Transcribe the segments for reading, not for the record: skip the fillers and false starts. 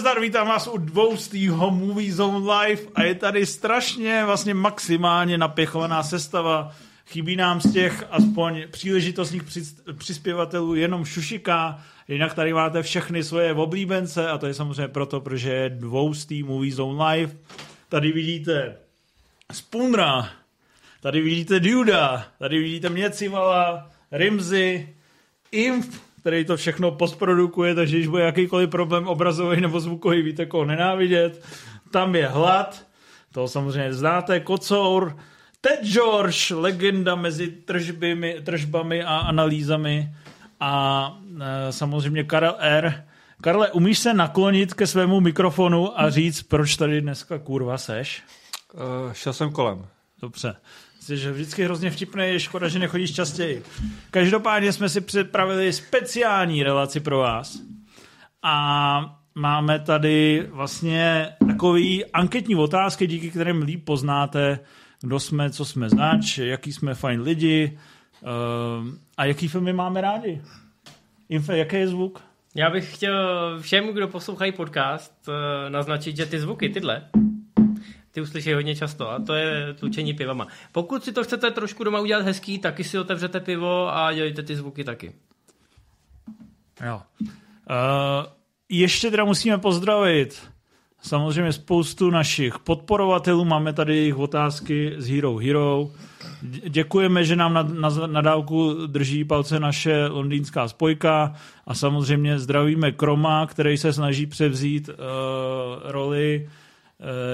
Zdar, vítám vás u dvoustýho Movie Zone Live a je tady strašně vlastně maximálně napěchovaná sestava. Chybí nám z těch aspoň příležitostních přispěvatelů jenom Šušika, jinak tady máte všechny svoje oblíbence a to je samozřejmě proto, protože je dvoustý Movie Zone Live. Tady vidíte Spoonra, tady vidíte Duda, tady vidíte mě Civala, Rimzy, Imp, který to všechno postprodukuje, takže když bude jakýkoliv problém obrazový nebo zvukový, víte koho nenávidět. Tam je Hlad, toho samozřejmě znáte, Kocour, Ted George, legenda mezi tržbami a analýzami a samozřejmě Karel R. Karle, umíš se naklonit ke svému mikrofonu a říct, proč tady dneska kurva seš? Šel jsem kolem. Dobře. Jsi vždycky hrozně vtipnej, je škoda, že nechodíš častěji. Každopádně jsme si připravili speciální relaci pro vás a máme tady vlastně takový anketní otázky, díky kterým líp poznáte, kdo jsme, co jsme zač, jaký jsme fajn lidi a jaký filmy máme rádi. Infe, jaký je zvuk? Já bych chtěl všem, kdo poslouchají podcast, naznačit, že ty zvuky, tyhle, ty uslyšej hodně často a to je tlučení pivama. Pokud si to chcete trošku doma udělat hezký, taky si otevřete pivo a dělejte ty zvuky taky. Jo. Ještě teda musíme pozdravit samozřejmě spoustu našich podporovatelů, máme tady jejich otázky z Hero Hero. Děkujeme, že nám na dálku drží palce naše londýnská spojka a samozřejmě zdravíme Kroma, který se snaží převzít roli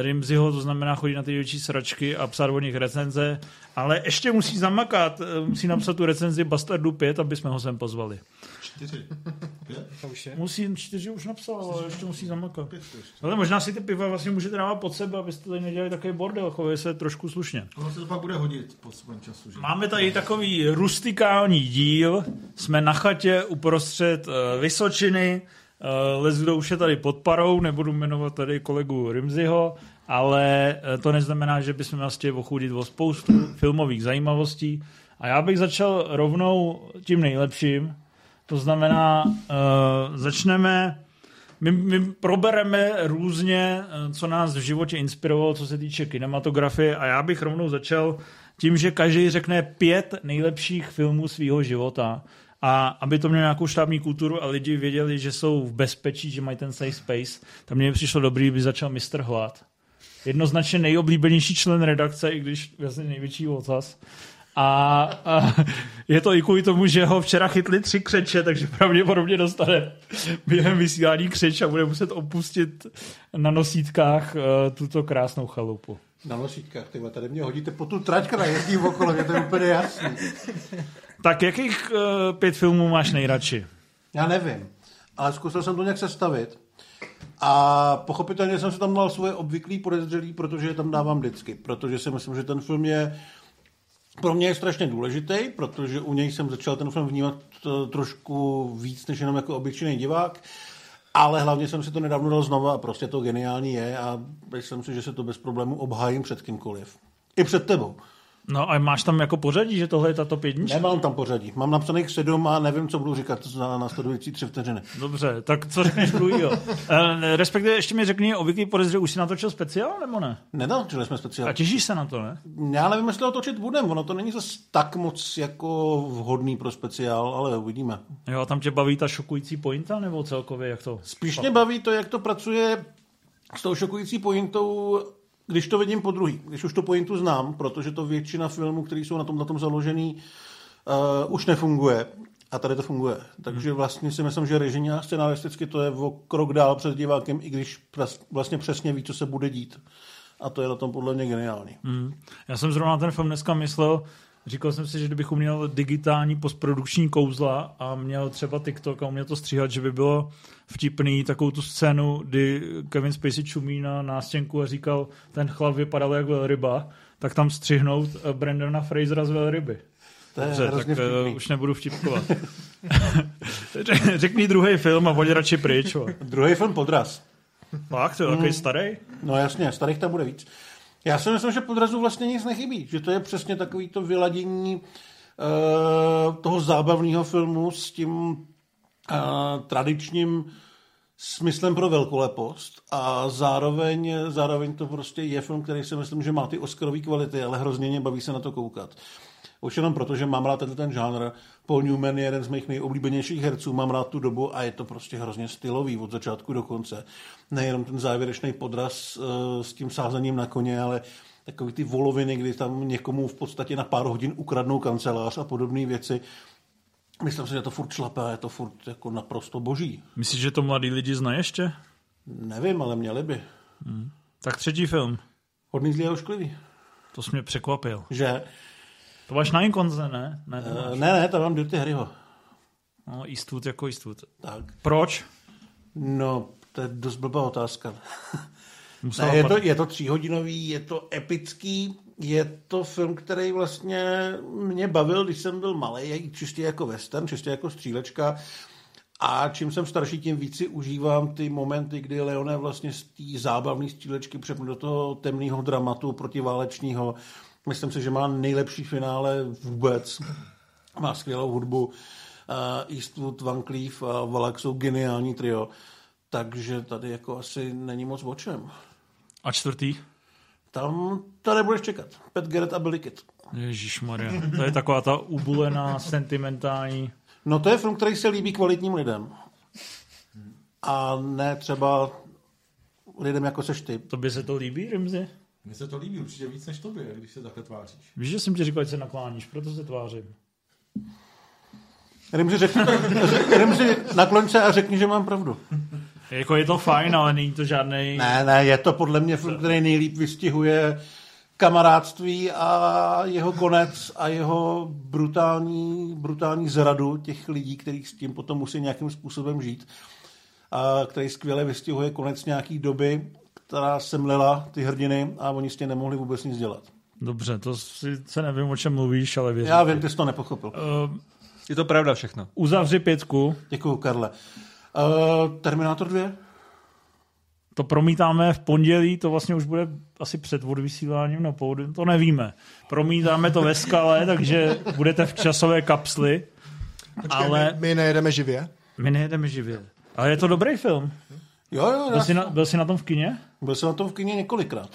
Rimziho, to znamená chodí na ty větší sračky a psát o nich recenze, ale ještě musí zamakat, musí napsat tu recenzi Bastardu 5, aby jsme ho sem pozvali. 4. Musím, 4 už napsal, ale ještě musí zamakat. Ale možná si ty piva vlastně můžete dávat pod sebe, abyste tady nedělali takový bordel, chovej se trošku slušně. Ono se to pak bude hodit po svém času. Že? Máme tady takový rustikální díl, jsme na chatě uprostřed Vysočiny, Lesdo už je tady pod parou, nebudu jmenovat tady kolegu Rimziho, ale to neznamená, že bychom vás chtěli ochudit o spoustu filmových zajímavostí. A já bych začal rovnou tím nejlepším. To znamená, začneme, my probereme různě, co nás v životě inspirovalo, co se týče kinematografie a já bych rovnou začal tím, že každý řekne 5 nejlepších filmů svého života. A aby to mělo nějakou štábní kulturu a lidi věděli, že jsou v bezpečí, že mají ten safe space, tam mně přišlo dobrý, kdyby začal Mr. Hlad. Jednoznačně nejoblíbenější člen redakce, i když vlastně největší ocas. A je to i kvůli tomu, že ho včera chytli 3 křeče, takže pravděpodobně dostane během vysílání křeč a bude muset opustit na nosítkách tuto krásnou chalupu. Na nosítkách, tyhle, tady mě hodíte po tu trať, která jezdí okolo, je to úplně jasný. Tak jakých 5 filmů máš nejradši? Já nevím, ale zkusil jsem to nějak sestavit a pochopitelně jsem si tam dal svoje obvyklý podezřelí, protože je tam dávám vždycky, protože si myslím, že ten film je pro mě je strašně důležitý, protože u něj jsem začal ten film vnímat trošku víc, než jenom jako obyčejný divák, ale hlavně jsem si to nedávno dal znova a prostě to geniální je a myslím si, že se to bez problémů obhájím před kýmkoliv. I před tebou. No a máš tam jako pořadí, že tohle je ta top 1? Nemám tam pořadí, mám napsaných 7 a nevím, co budu říkat na následující 3 vteřiny. Dobře, tak co řekneš druhýho? Respektive ještě mi řekni obvyklý podezře, už si natočil speciál nebo ne? Nenatočili jsme speciál. A těšíš se na to, ne? Já nevím, jestli ho točit budem, ono to není zase tak moc jako vhodný pro speciál, ale uvidíme. Jo, a tam tě baví ta šokující pointa nebo celkově jak to? Spíš mě baví to, jak to pracuje s tou šokující pointou. Když to vidím po druhý, když už to pointu znám, protože to většina filmů, které jsou na tom založený, už nefunguje. A tady to funguje. Takže vlastně si myslím, že režijně a scenaristicky to je o krok dál před divákem, i když vlastně přesně ví, co se bude dít. A to je na tom podle mě geniální. Já jsem zrovna ten film dneska myslel, říkal jsem si, že kdybych uměl digitální postprodukční kouzla a měl třeba TikTok a uměl to stříhat, že by bylo vtipný takovou tu scénu, kdy Kevin Spacey čumí na nástěnku a říkal, ten chlap vypadal jak velryba, tak tam střihnout Brandona Frasera z velryby. Dobře, tak už nebudu vtipkovat. Řekni druhý film a pojď radši pryč. Druhý film Podraz. Fakt, to je takový starý? No jasně, starých tam bude víc. Já si myslím, že Podrazu vlastně nic nechybí, že to je přesně takový to vyladění toho zábavného filmu s tím tradičním smyslem pro velkolepost a zároveň to prostě je film, který si myslím, že má ty oscarový kvality, ale hrozně mě baví se na to koukat. Už jenom proto, že mám rád ten žánr. Paul Newman je jeden z mých nejoblíbenějších herců, mám rád tu dobu a je to prostě hrozně stylový od začátku do konce. Nejenom ten závěrečný podraz s tím sázením na koně, ale takový ty voloviny, kdy tam někomu v podstatě na pár hodin ukradnou kancelář a podobné věci. Myslím si, že to furt šlape a je to furt jako naprosto boží. Myslíš, že to mladí lidi znají ještě? Nevím, ale měli by. Hmm. Tak třetí film. Hodný, zlý a ošklivý. To jsi mě překvapil. Že? To máš na Inkonze, ne? Ne, tam mám Dirty Harryho. No, Eastwood jako Eastwood. Tak. Proč? No, to je dost blbá otázka. Ne, je to 3-hodinový, je to epický, je to film, který vlastně mě bavil, když jsem byl malej, čistě jako western, čistě jako střílečka. A čím jsem starší, tím víc si užívám ty momenty, kdy Leone vlastně z té zábavné střílečky přepne do toho temného dramatu protiválečního. Myslím si, že má nejlepší finále vůbec. Má skvělou hudbu. Eastwood, Van Cleef a Wallach jsou geniální trio. Takže tady jako asi není moc o čem. A čtvrtý? Tam tady budeš čekat. Pat Garrett a Billy Kidd. Ježišmarja, to je taková ta ubulená, sentimentální... No to je film, který se líbí kvalitním lidem. A ne třeba lidem jako seš ty. Tobě se to líbí, Rimzi? Mně se to líbí určitě víc než tobě, když se takhle tváříš. Víš, že jsem ti říkal, že se nakláníš, proto se tvářím. Rimzi, nakloň se a řekni, že mám pravdu. Jako je to fajn, ale není to žádnej... Ne, je to podle mě film, který nejlíp vystihuje kamarádství a jeho konec a jeho brutální zradu těch lidí, kteří s tím potom musí nějakým způsobem žít. A který skvěle vystihuje konec nějaký doby, která semlela ty hrdiny a oni s ní nemohli vůbec nic dělat. Dobře, to se nevím, o čem mluvíš, ale věřím. Já vím, ty jsi to nepochopil. Je to pravda všechno. Uzavři 5. Děkuju, Karle. Terminátor 2? To promítáme v pondělí, to vlastně už bude asi před odvysíláním na pódium, to nevíme. Promítáme to ve Skale, takže budete v časové kapsli. Počkej, ale... my nejedeme živě? My nejedeme živě. Ale je to dobrý film. Jo, byl jsi na tom v kině? Byl jsem na tom v kině několikrát.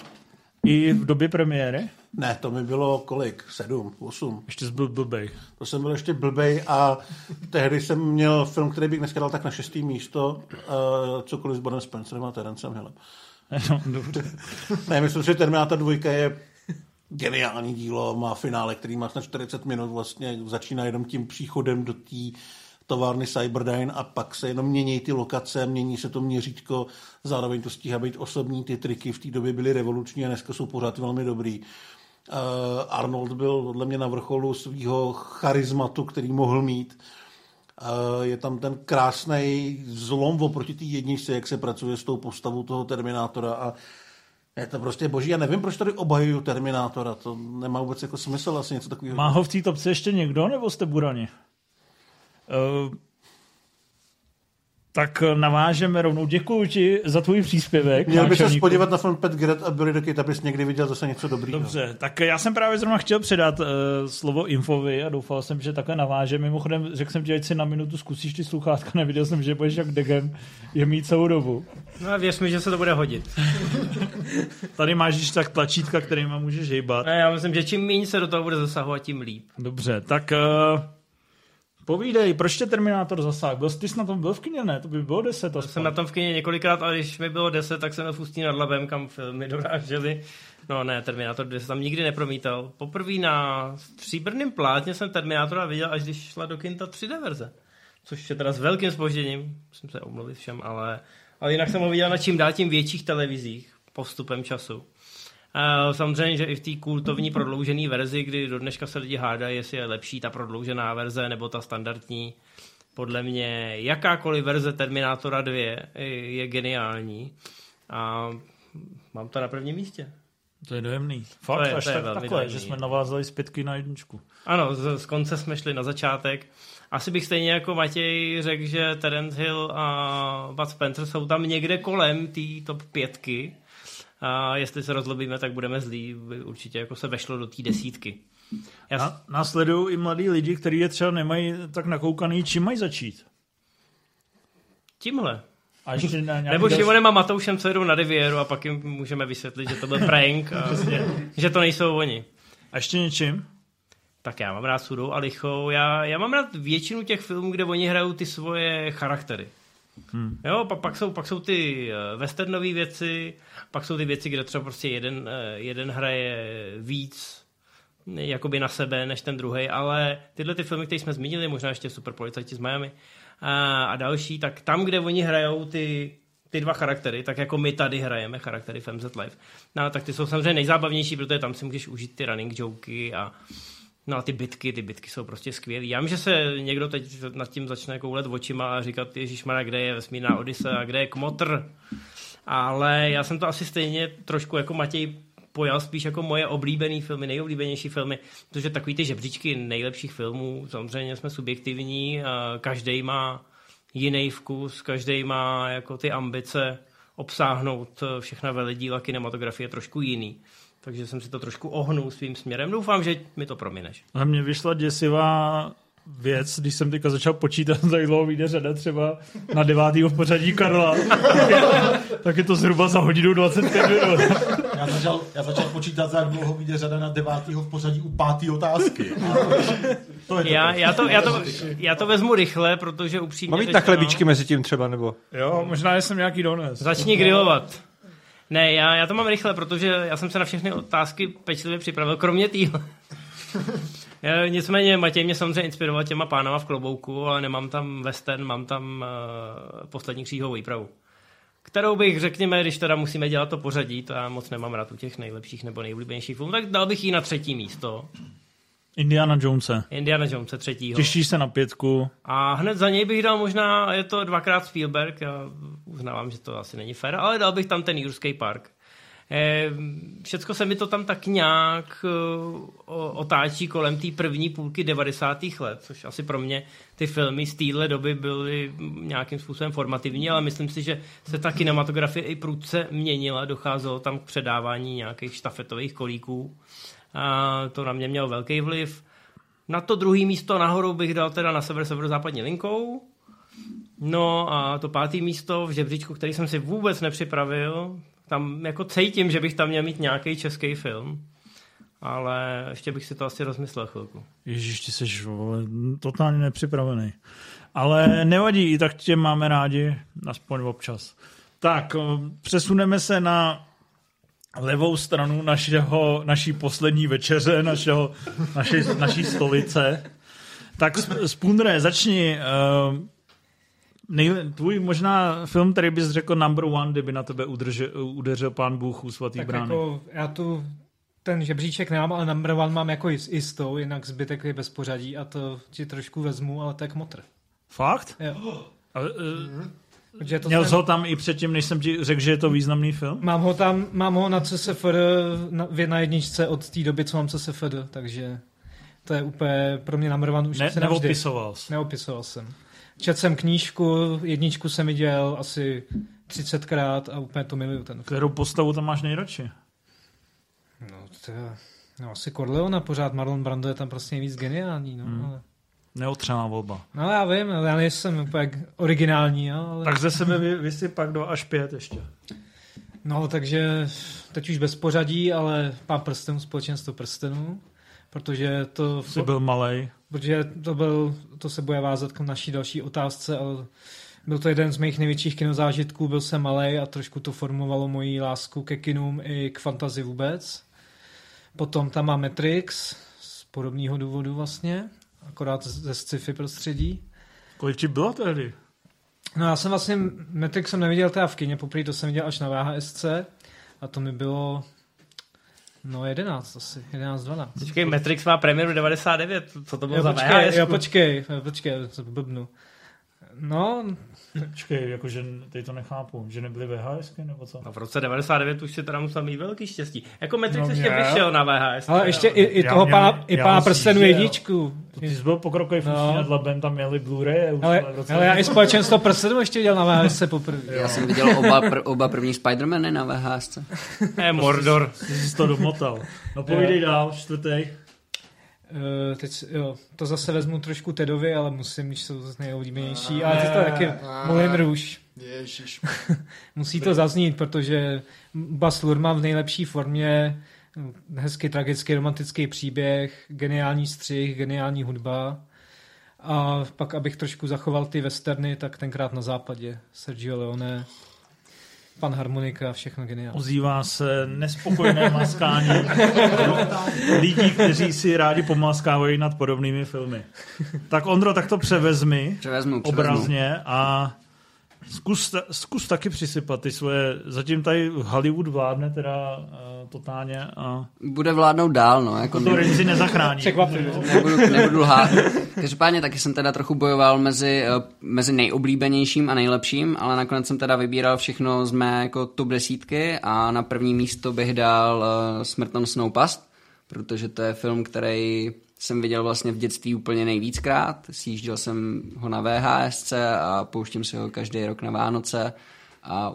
I v době premiéry? Ne, to mi bylo kolik? 7, 8. Ještě jsi byl blbej. To jsem byl ještě blbej a tehdy jsem měl film, který bych dneska dal tak na 6. místo, cokoliv s Bradem Spencerem a Terencem Hillem. No, dobře. Ne, myslím, že Terminátor 2 je geniální dílo, má finále, který má snad 40 minut, vlastně začíná jenom tím příchodem do té továrny Cyberdyne a pak se jenom mění ty lokace, mění se to měřítko, zároveň to stíhá být osobní, ty triky v té době byly revoluční a dneska jsou pořád velmi dobrý. Arnold byl podle mě na vrcholu svýho charizmatu, který mohl mít. Je tam ten krásný zlom oproti té jedničce, jak se pracuje s tou postavou toho Terminátora a je to prostě boží. Já nevím, proč tady obhajuju Terminátora, to nemá vůbec jako smysl asi něco takového. Má ho v té topce ještě někdo, nebo jste burani? Tak navážeme rovnou. Děkuji ti za tvůj příspěvek. Měl by se podívat na film Pat Garrett a Billy Kidd, abys někdy viděl zase něco dobrýho. Dobře, tak já jsem právě zrovna chtěl předat slovo Infovi a doufal jsem, že takhle naváže. Mimochodem, řekl jsem ti, ať si na minutu zkusíš ty sluchátka, neviděl jsem, že budeš jak degen je mít celou dobu. No a věř mi, že se to bude hodit. Tady máš již tak tlačítka, kterýma můžeš hejbat. Já myslím, že čím méně se do toho bude zasahovat, tím líp. Dobře, tak... Povídej, proč tě Terminátor zasáhl? Ty jsi na tom byl v kině, ne? To by bylo 10. Já jsem na tom v kině několikrát, ale když mi bylo 10, tak jsem byl v Ústí nad Labem, kam filmy dorážely. No ne, Terminátor 2 jsem tam nikdy nepromítal. Poprvé na Stříbrném plátně jsem Terminátora viděl, až když šla do kin ta 3D verze. Což je teda s velkým zpožděním, musím se omluvit všem, ale jinak jsem ho viděl na čím dál tím větších televizích postupem času. Samozřejmě, že i v té kultovní prodloužené verzi, kdy do dneška se lidi hádají, jestli je lepší ta prodloužená verze nebo ta standardní. Podle mě jakákoliv verze Terminátora 2 je geniální a mám to na prvním místě. To je dojemný. Fakt, to je, až to je tak takové, dojemný. Že jsme navázali zpětky na jedničku. Ano, z konce jsme šli na začátek. Asi bych stejně jako Matěj řekl, že Terence Hill a Bud Spencer jsou tam někde kolem té top 5. A jestli se rozlobíme, tak budeme zlí. Určitě jako se vešlo do té 10. Následují i mladí lidi, kteří je třeba nemají tak nakoukaný. Čím mají začít? Tímhle. A ještě na nebo Šimonem a Matoušem, co jedou na Rivieru a pak jim můžeme vysvětlit, že to byl prank a že to nejsou oni. A ještě něčím? Tak já mám rád Sudou a Lichou. Já mám rád většinu těch filmů, kde oni hrajou ty svoje charaktery. Jo, pak jsou ty westernové věci, pak jsou ty věci, kde třeba prostě jeden hraje víc jakoby na sebe než ten druhej, ale tyhle ty filmy, které jsme zmínili, možná ještě Super policajti z Miami a další, tak tam, kde oni hrajou ty dva charaktery, tak jako my tady hrajeme charaktery v MZ Live, no, tak ty jsou samozřejmě nejzábavnější, protože tam si můžeš užít ty running joky a no a ty bitky jsou prostě skvělý. Já vím, že se někdo teď nad tím začne koulet očima a říkat, ježišmarja, kde je vesmírná Odyssea a kde je Kmotr. Ale já jsem to asi stejně trošku jako Matěj pojal spíš jako moje oblíbený filmy, nejoblíbenější filmy, protože takový ty žebříčky nejlepších filmů, samozřejmě jsme subjektivní, každý má jiný vkus, každý má jako ty ambice obsáhnout všechna veledíla kinematografie trošku jiný. Takže jsem si to trošku ohnul svým směrem. Doufám, že mi to promineš. A mně vyšla děsivá věc, když jsem teďka začal počítat, tak dlouho vyjde řada třeba na 9. v pořadí Karla. Tak je to zhruba za hodinu 25 minut. Já začal počítat, jak dlouho vyjde řada na 9. v pořadí u 5. otázky. Já to vezmu rychle, protože upřímně... Mám jít na chlebičky mezi tím třeba, nebo... Jo, možná jsem nějaký dones. Začni grillovat. Ne, já to mám rychle, protože já jsem se na všechny otázky pečlivě připravil, kromě týhle. Nicméně Matěj mě samozřejmě inspiroval těma pánama v klobouku, ale nemám tam western, mám tam poslední křížovou výpravu, kterou bych, řekněme, když teda musíme dělat to pořadí, to já moc nemám rád u těch nejlepších nebo nejoblíbenějších filmů, tak dal bych ji na 3. místo. Indiana Jonese 3. Těší se na 5. A hned za něj bych dal možná, je to 2x Spielberg, já uznávám, že to asi není fér, ale dal bych tam ten Jurský park. Všecko se mi to tam tak nějak otáčí kolem té první půlky 90. let, což asi pro mě ty filmy z téhle doby byly nějakým způsobem formativní, ale myslím si, že se ta kinematografie i prudce měnila, docházelo tam k předávání nějakých štafetových kolíků. A to na mě mělo velký vliv. Na to 2. místo nahoru bych dal teda Na sever severozápadní linkou. No a to 5. místo v žebříčku, který jsem si vůbec nepřipravil, tam jako cítím, že bych tam měl mít nějaký český film, ale ještě bych si to asi rozmyslel chvilku. Ježiš, ty jsi totálně nepřipravený. Ale nevadí, i tak tě máme rádi, aspoň občas. Tak, přesuneme se na levou stranu naší poslední večeře, naší stolice. Tak Spundre, začni. Tvůj možná film, který bys řekl number one, kdyby na tebe udeřil Pán Bůh u svatý tak brány. Jako, já tu ten žebříček nemám, ale number one mám jako jistou, jinak zbytek je bez pořadí a to ti trošku vezmu, ale tak Motr. Fakt? Jo. Měl jsi ho tam i předtím, než jsem ti řekl, že je to významný film? Mám ho na CSFD na jedničce od té doby, co mám CSFD, takže to je úplně pro mě namrvan už. Neopisoval jsem. Četl jsem knížku, jedničku jsem viděl asi 30krát a úplně to miluju ten film. Kterou postavu tam máš nejradši? No asi Corleona pořád, Marlon Brando je tam prostě nejvíc geniální, no ale... Neotřená volba. No já vím, já nejsem úplně originální. Jo, ale... Tak ze sebe vysypak 2 až 5 ještě. No takže teď už bez pořadí, ale Pán prstenů, Společenstvo prstenů, protože to... Jsi byl malej. Protože to se bude vázat k naší další otázce, ale byl to jeden z mých největších kinozážitků, byl jsem malej a trošku to formovalo moji lásku ke kinům i k fantazii vůbec. Potom tam má Matrix, z podobného důvodu vlastně. Akorát ze sci-fi prostředí. Kolik ti bylo tehdy? No já jsem vlastně Matrix jsem neviděl teda v kině, poprvé to jsem viděl až na VHSC a to mi bylo 11, 12. Počkej, Matrix má premiéru 99, co to bylo za VHS? Počkej, blbnu. No... Počkej, jakože teď to nechápu, že nebyly VHSky nebo co? No v roce 99 už si teda musel mít velký štěstí. Jako Matrix ještě vyšel na VHS. Ale ještě i toho Pána prstenů jedničku. To ty jsi byl pokrokový fůzní nad labem, tam měli Blu-ray. Ale já i Společenstvo prstenů ještě viděl na VHS poprvé. Já jsem viděl oba první Spider-Many na VHS. Mordor. Ty jsi to domotal. No povídej dál, 4. Teď, jo, to zase vezmu trošku Tedovi, ale musím, když jsou to nejoblíbenější. Ale ty to taky Moulin Rouge. Ježiš. Musí to zaznít, protože Baz Luhrmann má v nejlepší formě, hezky tragický, romantický příběh, geniální střih, geniální hudba. A pak, abych trošku zachoval ty westerny, tak Tenkrát na západě, Sergio Leone, Pan harmonika, všechno geniální. Ozývá se nespokojené maskání lidí, kteří si rádi pomaskávají nad podobnými filmy. Tak Ondro, tak to převezmi. Obrazně a zkus taky přisypat ty svoje. Zatím tady Hollywood vládne teda totálně. A bude vládnout dál, no. Jako to rinci nezachrání. Nebudu lhát. Každopádně taky jsem teda trochu bojoval mezi nejoblíbenějším a nejlepším, ale nakonec jsem teda vybíral všechno z mé jako top 10 a na první místo bych dal Smrtonosnou past, protože to je film, který jsem viděl vlastně v dětství úplně nejvíckrát. Sjížděl jsem ho na VHS a pouštím si ho každý rok na Vánoce a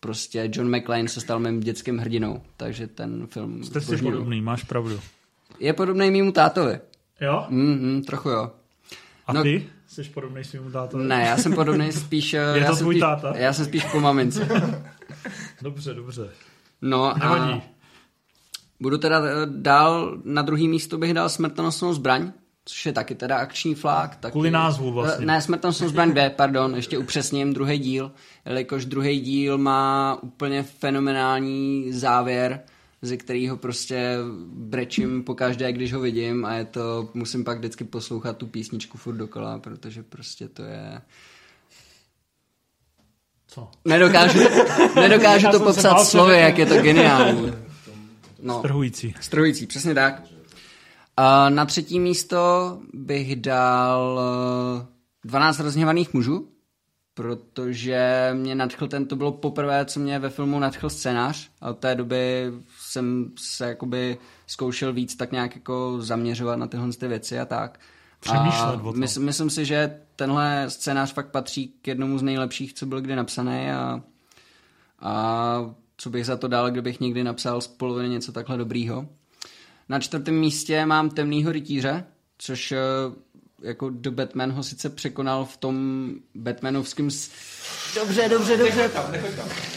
prostě John McClane se stal mým dětským hrdinou, takže ten film... Jste si podobný, máš pravdu. Je podobný mému tátovi. Jo? Trochu jo. A no, ty? Jsi podobnej svýmu tátovi? Ne, já jsem podobnej spíš... Je to tvůj táta? Já jsem spíš po mamince. Dobře. No nevadí. A budu teda dál, na druhý místo bych dal Smrtonosnou zbraň, což je taky teda akční flag. Taky... Kvůli názvu vlastně. Ne, Smrtonosnou zbraň 2, pardon, ještě upřesním druhý díl, jelikož druhý díl má úplně fenomenální závěr, ze kterého prostě brečím pokaždé, když ho vidím a je to, musím pak vždycky poslouchat tu písničku furt dokola, protože prostě to je... Co? Nedokážu to popsat slovy, jak je to geniální. No, strhující, přesně tak. A na třetí místo bych dal 12 rozhněvaných mužů, protože mě nadchl to bylo poprvé, co mě ve filmu nadchl scénář a od té doby jsem se jakoby zkoušel víc tak nějak jako zaměřovat na tyhle ty věci a tak. Přemýšlet o tom. Myslím si, že tenhle scénář fakt patří k jednomu z nejlepších, co byl kdy napsaný a co bych za to dal, kdybych někdy napsal z poloviny něco takhle dobrýho. Na čtvrtém místě mám Temnýho rytíře, což jako do Batman ho sice překonal v tom Batmanovském... Dobře.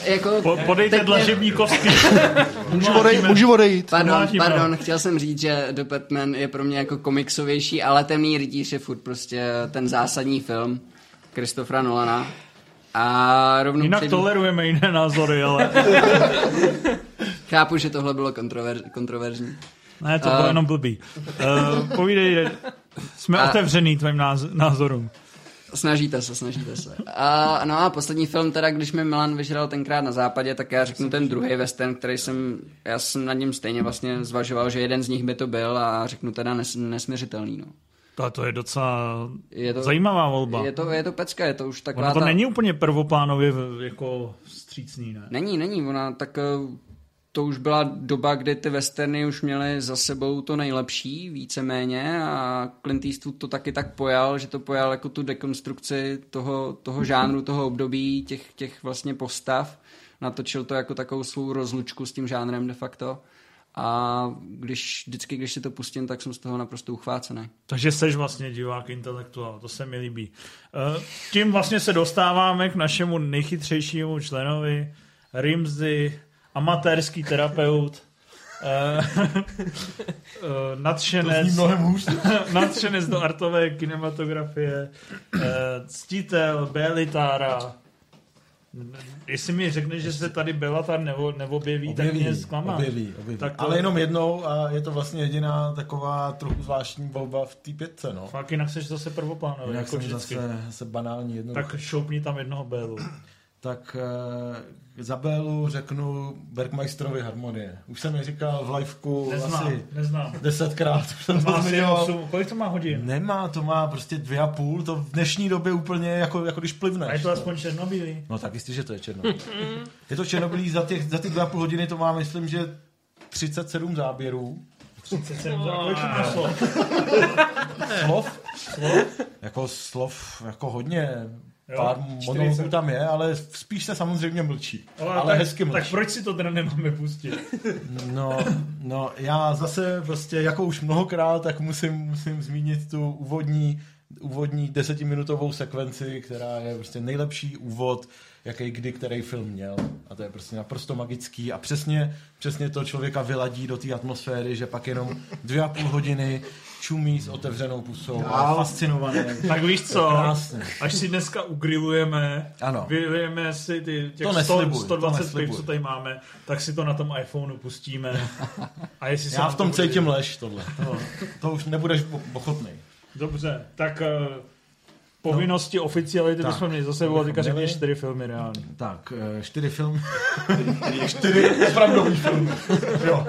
Jako, podejte dlažební kostky. Můžu odejít. Pardon, chtěl jsem říct, že do Batman je pro mě jako komiksovější, ale Temný rytíř je furt prostě ten zásadní film Christophera Nolana. A rovnou jinak tolerujeme jiné názory, ale... Chápu, že tohle bylo kontroverzní. Ne, to bylo jenom blbý. Povídej, jsme otevřený tvým názorům. Snažíte se. No a poslední film teda, když mi Milan vyžral Tenkrát na západě, tak já řeknu ten druhý western, který já jsem nad ním stejně vlastně zvažoval, že jeden z nich by to byl a řeknu teda Nesměřitelný, no. To je docela zajímavá volba. Je to pecka, je to už taková... Ona to není úplně prvoplánově jako vstřícný, ne? Není, ona tak... To už byla doba, kdy ty westerny už měly za sebou to nejlepší, víceméně, a Clint Eastwood to taky tak pojal, že to pojal jako tu dekonstrukci toho žánru, toho období, těch vlastně postav. Natočil to jako takovou svou rozlučku s tím žánrem de facto. A když si to pustím, tak jsem z toho naprosto uchvácený. Takže seš vlastně divák intelektuál, to se mi líbí. Tím vlastně se dostáváme k našemu nejchytřejšímu členovi, Rimzy, amatérský terapeut, nadšenec do artové kinematografie, ctitel Bélitára. Jestli mi řekneš, že se tady Bélitar neobjeví, tak mě zklamá. Objeví. Ale jenom jednou a je to vlastně jediná taková trochu zvláštní volba v té pětce. No. Fakt jinak seš zase prvoplánový. Jinak jako jsem zase banální jednou. Tak šoupni tam jednoho Bélu. Tak za Bélu řeknu Bergmeisterovi harmonie. Už jsem mi říkal v liveku neznám. 10krát. Kolik to má hodin? Nemá, to má prostě 2,5. To v dnešní době úplně jako když plivneš. A je to aspoň černobílý? No tak jistě, že to je černobílý. Je to černobílý, za ty 2,5 hodiny to má, myslím, že 37 záběrů. 37 záběrů? Slov jako hodně... Pár monologů tam je, ale spíš se samozřejmě mlčí. Ale tak, hezky mlčí. Tak proč si to teda nemáme pustit? No, já zase prostě, jako už mnohokrát, tak musím zmínit tu úvodní 10minutovou sekvenci, která je prostě nejlepší úvod jaký kdy který film měl. A to je prostě naprosto magický a přesně to člověka vyladí do té atmosféry, že pak jenom 2,5 hodiny čumí s otevřenou pusou a fascinovaný. Tak víš co, až si dneska ugrilujeme, vylijeme si těch 120 piv, co tady máme, tak si to na tom iPhoneu pustíme. A jestli já v tom cítím lež tohle. To už nebudeš ochotnej. Dobře, tak povinnosti oficiality bychom měli za sebou, teďka řekněme 4 filmy reální. Tak, 4 filmy. 4 opravdový filmy. Jo.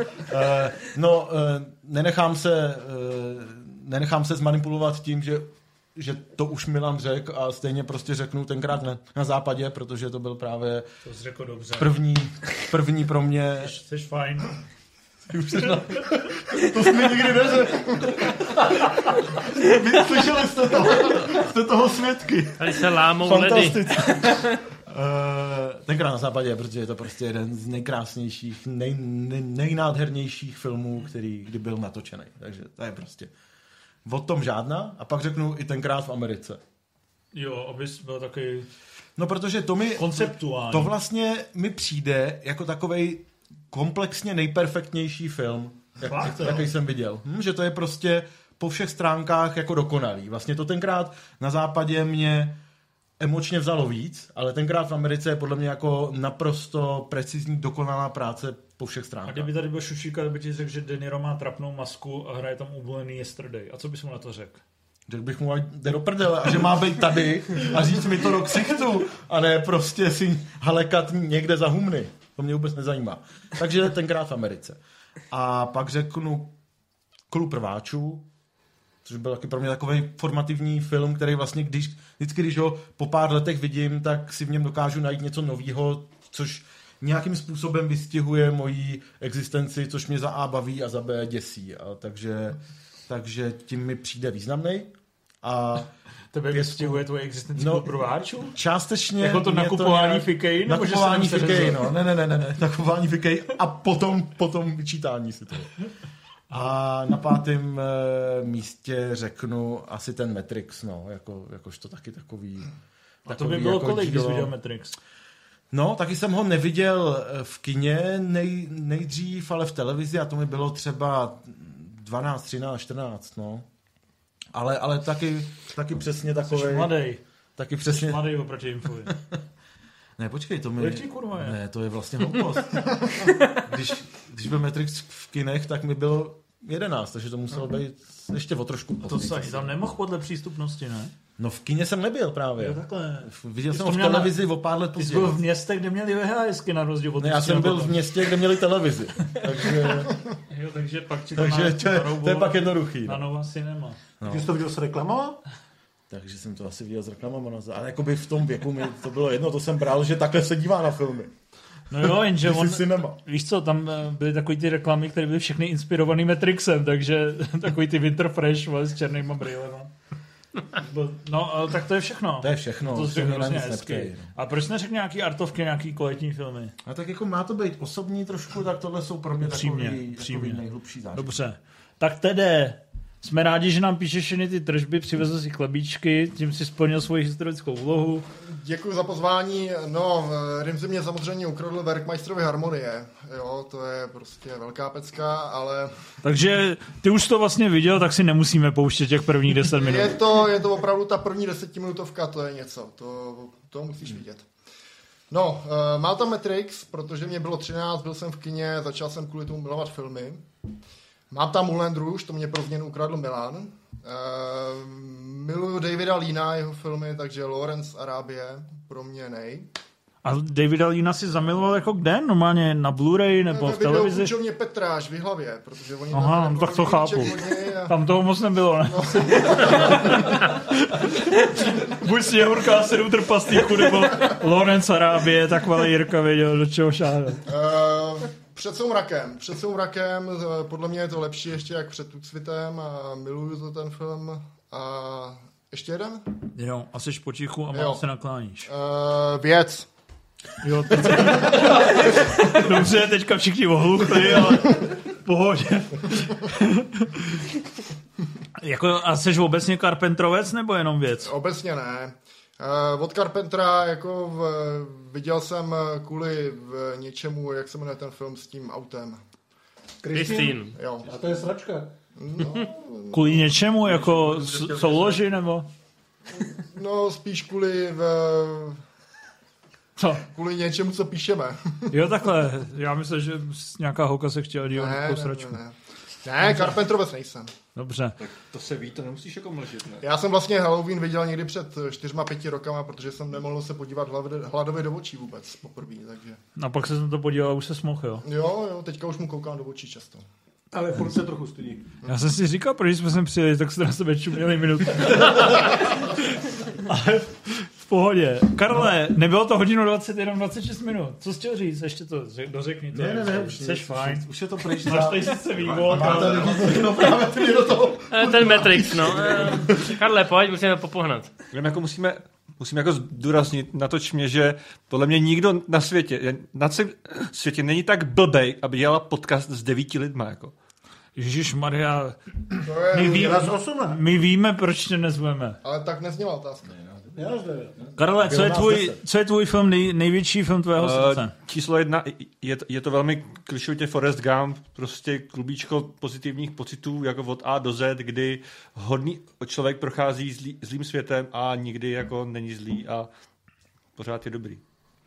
Nenechám se zmanipulovat tím, že to už Milan řekl a stejně prostě řeknu tenkrát na západě, protože to byl právě to první pro mě. Jsi fajn. To jsme nikdy neřekl. Slyšeli jste toho svědky. Tady se lámou ledy. Tenkrát na západě, protože je to prostě jeden z nejkrásnějších, nejnádhernějších filmů, který kdy byl natočený. Takže to je prostě o tom žádná. A pak řeknu i tenkrát v Americe. Jo, abys byl takový... No, protože to mi... Konceptuální. To vlastně mi přijde jako takovej komplexně nejperfektnější film, jaký jsem viděl. Že to je prostě po všech stránkách jako dokonalý. Vlastně to tenkrát na západě mě emočně vzalo víc, ale tenkrát v Americe je podle mě jako naprosto precizní, dokonalá práce po všech stránkách. A kdyby tady byl Šušíka, by ti řekl, že De Niro má trapnou masku a hraje tam ublený Yesterday. A co bys mu na to řekl? Řekl bych mu, jde do prdele, a že má být tady a říct mi to do ksichtu, a ne prostě si halekat někde za humny. To mě vůbec nezajímá. Takže tenkrát v Americe. A pak řeknu Klub rváčů, což byl taky pro mě takový formativní film, který vlastně vždycky, když ho po pár letech vidím, tak si v něm dokážu najít něco novýho, což nějakým způsobem vystihuje moji existenci, což mě za A baví a za B děsí. A takže tím mi přijde významný. A tebe vystihuje tvoje existenci Klub rváčů? Částečně. Jako to nakupování fikej? Nakupování fikej, no. Ne. Nakupování fikej a potom vyčítání si toho. A na 5. místě řeknu asi ten Matrix, no. Jakož to taky takový... A to by bylo jako kolik, když viděl Matrix? No, taky jsem ho neviděl v kině nejdřív, ale v televizi, a to mi bylo třeba 12, 13, 14, no. Ale taky přesně takový. Jsi mladej. Taky přesně. Jsi mladej oproti infovi. Ne, počkej, to mi... Ne, to je vlastně hloupost. Když byl Matrix v kinech, tak mi bylo 11, takže to muselo být ještě o trošku. A to se tam nemohl podle přístupnosti, ne? No, v kině jsem nebyl právě. Jo, takhle. Viděl jsem ho v televizi o pár let později. Jsi byl v městě, kde měli VHSky na rozdíl od... Ne, já jsem byl v městě, kde měli televizi. Takže pak ti to to je pak jednoduchý. Na Nova Cinema. No. Takže jsi to viděl s reklamama? Takže jsem to asi viděl s reklamama. Ale jakoby v tom věku mi to bylo jedno, to jsem bral, že takhle se dívá na filmy. No jo, jenže on, víš co, tam byly takový ty reklamy, které byly všechny inspirovaný Matrixem, takže takový ty Winterfresh s černýma brýlema. No, tak to je všechno. To všechno hrozně hezky. A proč neřekne nějaký artovky, nějaký kvalitní filmy? A tak jako má to být osobní trošku, tak tohle jsou pro mě takový nejhlubší zážitky. Dobře, tak tedy jsme rádi, že nám píšeš všechny ty tržby, přivezl si chlebíčky, tím si splnil svoji historickou úlohu. Děkuji za pozvání. No, Rimzi mě samozřejmě ukradl Werkmeisterovy harmonie. Jo, to je prostě velká pecka, ale... Takže ty už to vlastně viděl, tak si nemusíme pouštět těch prvních 10 minut. Je to opravdu ta první 10minutovka, to je něco. To musíš vidět. No, má tam Matrix, protože mě bylo 13, byl jsem v kině, začal jsem kvůli tomu milovat filmy. Mám tam Moulin Rouge, to mě pro změnu ukradl Milan. Miluju Davida Leana, jeho filmy, takže Lawrence z Arábie pro mě nej. A Davida Leana si zamiloval jako kde? Normálně na Blu-ray nebo v televizi? Video půjčovně Petráš v Jihlavě, protože oni... Aha, tam tak to chápu. A... Tam toho moc nebylo, ne? No. Buď si Jehurka se sedm trpastýku, nebo Lawrence z Arábie, takhle Jirka věděl, do čeho šádat. Před soumrakem, podle mě je to lepší ještě jak před Tucvitem a miluju to ten film. A ještě jeden? Jo, a seš potichu a málo se nakláníš. Věc. Jo, dobře, teďka všichni ohluchli, ale pohodě. Jako, a seš obecně Carpenterovec nebo jenom věc? Obecně ne. Od Carpentera jako viděl jsem kvůli něčemu, jak se jmenuje ten film s tím autem. Christine. Jo. A to je sračka. No, kvůli něčemu, jako souloži nebo? No, spíš kvůli něčemu, co píšeme. Jo, takhle. Já myslím, že nějaká holka se chtěla dělat nějakou sračku. Ne, Carpenterovec nejsem. Dobře. Tak to se ví, to nemusíš jako mlžit, ne? Já jsem vlastně Halloween viděl někdy před 4-5 rokama, protože jsem nemohl se podívat hladově do očí vůbec poprvé, takže... A pak se jsem to podíval a už se smohl, jo? Jo, teďka už mu koukám do očí často. Ale furt se trochu studí. Já jsem si říkal, protože jsme sem přijeli, tak se na sebe čuměli minutu. Ale v pohodě. Karle, nebylo to hodinu 20, jenom 26 minut. Co jsi chtěl říct? Ještě to dořekni to. Ne, už jsi fajn. Už je to pryč. Máš tady sice vývod. Ten Matrix, no. Karle, pojď, musíme popohnat. Jako musím jako zdůraznit, natoč mě, že podle mě nikdo na světě není tak blbej, aby dělala podcast s 9 lidma, jako. Ježišmarja, my víme, proč tě nezveme. Ale tak nezněla otázka. Karle, co je tvůj film, největší film tvého srdce? Číslo 1, je to velmi klišovitě Forrest Gump, prostě klubíčko pozitivních pocitů, jako od A do Z, kdy hodný člověk prochází zlým světem a nikdy jako není zlý a pořád je dobrý.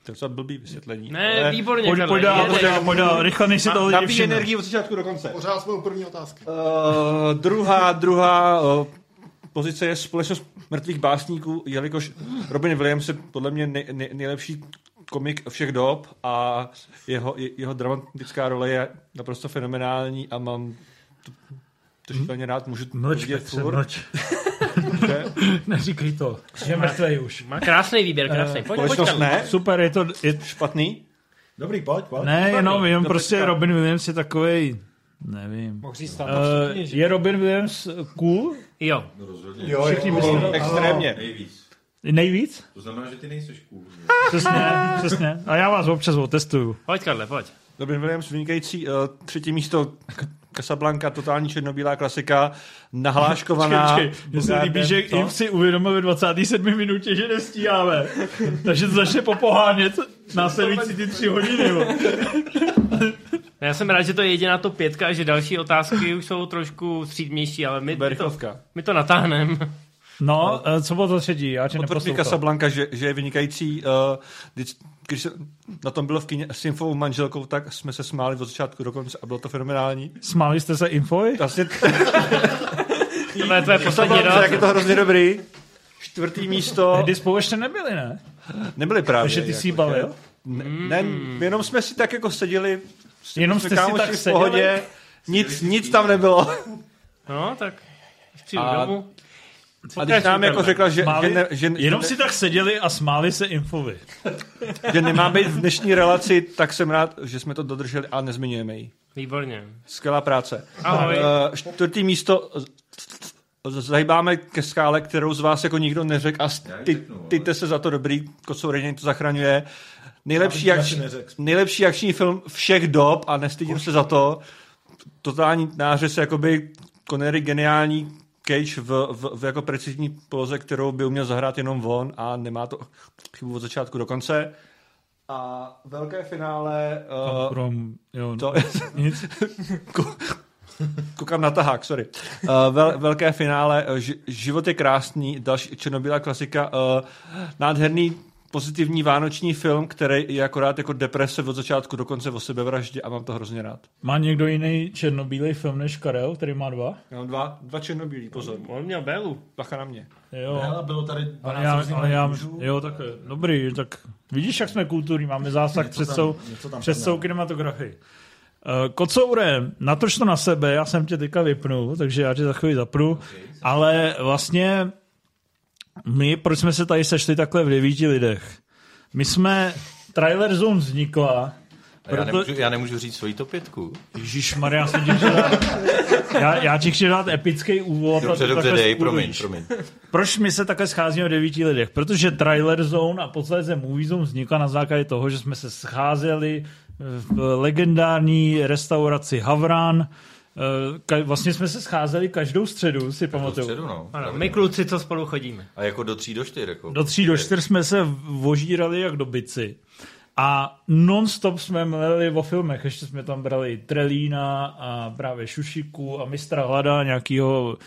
To je docela blbý vysvětlení. Ne, ale... výborně. Pojď dál, rychle, než si to lidi všimne. Nabíj energii od začátku do konce. Pořád jsme u první otázky. Druhá pozice je Společnost mrtvých básníků, jelikož Robin Williams je podle mě nejlepší komik všech dob a jeho dramatická role je naprosto fenomenální a mám to šíleně rád, můžu vidět furt. Neříkej to, že mrtvej už. Má krásný výběr, krásný. Společnost ne. Super, je to špatný. Dobrý, pojď. Ne, jenom prostě Robin Williams je takovej... Nevím. Je Robin Williams cool? Jo. No rozhodně. Jo, extrémně. Nejvíc? To znamená, že ty nejseš cool. Přesně. A já vás občas otestuju. Pojď, Karle, pojď. Robin Williams, vynikající, 3. místo... Casablanca, totální černobílá klasika, nahláškovaná. Mně se líbí, že jim si uvědomil ve 27. minutě, že nestíháme. Takže to začne popohánět následující ty 3 hodiny. Já jsem rád, že to je jediná to 5 a že další otázky už jsou trošku střídmější, ale my to natáhneme. No, co bylo to třetí? Já tě neposlouchal. Potvrdí Casablanca, že je vynikající. Když se na tom bylo v kyně s Infou manželkou, tak jsme se smáli od začátku do konce a bylo to fenomenální. Smáli jste se Infoj? Vlastně... to je tvoje poslední dost. Tak je to hrozně dobrý. 4. místo. Kdy spolu ještě nebyli, ne? Nebyli právě. Takže ty jsi bavil? Ne, jenom jsme si tak jako seděli. Jenom jste si tak v pohodě. Nic tam nebylo. No, tak přijdu domů. A když nám jako řekla, že jenom si tak seděli a smáli se Infovi. Že nemá být v dnešní relaci, tak jsem rád, že jsme to dodrželi a nezmiňujeme ji. Výborně. Skvělá práce. Ahoj. 4. místo zahýbáme ke skále, kterou z vás jako nikdo neřekl a tyte se za to dobrý, Kocoureň to zachraňuje. Nejlepší akční film všech dob a nestydím se za to. Totální nářez, jakoby Connery geniální Cage v jako precizní poloze, kterou by uměl zahrát jenom on a nemá to chybu od začátku do konce. A velké finále... Koukám na tahák, sorry. Velké finále, Život je krásný, další černobílá klasika, nádherný pozitivní vánoční film, který je akorát jako deprese od začátku do konce o sebevraždě a mám to hrozně rád. Má někdo jiný černobílej film než Karel, který má 2? Já mám 2 černobílí, pozor. On měl Bélu. Bacha na mě. Jo. Béla, bylo tady 12 mužů. Jo, tak dobrý, tak vidíš, jak jsme kulturní, máme zásah přes svou kinematografii. Kocoure, natoč to na sebe, já jsem tě teďka vypnul, takže já tě za chvíli zapnu, okay, ale vlastně... proč jsme se tady sešli takhle v 9 lidech? My jsme... Trailer Zone vznikla... Já nemůžu říct svoji top 5. Ježišmarja, já ti chci dát epický úvod. Dobře, dej, promiň. Proč my se takhle scházíme v 9 lidech? Protože Trailer Zone a posledně Movie Zone vznikla na základě toho, že jsme se scházeli v legendární restauraci Havran, Vlastně jsme se scházeli každou středu, si pamatuju. No, ano, my kluci, co spolu chodíme. A jako do 3 do 4. Jako. Do 3 do 4 jsme se vožírali jak dobyci. A non-stop jsme mleli o filmech, ještě jsme tam brali Trelína a právě Šušiku a Mistra Hlada, nějakýho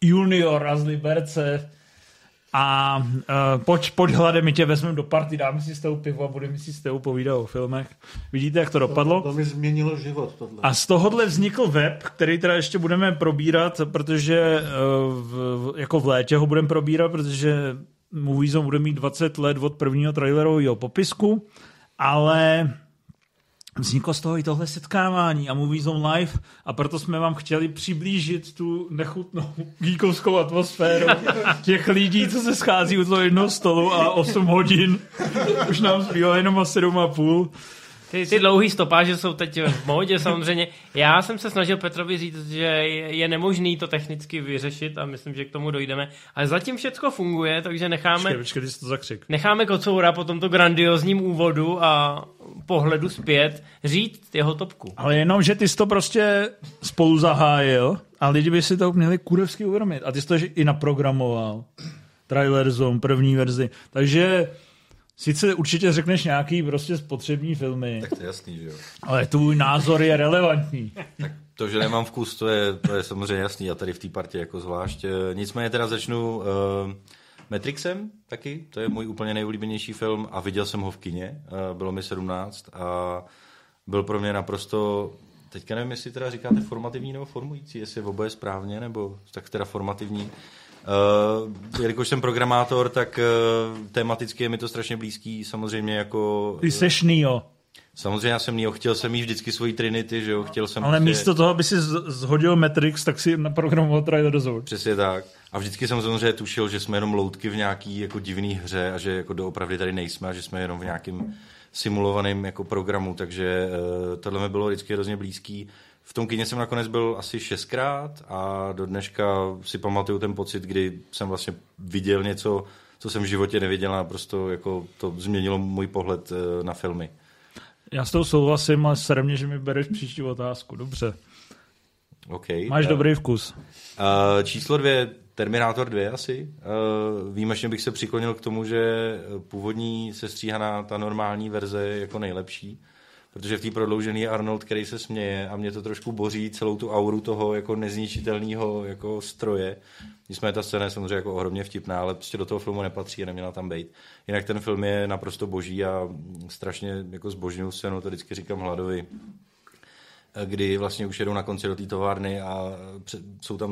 juniora z Liberce. A pojď Hlade, my tě vezmeme do party, dáme si s tebou pivo a budeme si s tebou povídat o filmech. Vidíte, jak to dopadlo? To mi změnilo život tohle. A z tohohle vznikl web, který teda ještě budeme probírat, protože jako v létě ho budeme probírat, protože MovieZone bude mít 20 let od prvního trailerového popisku, ale vzniklo z toho i tohle setkávání a MovieZone Live, a proto jsme vám chtěli přiblížit tu nechutnou geekovskou atmosféru těch lidí, co se schází u toho jednoho stolu a 8 hodin. Už nám zbývá jenom a 7,5. Ty dlouhý stopáže jsou teď v módě samozřejmě. Já jsem se snažil Petrovi říct, že je nemožný to technicky vyřešit a myslím, že k tomu dojdeme. Ale zatím všecko funguje, takže necháme Kocoura po tomto grandiozním úvodu a pohledu zpět říct jeho topku. Ale jenom, že ty jsi to prostě spolu zahájil a lidi by si to měli kurevsky uvědomit. A ty jsi to i naprogramoval. Trailer Zone, první verzi. Takže sice určitě řekneš nějaký prostě spotřební filmy. Tak to je jasný, že jo. Ale tvůj názor je relevantní. Tak to, že nemám vkus, to je samozřejmě jasný. Já tady v té partě jako zvlášť. Nicméně teda začnu Matrixem taky. To je můj úplně nejulíbenější film a viděl jsem ho v kině. Bylo mi 17 a byl pro mě naprosto... Teďka nevím, jestli teda říkáte formativní nebo formující, jestli je oboje správně, nebo tak teda formativní... Jelikož jsem programátor, tak tematicky je mi to strašně blízký, samozřejmě jako... Ty seš Neo. Samozřejmě já jsem Neo, chtěl jsem jí vždycky svoji Trinity, že jo, chtěl jsem... Ale místo toho, aby si zhodil Matrix, tak si naprogramoval Trailer Zone. Přesně tak. A vždycky jsem samozřejmě tušil, že jsme jenom loutky v nějaký jako divný hře a že jako doopravdy tady nejsme a že jsme jenom v nějakým simulovaným jako programu, takže tohle mi bylo vždycky hrozně blízký. V tom kyně jsem nakonec byl asi 6krát a do dneška si pamatuju ten pocit, kdy jsem vlastně viděl něco, co jsem v životě neviděl a prostě jako to změnilo můj pohled na filmy. Já s tou souhlasím, ale sere mě, že mi bereš příští otázku. Dobře. Okay, máš dobrý vkus. Číslo 2, Terminátor 2 asi. Výjimečně bych se přiklonil k tomu, že původní sestříhaná ta normální verze je jako nejlepší. Protože v té prodloužené je Arnold, který se směje a mě to trošku boří celou tu auru toho jako nezničitelného jako stroje. Nicméně ta scéna je samozřejmě jako ohromně vtipná, ale prostě do toho filmu nepatří a neměla tam být. Jinak ten film je naprosto boží a strašně jako zbožňuju scénu, to vždycky říkám Hladovi, kdy vlastně už jedou na konci do té továrny a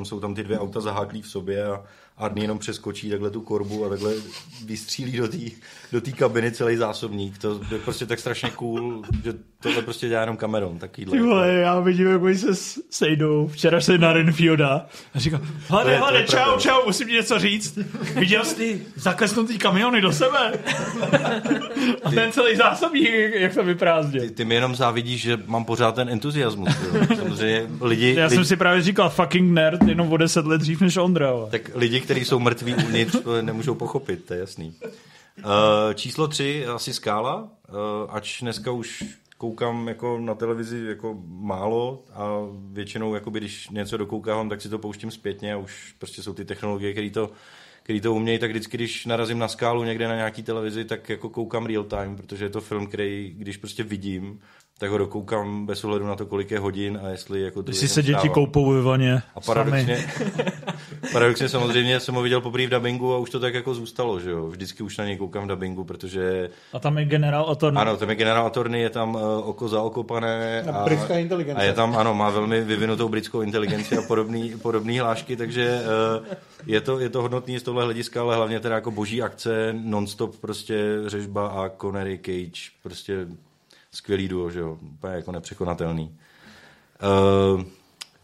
jsou tam ty dvě auta zaháklí v sobě a Arnie jenom přeskočí takhle tu korbu a takhle vystřílí do té kabiny celý zásobník. To je prostě tak strašně cool, že tohle prostě dělá jenom Cameron. Takovýhle. Ty vole, já vidím, jak oni se sejdou. Včera se na Renfielda a říkal, Hlade, čau, musím ti něco říct. Viděl jsi ty zaklesnutý kamiony do sebe? A ten celý zásobník, jak to vyprázdnil. Ty mi jenom závidíš, že mám pořád ten entuziasmus. Samozřejmě lidi... jsem si právě říkal, fucking nerd, jenom o 10 let dřív než Ondra. Ale. Tak lidi, kteří jsou mrtví uvnitř, to nemůžou pochopit, to je jasný. Číslo 3, asi Skála, ač dneska už koukám jako na televizi jako málo a většinou, jakoby, když něco dokoukávám, tak si to pouštím zpětně a už prostě jsou ty technologie, který to umějí, tak vždycky, když narazím na Skálu někde na nějaký televizi, tak jako koukám real time, protože je to film, který, když prostě vidím, tak ho dokoukám bez ohledu na to, kolik je hodin a jestli... jako ty si se děti koupou ve vaně. A paradoxně samozřejmě jsem ho viděl poprvé v dabingu a už to tak jako zůstalo, že jo. Vždycky už na něj koukám v dabingu, protože... A tam je Generál Otorný. Ano, tam je Generál Otorný, je tam oko zaokopané. A britská inteligence. A je tam, ano, má velmi vyvinutou britskou inteligenci a podobné hlášky, takže je to hodnotný z tohle hlediska, ale hlavně teda jako boží akce, non-stop prostě řežba a Connery Cage, prostě... Skvělý duo, že jo, úplně jako nepřekonatelný.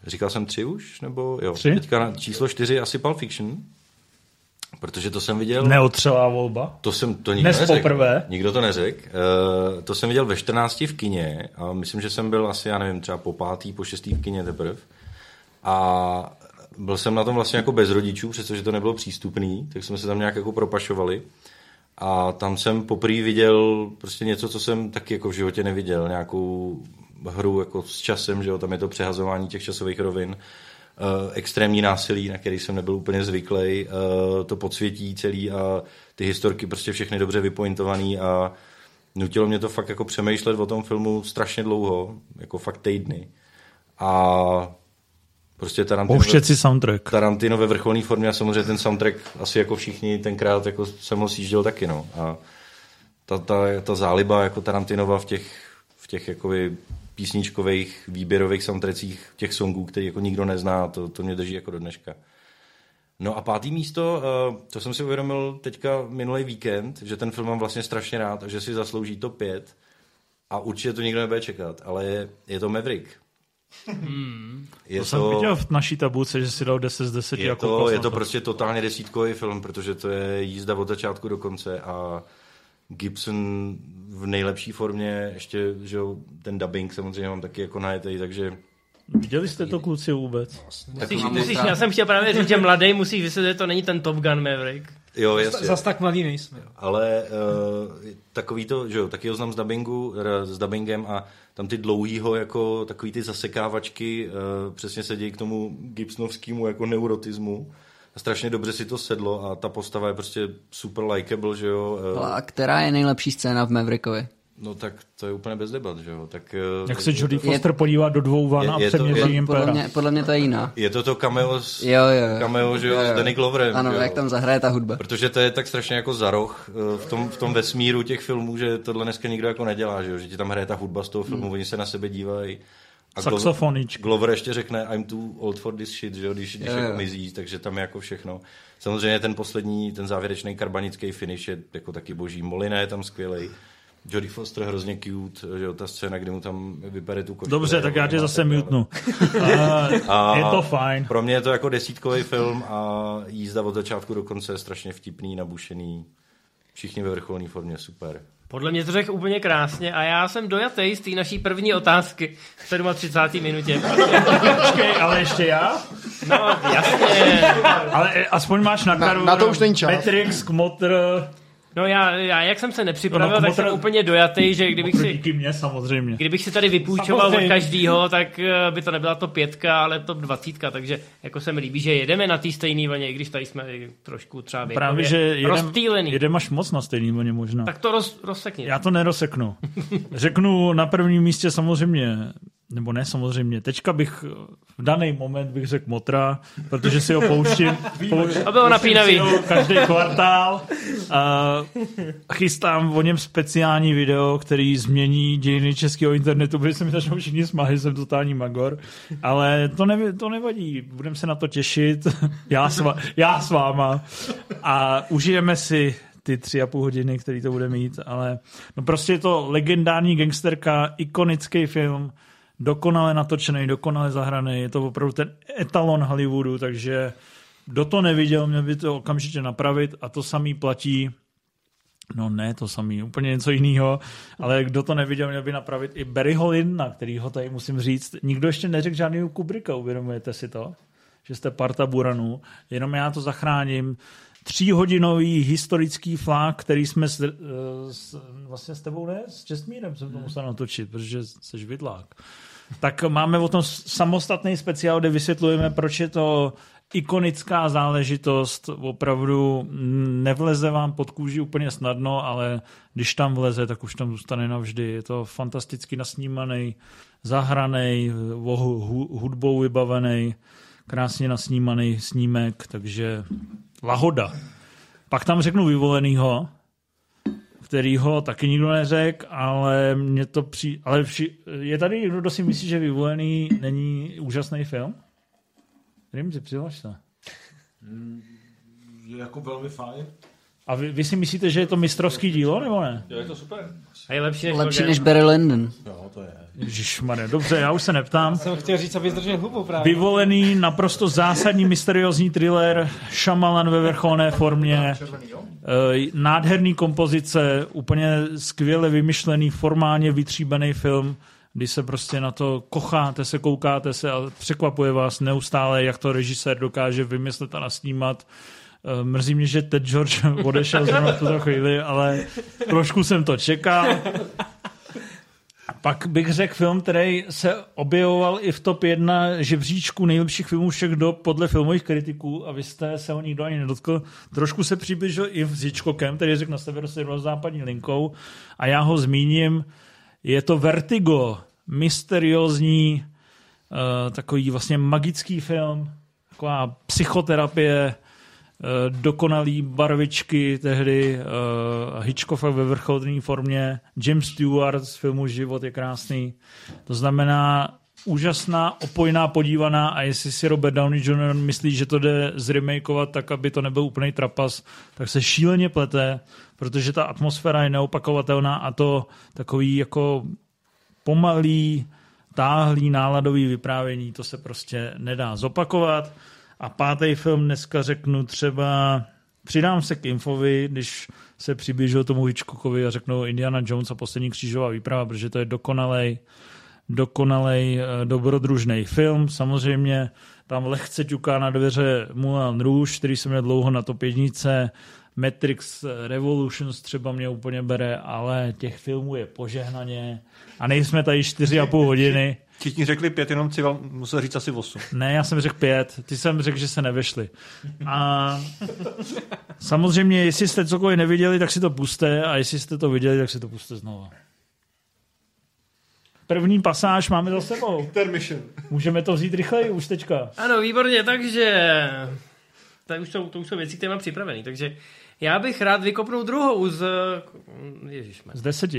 Říkal jsem 3 už, nebo jo? 3? Teďka číslo 4 asi Pulp Fiction, protože to jsem viděl... Neotřelá volba. To nikdo neřekl. Poprvé. Nikdo to neřekl. To jsem viděl ve 14 v kině a myslím, že jsem byl asi, já nevím, třeba po 5., po 6. v kině teprve. A byl jsem na tom vlastně jako bez rodičů, přestože to nebylo přístupný, tak jsme se tam nějak jako propašovali. A tam jsem poprvé viděl prostě něco, co jsem taky jako v životě neviděl, nějakou hru jako s časem, že jo, tam je to přehazování těch časových rovin, extrémní násilí, na který jsem nebyl úplně zvyklý, to podsvětí celý a ty historky prostě všechny dobře vypointovaný a nutilo mě to fakt jako přemýšlet o tom filmu strašně dlouho, jako fakt týdny. A prostě Tarantino ve vrcholné formě a samozřejmě ten soundtrack asi jako všichni tenkrát jako jsem ho sjížděl taky, no. A ta záliba jako Tarantinova v těch jakoby písničkových výběrových soundtrackích těch songů, který jako nikdo nezná, to mě drží jako do dneška. No a 5. místo, to jsem si uvědomil teďka minulý víkend, že ten film mám vlastně strašně rád a že si zaslouží top 5 a určitě to nikdo nebude čekat, ale je to Maverick. To jsem viděl v naší tabulce, že si dal 10 z 10. Je to prostě totálně desítkový film, protože to je jízda od začátku do konce a Gibson v nejlepší formě, ještě že ten dubbing samozřejmě mám taky jako najetej, takže... Viděli jste to, kluci, vůbec? Musíš, já jsem chtěl právě říct, že mladý musíš vysvětlit, že to není ten Top Gun Maverick. Jo, jasně. Zas tak mladý nejsme. Ale takový to, že jo, taky ho znám s dubbingem a tam ty dlouhýho, jako takový ty zasekávačky přesně se dějí k tomu gibsonovskému jako neurotismu. A strašně dobře si to sedlo a ta postava je prostě super likeable, že jo. A která je nejlepší scéna v Maverickovi? No tak to je úplně bez debat, že jo. Tak, jak se Jodie Foster podívá do dvou van a přeměří impéra. Podle mě to je jiná. Je to cameo s Danny Gloverem. Ano, jo. Jak tam zahraje ta hudba. Protože to je tak strašně jako za roh v tom vesmíru těch filmů, že tohle dneska nikdo jako nedělá, že jo. Že ti tam hraje ta hudba z toho filmu, oni se na sebe dívají. A Glover ještě řekne I'm too old for this shit, že jo, když jako mizí, takže tam je jako všechno. Samozřejmě ten závěrečný karbanický finish je jako taky boží. Molina je tam skvělej. Jodie Foster hrozně cute, že jo, ta scéna, kdy mu tam vypere tu košili. Dobře, tak já tě zase mutnu. Je to fajn. Pro mě je to jako desítkový film a jízda od začátku do konce je strašně vtipný, nabušený. Všichni ve vrcholné formě, super. Podle mě to řekl úplně krásně a já jsem dojatej z té naší první otázky v 37. minutě. Počkej, ale ještě já? No, jasně. Ale aspoň máš na karu. Na to už není čas. Matrix, Kmotr... No já jak jsem se nepřipravil, tak jsem úplně dojatý, že kdybych si tady vypůjčoval od každýho, tak by to nebyla top 5, ale top 20, takže jako se mi líbí, že jedeme na té stejné vlně, i když tady jsme trošku třeba věkově rozptýlený. Jedem až moc na stejné vlně možná. Tak to rozsekni. Já to nerozseknu. Řeknu na prvním místě samozřejmě, nebo ne samozřejmě, teďka bych v daný moment bych řekl Motra, protože si ho pouštím a bylo napínavý. Každý kvartál a chystám o něm speciální video, který změní dějiny českého internetu, protože se mi začnou všichni smáhat, jsem totální magor, ale to nevadí, budeme se na to těšit, já s váma a užijeme si ty 3,5 hodiny, který to bude mít, ale no prostě je to legendární gangsterka, ikonický film, dokonale natočený, dokonale zahraný, je to opravdu ten etalon Hollywoodu, takže kdo to neviděl, měl by to okamžitě napravit a to samý platí, no ne to samý, úplně něco jiného, ale kdo to neviděl, měl by napravit i Barryho Lyndona, kterýho tady musím říct, nikdo ještě neřekl žádnýho Kubricka, uvědomujete si to? Že jste parta buranů, jenom já to zachráním, 3-hodinový historický flag, který jsme vlastně s tebou, ne? S Čestmírem jsem to musel natočit, protože jsi vidlák. Tak máme o tom samostatný speciál, kde vysvětlujeme, proč je to ikonická záležitost. Opravdu nevleze vám pod kůži úplně snadno, ale když tam vleze, tak už tam zůstane navždy. Je to fantasticky nasnímaný, zahraný, hudbou vybavený, krásně nasnímaný snímek, takže... Lahoda. Pak tam řeknu Vyvolenýho, kterýho taky nikdo neřekl, ale mě to je tady někdo, kdo si myslí, že Vyvolený není úžasný film? Nevím, si přihlaš se. Je jako velmi fajn. A vy si myslíte, že je to mistrovský dílo, nebo ne? Jo, je to super. A je lepší než Barry Lyndon. Jo, to je. Ježišmarja, dobře, já už se neptám. Jsem chtěl říct, aby zdržel hubu právě. Vyvolený, naprosto zásadní mysteriózní thriller, Shyamalan ve vrcholné formě, nádherný kompozice, úplně skvěle vymyšlený, formálně vytříbený film, kdy se prostě na to kocháte se, koukáte se a překvapuje vás neustále, jak to režisér dokáže vymyslet a nasnímat. Mrzí mě, že Ted George odešel zrovna v tuto chvíli, ale trošku jsem to čekal. A pak bych řekl film, který se objevoval i v top 1 žebříčku nejlepších filmů všech dob podle filmových kritiků a vy jste se ho nikdo ani nedotkl. Trošku se přibližil i s Hitchcockem, který řekl na severozápadní linkou a já ho zmíním. Je to Vertigo, mysteriózní, takový vlastně magický film, taková psychoterapie, dokonalý barvičky tehdy, Hitchcocka ve vrcholné formě, James Stewart z filmu Život je krásný. To znamená úžasná, opojná, podívaná a jestli si Robert Downey Jr. myslí, že to jde zremakeovat tak, aby to nebyl úplný trapas, tak se šíleně plete, protože ta atmosféra je neopakovatelná a to takový jako pomalý, táhlý, náladový vyprávění, to se prostě nedá zopakovat. A pátý film dneska řeknu třeba, přidám se k Infovi, když se přiblížil tomu Hitchcockovi a řeknu Indiana Jones a poslední křížová výprava, protože to je dokonalej dobrodružný film. Samozřejmě tam lehce ťuká na dveře Moulin Rouge, který jsem měl dlouho na top 1, Matrix Revolutions třeba mě úplně bere, ale těch filmů je požehnaně a nejsme tady 4,5 hodiny. Všichni řekli 5, jenom si musel říct asi 8. Ne, já jsem řekl 5, ty jsem řekl, že se nevešli. A samozřejmě, jestli jste cokoliv neviděli, tak si to pusťte a jestli jste to viděli, tak si to pusťte znova. První pasáž máme za sebou. Můžeme to vzít rychleji už teďka. Ano, výborně, takže to už jsou věci, které mám připravený, takže já bych rád vykopnul druhou z Ježišme. Z 10.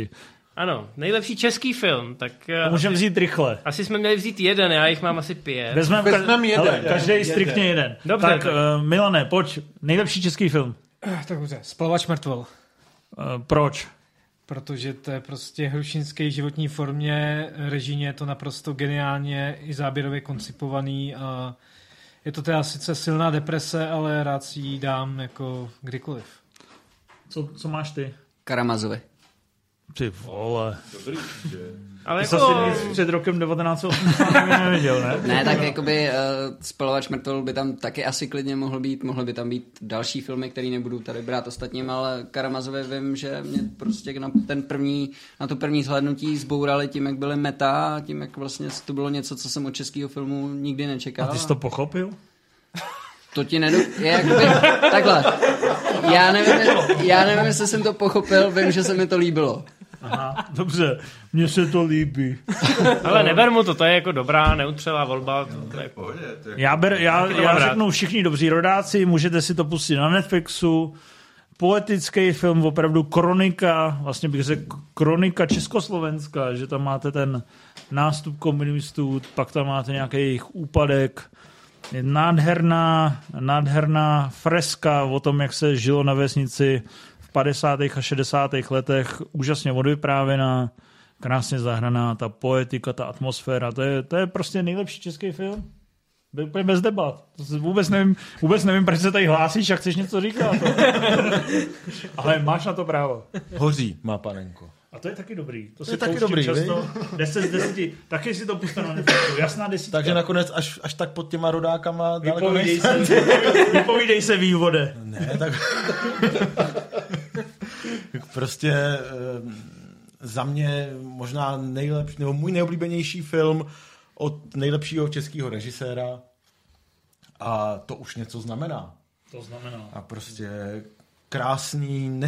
Ano, nejlepší český film. Tak můžeme vzít rychle. Asi jsme měli vzít jeden, já jich mám asi 5. Vezmeme jeden. Každý striktně jeden. Dobře, tak Milane, pojď. Nejlepší český film. Tak dobře, Splavač mrtvol. Proč? Protože to je prostě hrušínský životní formě, režijně je to naprosto geniálně i záběrově koncipovaný a je to teda sice silná deprese, ale rád si ji dám jako kdykoliv. Co máš ty? Karamazovy. Ty vole. Dobrý, že? Ale ty jako jsi před rokem 19 neviděl, ne? Ne, tak jakoby Spalovač mrtvol by tam taky asi klidně mohl být. Mohly by tam být další filmy, které nebudu tady brát ostatním, ale Karamazové vím, že mě prostě na to první zhlédnutí zbourali tím, jak byly meta, tím, jak vlastně to bylo něco, co jsem od českého filmu nikdy nečekal. A ty jsi to pochopil? To ti takhle. Já nevím, jestli jsem to pochopil, vím, že se mi to líbilo. Aha, dobře, mně se to líbí. Ale neber mu to je jako dobrá, neutřelá volba. Já řeknu všichni dobří rodáci, můžete si to pustit na Netflixu. Poetický film, opravdu kronika, vlastně bych řekl kronika Československa, že tam máte ten nástup komunistů, pak tam máte nějaký jejich úpadek. Je nádherná freska o tom, jak se žilo na vesnici v 50. a 60. letech, úžasně odvyprávěná, krásně zahraná, ta poetika, ta atmosféra, to je prostě nejlepší český film. Byl úplně bez debat. Vůbec nevím, proč se tady hlásíš a chceš něco říkat. Ale máš na to právo. Hoří má panenko. A to je taky dobrý. To je taky dobrý, často. 10 z 10. Taky si to pustá na Netflixu. Jasná 10. Takže nakonec až tak pod těma rodákama vypovídej se vývode. Ne, tak prostě za mě možná nejlepší, nebo můj nejoblíbenější film od nejlepšího českého režiséra a to už něco znamená. To znamená. A prostě krásný,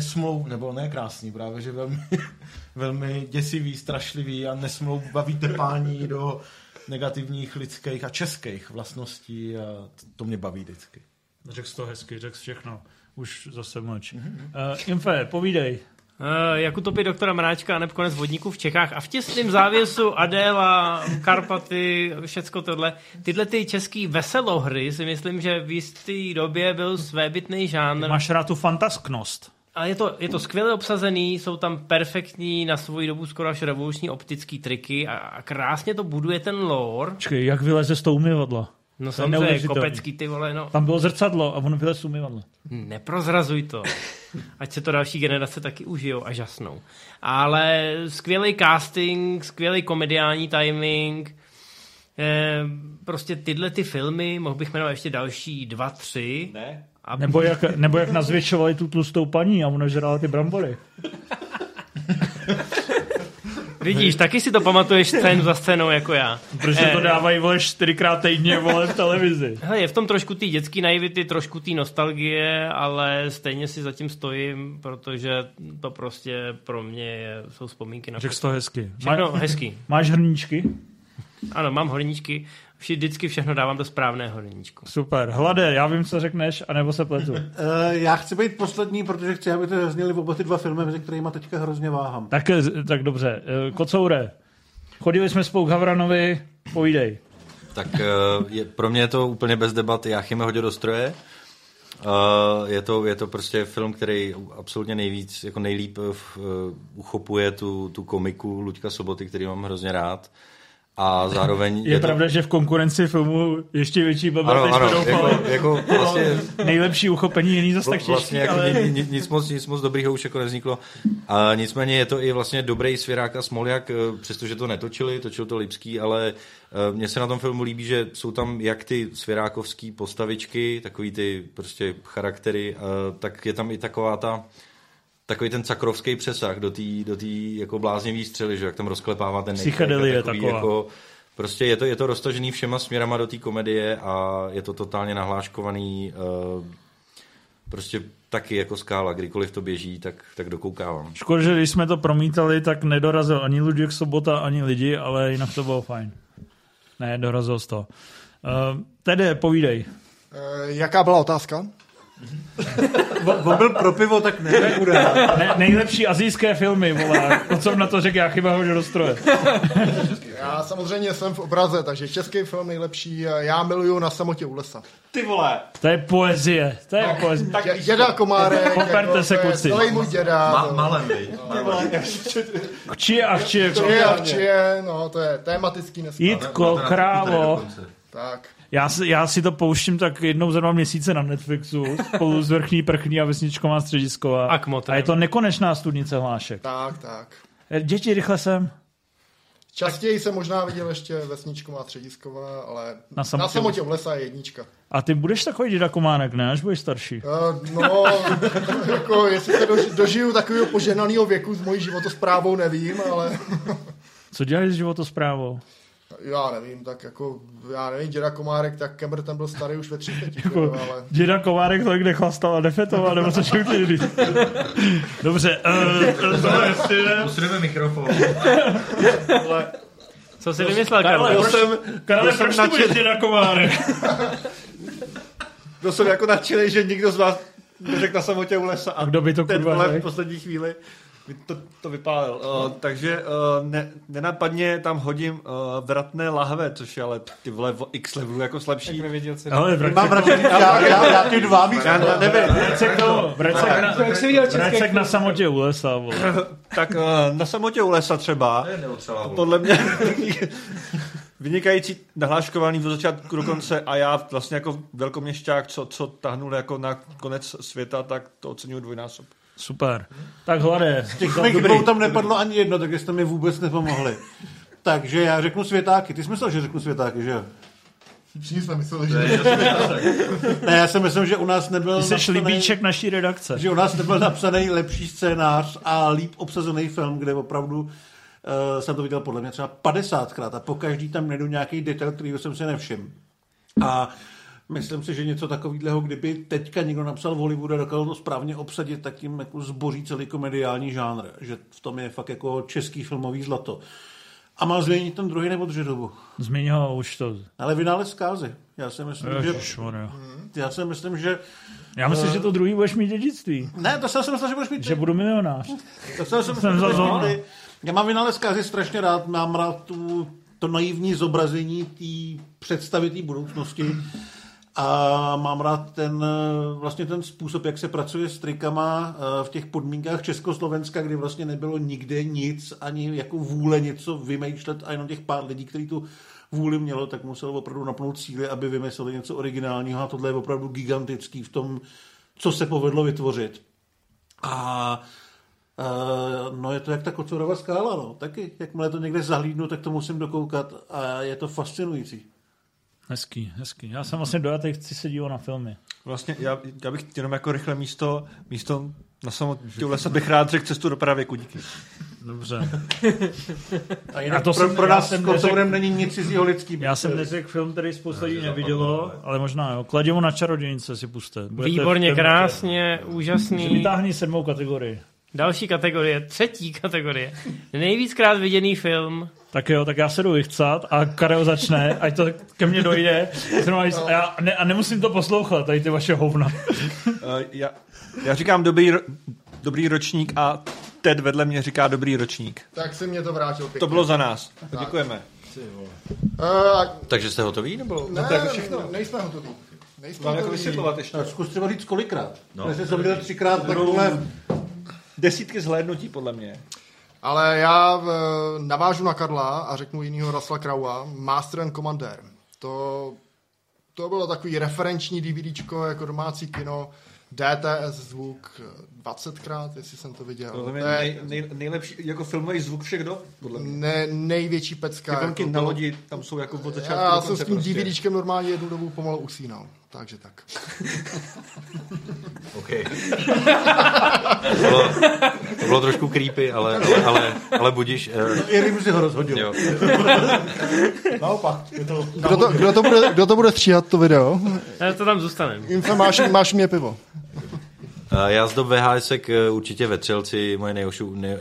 krásný, právě, že velmi, velmi děsivý, strašlivý a nesmlouvavý tepání do negativních lidských a českých vlastností a to mě baví vždycky. Řekl jsi to hezky, řekl jsi všechno. Už zase mlčí. Infé, povídej. Jak utopit doktora Mráčka a neb konec vodníků v Čechách a v těsném závěsu Adéla, Karpaty, všecko tohle. Tyhle ty český veselohry si myslím, že v jistý době byl svébytný žánr. Máš rád tu fantasknost. Ale je to skvěle obsazený, jsou tam perfektní na svou dobu skoro až revoluční optický triky a krásně to buduje ten lore. Čekaj, jak vyleze z toho umyvadla? No samozřejmě, kopecký ty vole, no. Tam bylo zrcadlo a ono vylez z umyvadla. Neprozrazuj to. Ať se to další generace taky užijou a žasnou. Ale skvělý casting, skvělý komediální timing, prostě tyhle ty filmy, mohl bych jmenovat ještě další 2, 3. Ne. Nebo jak nazvětšovali tu tlustou paní a ona žrala ty brambory. Vidíš, taky si to pamatuješ scénu za scénou jako já. Protože to dávají, vole, 4x týdně, vole, v televizi. Hele, je v tom trošku té dětské naivity, trošku té nostalgie, ale stejně si zatím stojím, protože to prostě pro mě jsou vzpomínky na... Řekl jsi to hezky. Všechno hezky. Máš hrníčky? Ano, mám horníčky. Vždycky všechno dávám do správného horníčku. Super. Hlade, já vím, co řekneš, anebo se pletu. Já chci být poslední, protože chci, aby to zněly oba ty dva filmy, se kterými teďka hrozně váhám. Tak dobře. Kocoure, chodili jsme spolu k Havranovi, povídej. Tak pro mě je to úplně bez debaty. Jáchyme hodil do stroje. Je to prostě film, který absolutně nejvíc, jako nejlíp uchopuje tu komiku Luďka Soboty, který mám hrozně rád. A zároveň je pravda, že v konkurenci filmu ještě větší baba, než to doufali. Jako vlastně, nejlepší uchopení není zase tak těžký. Vlastně ale... nic moc dobrýho už jako nevzniklo. A nicméně je to i vlastně dobrý Svěrák a Smoljak, přestože to netočili, točil to Lipský, ale mně se na tom filmu líbí, že jsou tam jak ty svěrákovský postavičky, takový ty prostě charaktery, tak je tam i takový ten cakrovský přesah do tý jako bláznivý střely, že jak tam rozklepává ten psychedelie taková. Jako, prostě je to roztažený všema směrama do té komedie a je to totálně nahláškovaný prostě taky jako skála, kdykoliv to běží, tak dokoukávám. Škoda, že když jsme to promítali, tak nedorazil ani Luděk Sobota, ani lidi, ale jinak to bylo fajn. Ne, dorazil z toho. Tedy, povídej. Jaká byla otázka? On byl pro pivo, tak ne, nejlepší asijské filmy, volá. To, co na to řekl, já chyba ho do stroje. Já samozřejmě jsem v obraze, takže český film nejlepší, já miluju Na samotě u lesa. Ty vole. To je poezie. To je poezie. Děda Komárek. Poperte se, kluci. To je můj děda. Malem, vej. Včije, no, to je tematický dneska. Jitko, králo. Tak. Já si to pouštím tak jednou za 2 měsíce na Netflixu spolu s Vrchní prchní a Vesničková středisková. A je to nekonečná studnice hlášek. Tak. Děti, rychle sem. Častěji jsem možná viděl ještě Vesničková středisková, ale Na samotě v lesa je jednička. A ty budeš takový děda Kománek, ne? Až budeš starší. No, jako jestli se dožiju takového poženaného věku s mojí životosprávou, nevím, ale... Co děláš s životosprávou? Já nevím, tak jako, děda Komárek, tak Kember ten byl starý už ve 30. Jako, ale... Děda Komárek to kde chlastal a nefetoval, nebo co všechny lidi. Dobře. Musíme mikrofon. Co jsi vymyslel, Karle? Karle, proč tu budeš děda Komárek? To jsem jako nadšenej, že nikdo z vás neřekl Na samotě u lesa. A kdo by to kurva v poslední chvíli... To vypálil. Takže nenapadně tam hodím Vratné lahve, což je ale ty vole x levelů jako slabší. Ale já ty dva mít. Vracek Na samotě u lesa. Tak Na samotě u lesa třeba. Podle mě vynikající nahláškovaný od začátku do konce a já vlastně jako velkoměšťák, co tahnul jako na konec světa, tak to oceňuju 2x. Super. Tak Hlade. Z těch mých dvou tam nepadlo ani jedno, takže jste mi vůbec nepomohli. Takže já řeknu Světáky. Ty jsi myslel, že řeknu Světáky, že jo? Všichni jsme mysleli, že ne, já si myslím, že u nás nebyl napsaný... Jsi líbíček naší redakce. Že u nás nebyl napsaný lepší scénář a líp obsazený film, kde opravdu jsem to viděl podle mě třeba 50krát a pokaždý tam nejdu nějaký detail, kterýho jsem si nevšiml. A myslím si, že něco takového, kdyby teďka někdo napsal v Hollywoodu a dokázal to správně obsadit, tak tím jako zboří celý komediální žánr. Že v tom je fakt jako český filmový zlato. A má změnit ten druhý nebo Dředobu? Změnil ho už to. Ale vynález zkázy. Já myslím, že to druhý budeš mít dědictví. Ne, to jsem myslel, že budeš mít... Že budu milionář. To jsem myslel, že já mám vynález zkázy strašně rád. Mám rád to naivní zobrazení té představité budoucnosti. A mám rád ten způsob, jak se pracuje s trikama v těch podmínkách Československa, kdy vlastně nebylo nikde nic, ani jako vůle něco vymýšlet a jenom těch pár lidí, kteří tu vůli mělo, tak muselo opravdu napnout síly, aby vymysleli něco originálního a tohle je opravdu gigantický v tom, co se povedlo vytvořit. A no je to jak ta Kocourova skála, no, taky. Jakmile to někde zahlídnu, tak to musím dokoukat a je to fascinující. Hezký. Já jsem vlastně dojatý, chci se dívat na filmy. Vlastně já bych jenom jako rychle místo Na samotě u lesa bych rád řekl Cestu do pravěku, díky. Dobře. A jinak to pro nás s Kocourem není nic cizího lidským. Já jsem neřekl film, který spousta lidí nevidělo, ale možná jo. Kladivo na čarodějnice si puste. Budete výborně, krásně, úžasný. Vytáhni 7. kategorii. Další kategorie, 3. kategorie. Nejvíckrát viděný film. Tak jo, tak já se jdu vychcat a Karel začne, ať to ke mně dojde. A nemusím to poslouchat, tady ty vaše hovna. Já říkám dobrý ročník a Ted vedle mě říká dobrý ročník. Tak si mě to vrátil pěkně. To bylo za nás. Tak. Děkujeme. Takže jste hotoví? Nebo? Ne, no, nejsme hotoví. Mám jako vysvětlovat ještě. Zkus třeba říct kolikrát. No. Jsem byl 3krát takhle. Desítky zhlédnutí podle mě. Ale já navážu na Karla a řeknu jinýho Russella Crowa, Master and Commander. To bylo takový referenční DVDčko jako domácí kino, DTS zvuk 20krát, jestli jsem to viděl. To je nejlepší, jako filmový zvuk všech dob, podle mě. Největší pecka. Ty velký jako na lodi, tam jsou jako od začátku. Já jsem s tím DVDčkem normálně jednu dobu pomalu usínal. Takže tak. Okay. To bylo trošku creepy, ale budíš... Jenom si ho rozhodil. Naopak. Kdo to bude stříhat, to video? Já to tam zůstane. Máš mě pivo. Já z dob VHSek určitě ve Třelci, moje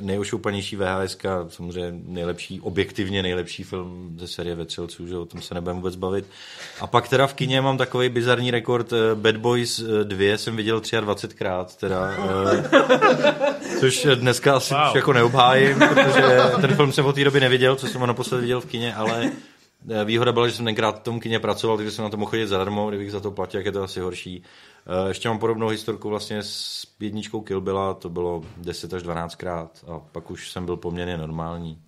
nejošoupanější VHSka, samozřejmě nejlepší, objektivně nejlepší film ze série Ve Třelců, že o tom se nebudeme vůbec bavit. A pak teda v kině mám takový bizarní rekord, Bad Boys 2 jsem viděl 23krát, teda, což dneska asi wow. Jako neobhájím, protože ten film jsem od té doby neviděl, co jsem ho naposledy viděl v kině, ale... Výhoda byla, že jsem tenkrát v tom kyně pracoval, takže jsem na to mohl chodit zadarmo, kdybych za to platil, jak je to asi horší. Ještě mám podobnou historku vlastně s jedničkou Kill Billa, to bylo 10 až 12krát a pak už jsem byl poměrně normální.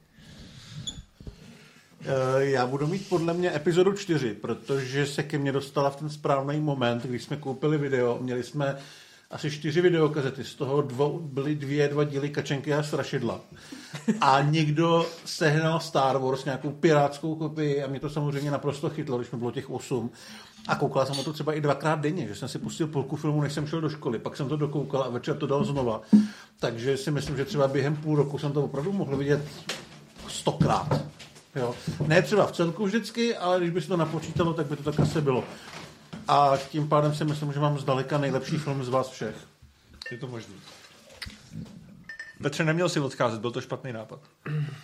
Já budu mít podle mě epizodu 4, protože se ke mně dostala v ten správný moment, když jsme koupili video, měli jsme asi 4 videokazety, z toho byly 2 díly Kačenky a Strašidla. A někdo sehnal Star Wars, nějakou pirátskou kopii a mě to samozřejmě naprosto chytlo, když mi bylo těch 8. A koukal jsem to třeba i 2krát denně, že jsem si pustil půlku filmu, než jsem šel do školy. Pak jsem to dokoukal a večer to dal znova. Takže si myslím, že třeba během půl roku jsem to opravdu mohl vidět 100krát. Jo? Ne třeba v celku vždycky, ale když by se to napočítalo, tak by to tak asi bylo. A tím pádem si myslím, že mám zdaleka nejlepší film z vás všech. Je to možný. Petře, neměl si odcházet, byl to špatný nápad.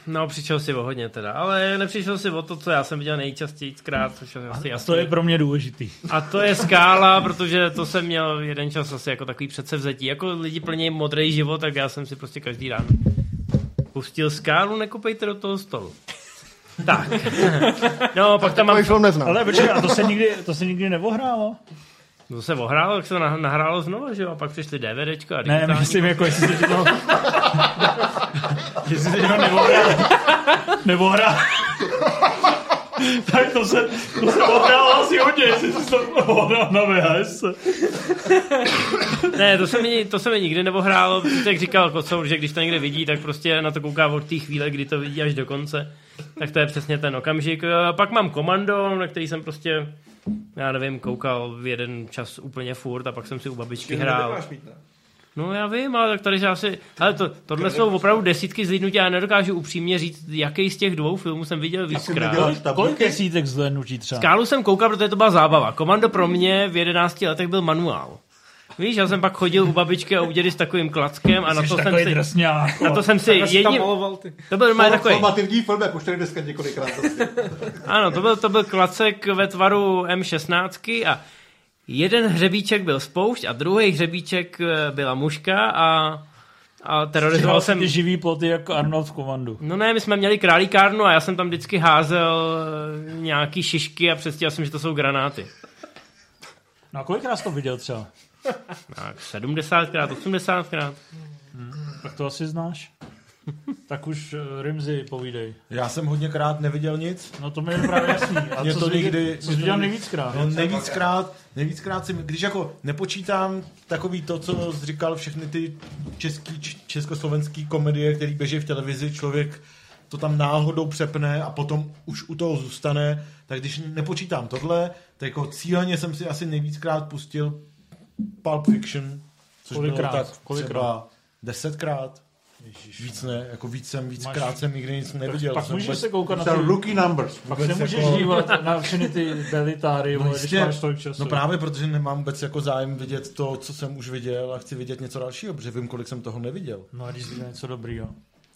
No, přišel si o hodně teda, ale nepřišel si o to, co já jsem viděl nejčastějšíkrát, což je asi jasný. To je pro mě důležitý. A to je Skála, protože to jsem měl jeden čas asi jako takový předsevzetí. Jako lidi plnějí modrý život, tak já jsem si prostě každý ráno pustil Skálu, nekopejte do toho stolu. Tak. No, pak tam mám... film neznám. Ale počkej, a to se nikdy neohrálo? To se ohrálo, tak se to nahrálo znovu, že jo? A pak přišli DVDčko a digitální. Ne, myslím, jako jestli se to... jestli se to neohrálo. Tak to se ohrálo asi hodně, jestli se to ohrálo na VHS. Ne, to se mi nikdy neohrálo, protože jak říkal Kocour, že když to někde vidí, tak prostě na to kouká od té chvíle, kdy to vidí až do konce. Tak to je přesně ten okamžik. A pak mám Komando, na který jsem prostě... Já nevím, koukal v jeden čas úplně furt a pak jsem si u babičky hrál. No já vím, ale tak tady asi... Ale tohle jsou opravdu desítky zhlédnutí a já nedokážu upřímně říct, jaký z těch dvou filmů jsem viděl víckrát. Kolik desítek zhlédnutí třeba? Skálu jsem koukal, protože to byla zábava. Komando pro mě v 11 letech byl manuál. Víš, já jsem pak chodil u babičky a u dědy s takovým klackem a na to jsem si jedním... To byl normálně takový... Formativní film, jak už tady dneska několikrát. Ano, to byl klacek ve tvaru M16 a jeden hřebíček byl spoušť a druhý hřebíček byla muška a terorizoval jsem... Ty živý ploty jako Arnold v Komandu. No ne, my jsme měli králíkárnu a já jsem tam vždycky házel nějaký šišky a přestíhal jsem, že to jsou granáty. No a kolikrát to viděl třeba? Tak 70krát, 80krát. Tak to asi znáš. Tak už Rimzi, povídej. Já jsem hodněkrát neviděl nic. No to mi je právě jasný. A mě to nikdy... Co jsi viděl nejvíckrát? No, nejvíckrát jsem... Když jako nepočítám takový to, co jsi říkal, všechny ty československý komedie, který běží v televizi, člověk to tam náhodou přepne a potom už u toho zůstane. Tak když nepočítám tohle, tak jako cíleně jsem si asi nejvíckrát pustil Pulp Fiction, což bylo tak třeba 10krát. Víc ne, jako víckrát jsem nikdy nic neviděl. Pak můžeš se koukat na ty lucky numbers. Pak se můžeš dívat na všechny ty delitáry, no, když máš tolik času. No právě, protože nemám vůbec jako zájem vidět to, co jsem už viděl a chci vidět něco dalšího, protože vím, kolik jsem toho neviděl. No a když jsi něco dobrýho.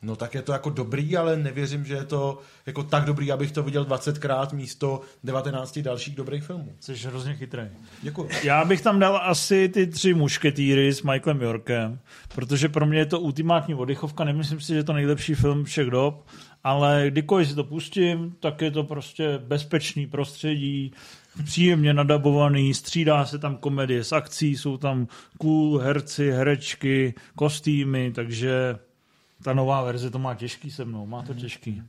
No tak je to jako dobrý, ale nevěřím, že je to jako tak dobrý, abych to viděl 20krát místo 19 dalších dobrých filmů. Jsi hrozně chytrý. Děkuji. Já bych tam dal asi ty 3 mušketýry s Michaelem Yorkem, protože pro mě je to ultimátní oddychovka, nemyslím si, že je to nejlepší film všech dob, ale kdykoliv si to pustím, tak je to prostě bezpečný prostředí, příjemně nadabovaný, střídá se tam komedie s akcí, jsou tam cool herci, herečky, kostýmy, takže... Ta nová verze to má těžký se mnou, má to těžký.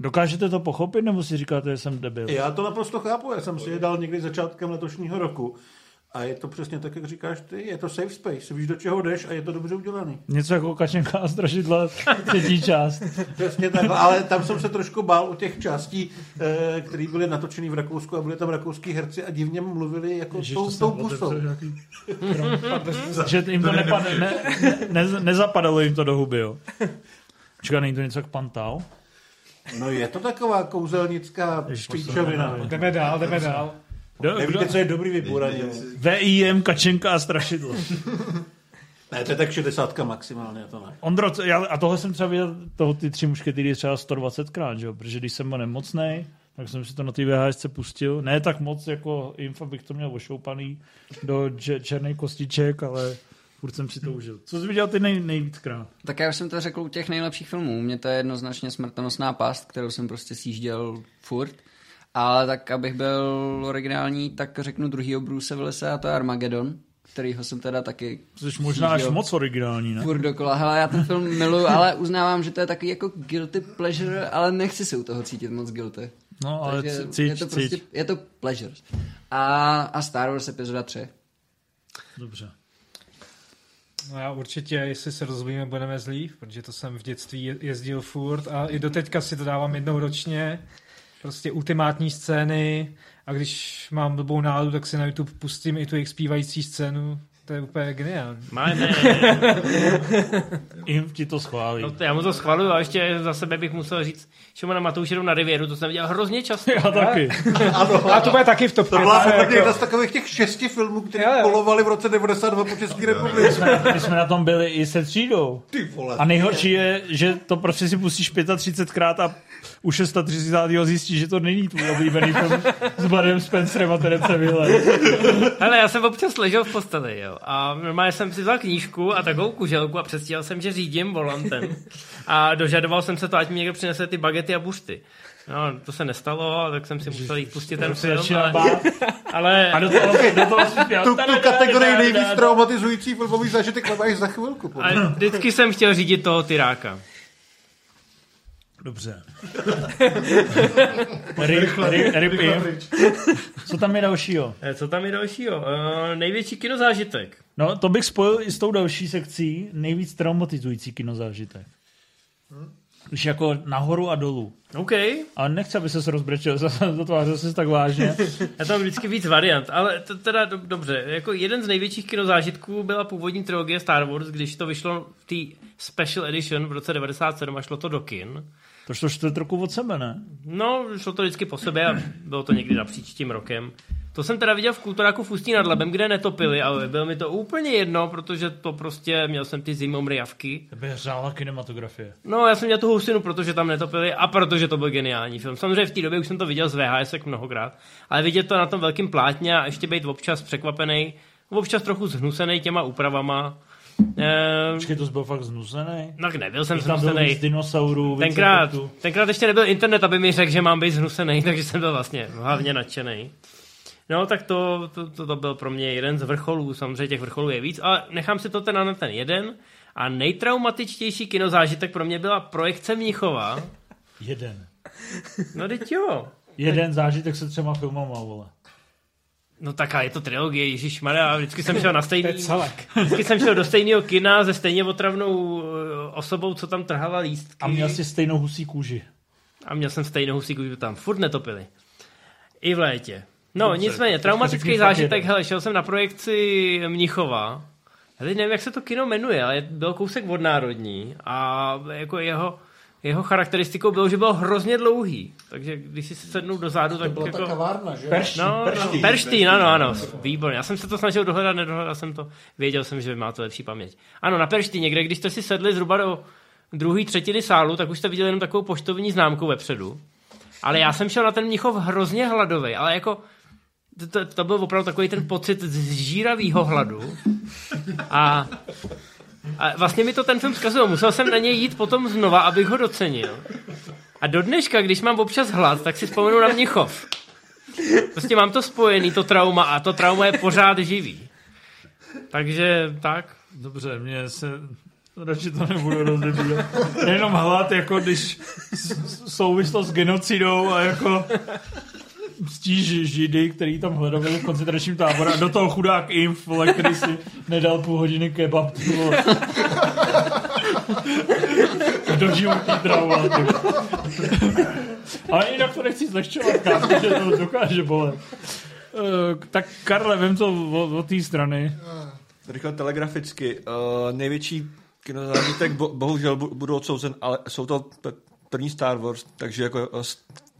Dokážete to pochopit, nebo si říkáte, že jsem debil? Já to naprosto chápu, já jsem si je dal někdy začátkem letošního roku a je to přesně tak, jak říkáš ty, je to safe space, víš, do čeho jdeš a je to dobře udělaný. Něco jako Kačenka a strašidla, třetí část. Přesně tak, ale tam jsem se trošku bál u těch částí, které byly natočený v Rakousku a byli tam rakouský herci a divně mluvili jako tou pusou. Že jim to nezapadalo jim to do huby, jo. Čeká, není to něco jak Pantau? No je to taková kouzelnická píčovina. Jdeme dál. Nevíte, co je dobrý vybůraně. V.I.M. Kačenka a strašidlo. Ne, to je tak 60 maximálně, to ne. Ondro, a tohle jsem třeba viděl, ty 3 mušketýry třeba 120krát, že? Protože když jsem byl nemocnej, tak jsem si to na té VHSce pustil. Ne tak moc, jako Infa bych to měl ošoupaný do černej kostiček, ale furt jsem si to užil. Co jsi viděl ty nejvíckrát? Tak já už jsem to řekl u těch nejlepších filmů. Mně to je jednoznačně Smrtonosná past, kterou jsem prostě sjížděl furt. Ale tak, abych byl originální, tak řeknu druhýho Bruce Willise a to je Armageddon, kterýho jsem teda taky... Což možná až moc originální, ne? Furt dokola. Hele, já ten film miluju, ale uznávám, že to je takový jako guilty pleasure, ale nechci se u toho cítit moc guilty. No, ale cíč. Je to pleasure. A Star Wars epizoda 3. Dobře. No já určitě, jestli se rozumíme, budeme zlí, protože to jsem v dětství jezdil furt a i doteďka si to dávám jednou ročně. Prostě ultimátní scény a když mám blbou náladu, tak si na YouTube pustím i tu jejich zpívající scénu. To je úplně geniální. Máme. Jim ti to schválí. No to já mu to schvaluju a ještě za sebe bych musel říct, že mu na Matoušeru na Rivieru, to jsem viděl hrozně často. Já taky. Ano, a to bude taky v top 5. To byla jedna z takových těch 6 filmů, které kolovali v roce 92 po České republice. My jsme na tom byli i se třídou. Ty vole. A nejhorší je, že to prostě si pustíš 35krát a u 630. zjistíš, že to není tvůj oblíbený film s Bradem Spencerem a Terence Hillem. Hele, já jsem občas ležel v posteli, jo. A normálně jsem si vzal knížku a takovou kuželku a přestíhal jsem, že řídím volantem. A dožadoval jsem se to, ať mi někdo přinese ty bagety a buřty. No, to se nestalo, tak jsem si musel jít pustit ten film. Ale... A do toho si pěl. Tu kategorii nejvíc traumatizující filmový zážitek nemáš za chvilku. A vždycky jsem chtěl řídit toho tyráka. Dobře. Ryb. Co tam je dalšího? Největší kinozážitek. No, to bych spojil i s tou další sekcí. Nejvíc traumatizující kinozážitek. Už jako nahoru a dolů. OK. Ale nechci, aby se rozbrečil. Zatvářil se tak vážně. Já tam vždycky víc variant. Ale to teda dobře. Jako jeden z největších kinozážitků byla původní trilogie Star Wars, když to vyšlo v té special edition v roce 1997 a šlo to do kin. To šlo 4 roku od sebe, ne? No, šlo to vždycky po sobě a bylo to někdy napříč tím rokem. To jsem teda viděl v Kulturáku v Ústí nad Labem, kde netopili, ale bylo mi to úplně jedno, protože to prostě, měl jsem ty zimomry javky. Tebe hřála kinematografie. No, já jsem měl tu hustinu, protože tam netopili a protože to byl geniální film. Samozřejmě v té době už jsem to viděl z VHSek mnohokrát, ale vidět to na tom velkém plátně a ještě být občas překvapený, občas trochu zhnusený těma úpravama. Počkej, to jsi byl fakt znusenej? Tak nebyl jsem znusenej. Byl dinosaurů, tenkrát ještě nebyl internet, aby mi řekl, že mám být znusenej, takže jsem byl vlastně hlavně nadšenej. No tak to byl pro mě jeden z vrcholů, samozřejmě těch vrcholů je víc, ale nechám si to teda na ten jeden a nejtraumatičtější kinozážitek pro mě byla projekce Mnichova. Jeden. No teď jo. Jeden zážitek se třema filmama, vole. No tak a je to trilogie, ježišmarja, vždycky jsem šel do stejného kina se stejně otravnou osobou, co tam trhala lístky. A měl jsi stejnou husí kůži. Tam furt netopili. I v létě. No dobře, nicméně, traumatický zážitek, hele, šel jsem na projekci Mnichova, Já teď nevím, jak se to kino jmenuje, ale byl kousek od Národní a jako jeho charakteristikou bylo, že byl hrozně dlouhý. Takže když si sednou dozadu, tak byla jako... ta kavárna, že? Perštýn, ano, výborně. Já jsem se to snažil dohledat, nedohledal jsem to. Věděl jsem, že máte lepší paměť. Ano, na Perštýně, kde když jste si sedli zhruba do druhé třetiny sálu, tak už jste viděli jenom takovou poštovní známku vepředu. Ale já jsem šel na ten Mnichov hrozně hladovej, ale jako... To byl opravdu takový ten pocit zžíravýho hladu. A vlastně mi to ten film zkazoval. Musel jsem na něj jít potom znova, abych ho docenil. A do dneška, když mám občas hlad, tak si vzpomenu na Mnichov. Prostě mám to spojený, to trauma, a to trauma je pořád živý. Takže tak. Dobře, mě se... Radši to nebudu rozebírat. Jenom hlad, jako když souvislost s genocidou a jako... stíž Židy, který tam hledovali v koncentračním táboru a do toho chudák Imf, vole, který si nedal půl hodiny kebab, vole. Do životí trauma. Ale jinak to nechci zlehčovat, kámo, že to dokáže bolet. Tak Karle, vem to od té strany. Rychle telegraficky. Největší kinozážitek bohužel budou odsouzen, ale jsou to první Star Wars, takže jako...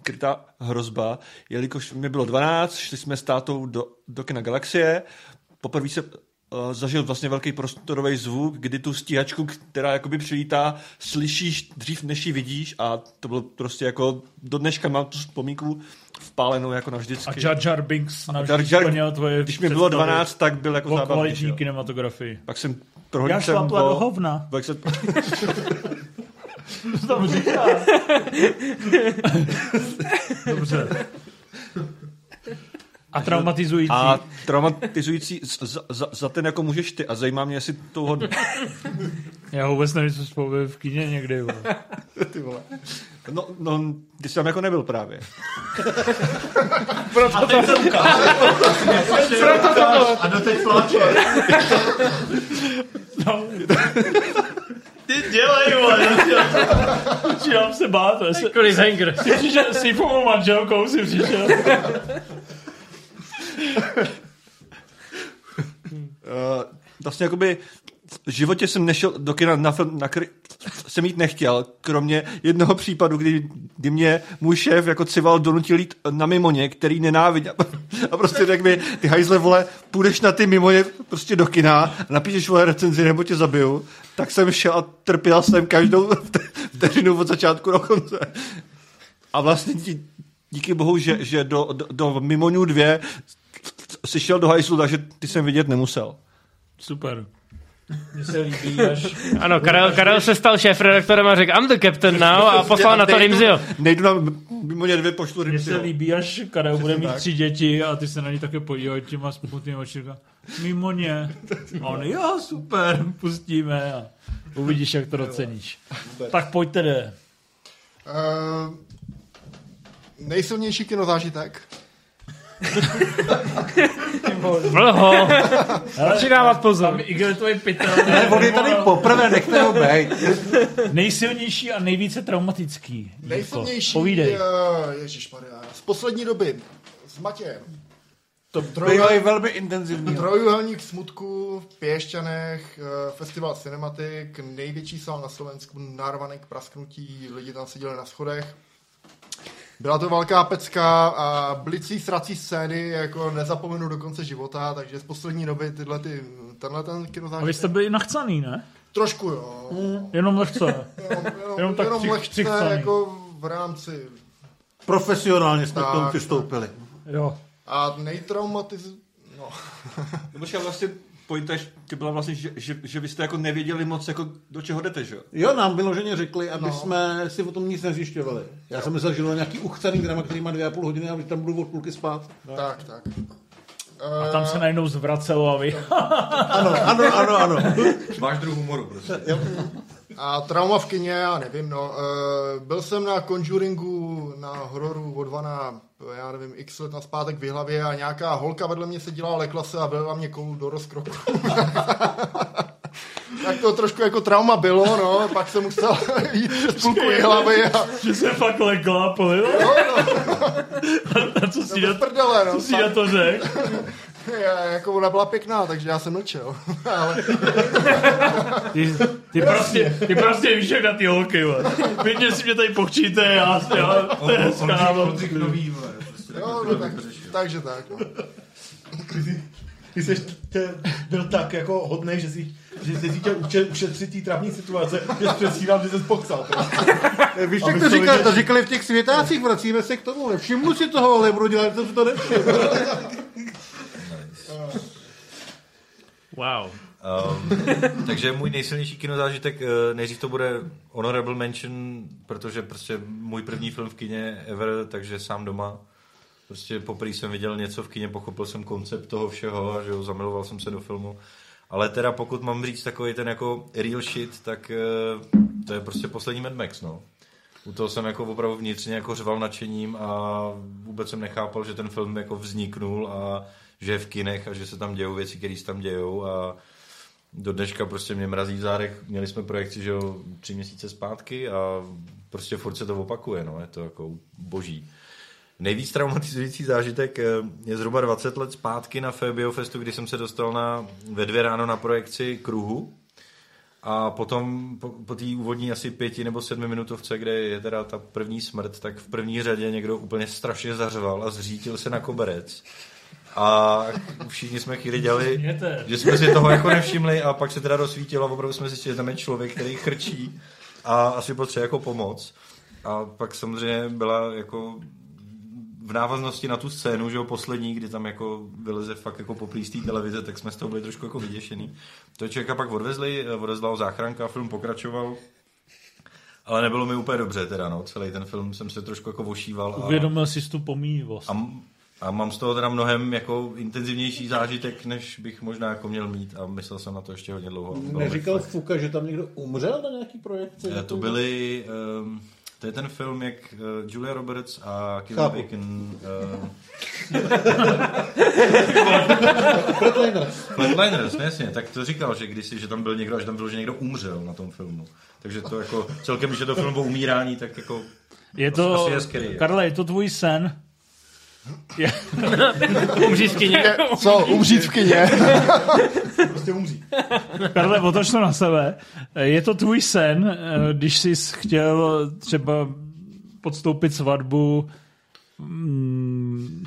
Krytá hrozba, jelikož mi bylo 12, šli jsme s tátou do kina Galaxie, poprvé se zažil vlastně velký prostorový zvuk, kdy tu stíhačku, která jakoby přilítá, slyšíš dřív, než ji vidíš, a to bylo prostě jako, do dneška mám tu vzpomínku vpálenou jako navždycky. A Jar Jar Binks navždycky splnil tvoje představy. Když mi bylo 12, tak byl jako zábavný. Po kvalitní kinematografii. Pak jsem prohodil jsem šlapla do hovna. Pak jsem... Co tam říká? Dobře. A traumatizující. Za ten jako můžeš ty. A zajímá mě, jestli toho... Já vůbec nevím, co spolu v kyně někdy. Ty vole. No, ty jsi tam jako nebyl právě. Proto to se ukáže. A doteď pláče. No... Ty dělej, vole. Učívám se bát. Takový zengr. S týpovou manželkou si přišel. Vlastně jakoby v životě jsem nešel do kina na film, jsem jít nechtěl, kromě jednoho případu, kdy mě můj šéf jako cival donutil jít na Mimoně, který nenávidí. A prostě řekl mi, ty hajzle, vole, půjdeš na ty Mimoně prostě do kina, napíšeš, vole, recenzi, nebo tě zabiju. Tak jsem šel a trpěl jsem každou vteřinu od začátku do konce. A vlastně díky bohu, že do Mimonu 2 si šel do hajzlu, takže ty jsem vidět nemusel. Super. Mně se líbí, až... Ano, Karel se stal šéfredaktorem a řekl, I'm the captain now, a poslal na to Rimziho. Nejdu na Mimoně 2, pošlu Rimziho. Mně se líbí, až Karel bude mít 3 děti a ty se na ní také podíval těma smutnými očima. Mimoně. A on, jo, super, pustíme a uvidíš, jak to doceníš. Tak pojď tedy. Nejsilnější kinozážitek. Vlho. Radši dávat pozor. On je tady poprvé, nechte ho bejt. Nejsilnější a nejvíce traumatický. Nejsilnější, ježišmarja, z poslední doby, s Matějem. To bylo velmi intenzivní. Trojuhelník smutku v Piešťanech, festival Cinematik, největší sál na Slovensku, narvaný k prasknutí, lidi tam seděli na schodech. Byla to velká pecka a blicí srací scény, jako nezapomenu do konce života, takže z poslední doby tenhle kinozážitek. A vy jste byli nachcaný, ne? Trošku, jo. Jenom lehce. jenom lehce, jako v rámci... Profesionálně jsme k tomu přistoupili. Jo. A no. Možná vlastně... Pointa je byla vlastně, že byste jako nevěděli moc, jako do čeho jdete, že? Jo, nám vyloženě řekli, aby jsme si o tom nic nezjišťovali. Já jsem myslel, že bylo nějaký uchcený drama, který má 2,5 hodiny a tam budu od půlky spát. Tak. A tam se najednou zvracelo a vy... Ano. Máš druhou humoru, prostě. A trauma v kině, já nevím, no. Byl jsem na Conjuringu, na hororu od Vana, já nevím, x let nazpátek v hlavě a nějaká holka vedle mě seděla, lekla se a vedla mě kolu do rozkroku. Tak to trošku jako trauma bylo, no. Pak jsem musel jít přes půlku hlavy a... Že se fakt lekla, polila? No. A co si na to řekl? Jako ona byla pěkná, takže já jsem mlčel. Ale... Ty prostě víš, jak na ty holky, man. Větně si mě tady pochčíte, já to je hezká. Takže tak, no. Ty jsi byl tak jako hodnej, že jsi chtěl ušetřit tý trapní situace, že jsi přesíral, že jsi pochcal. Víš, jak to říkali? To říkali v těch světácích, vracíme se k tomu. Všimnu si toho, ale budu dělat, to nevšimnu. Wow. Takže můj nejsilnější kinozážitek, nejdřív to bude Honorable Mention, protože prostě můj první film v kině ever, takže sám doma. Prostě poprvé jsem viděl něco v kině, pochopil jsem koncept toho všeho, že jo, zamiloval jsem se do filmu. Ale teda pokud mám říct takový ten jako real shit, tak to je prostě poslední Mad Max, no. U toho jsem jako opravdu vnitřně jako řval nadšením a vůbec jsem nechápal, že ten film jako vzniknul a že je v kinech a že se tam dějou věci, které se tam dějou a do dneška prostě mě mrazí v zádech. Měli jsme projekci, že jo, 3 měsíce zpátky a prostě furt se to opakuje, no, je to jako boží. Nejvíc traumatizující zážitek je zhruba 20 let zpátky na Fabiofestu, kdy jsem se dostal ve 2 ráno na projekci Kruhu a potom po té úvodní asi 5- nebo 7-minutovce, kde je teda ta první smrt, tak v první řadě někdo úplně strašně zařval a zřítil se na koberec. A všichni jsme chvíli dělali, že jsme si toho jako nevšimli a pak se teda rozsvítilo a opravdu jsme zjistili, že tam je člověk, který chrčí a asi potřebuje jako pomoc. A pak samozřejmě byla jako v návaznosti na tu scénu, že jo, poslední, kdy tam jako vyleze fakt jako poplý z té televize, tak jsme z toho byli trošku jako vyděšený. To člověka pak odvezla ho záchranka a film pokračoval. Ale nebylo mi úplně dobře teda, no, celý ten film jsem se trošku jako vošíval. Uvědomil jsi tu pomíjivost. A mám z toho teda mnohem jako intenzivnější zážitek, než bych možná jako měl mít a myslel jsem na to ještě hodně dlouho. Neříkal Fuka, že tam někdo umřel na nějaký projekci? To byly... To je ten film, jak Julia Roberts a Kevin Bacon... Flatliners, jasně. Tak to říkal, že kdysi, že tam byl někdo, až tam bylo, že někdo umřel na tom filmu. Takže to jako celkem, když je to film o umírání, tak jako... Je to... Karle, je to tvůj sen? Umřít v kyně. Co? Umřít v kyně? Prostě umřít. Karle, otoč to na sebe. Je to tvůj sen, když jsi chtěl třeba podstoupit svatbu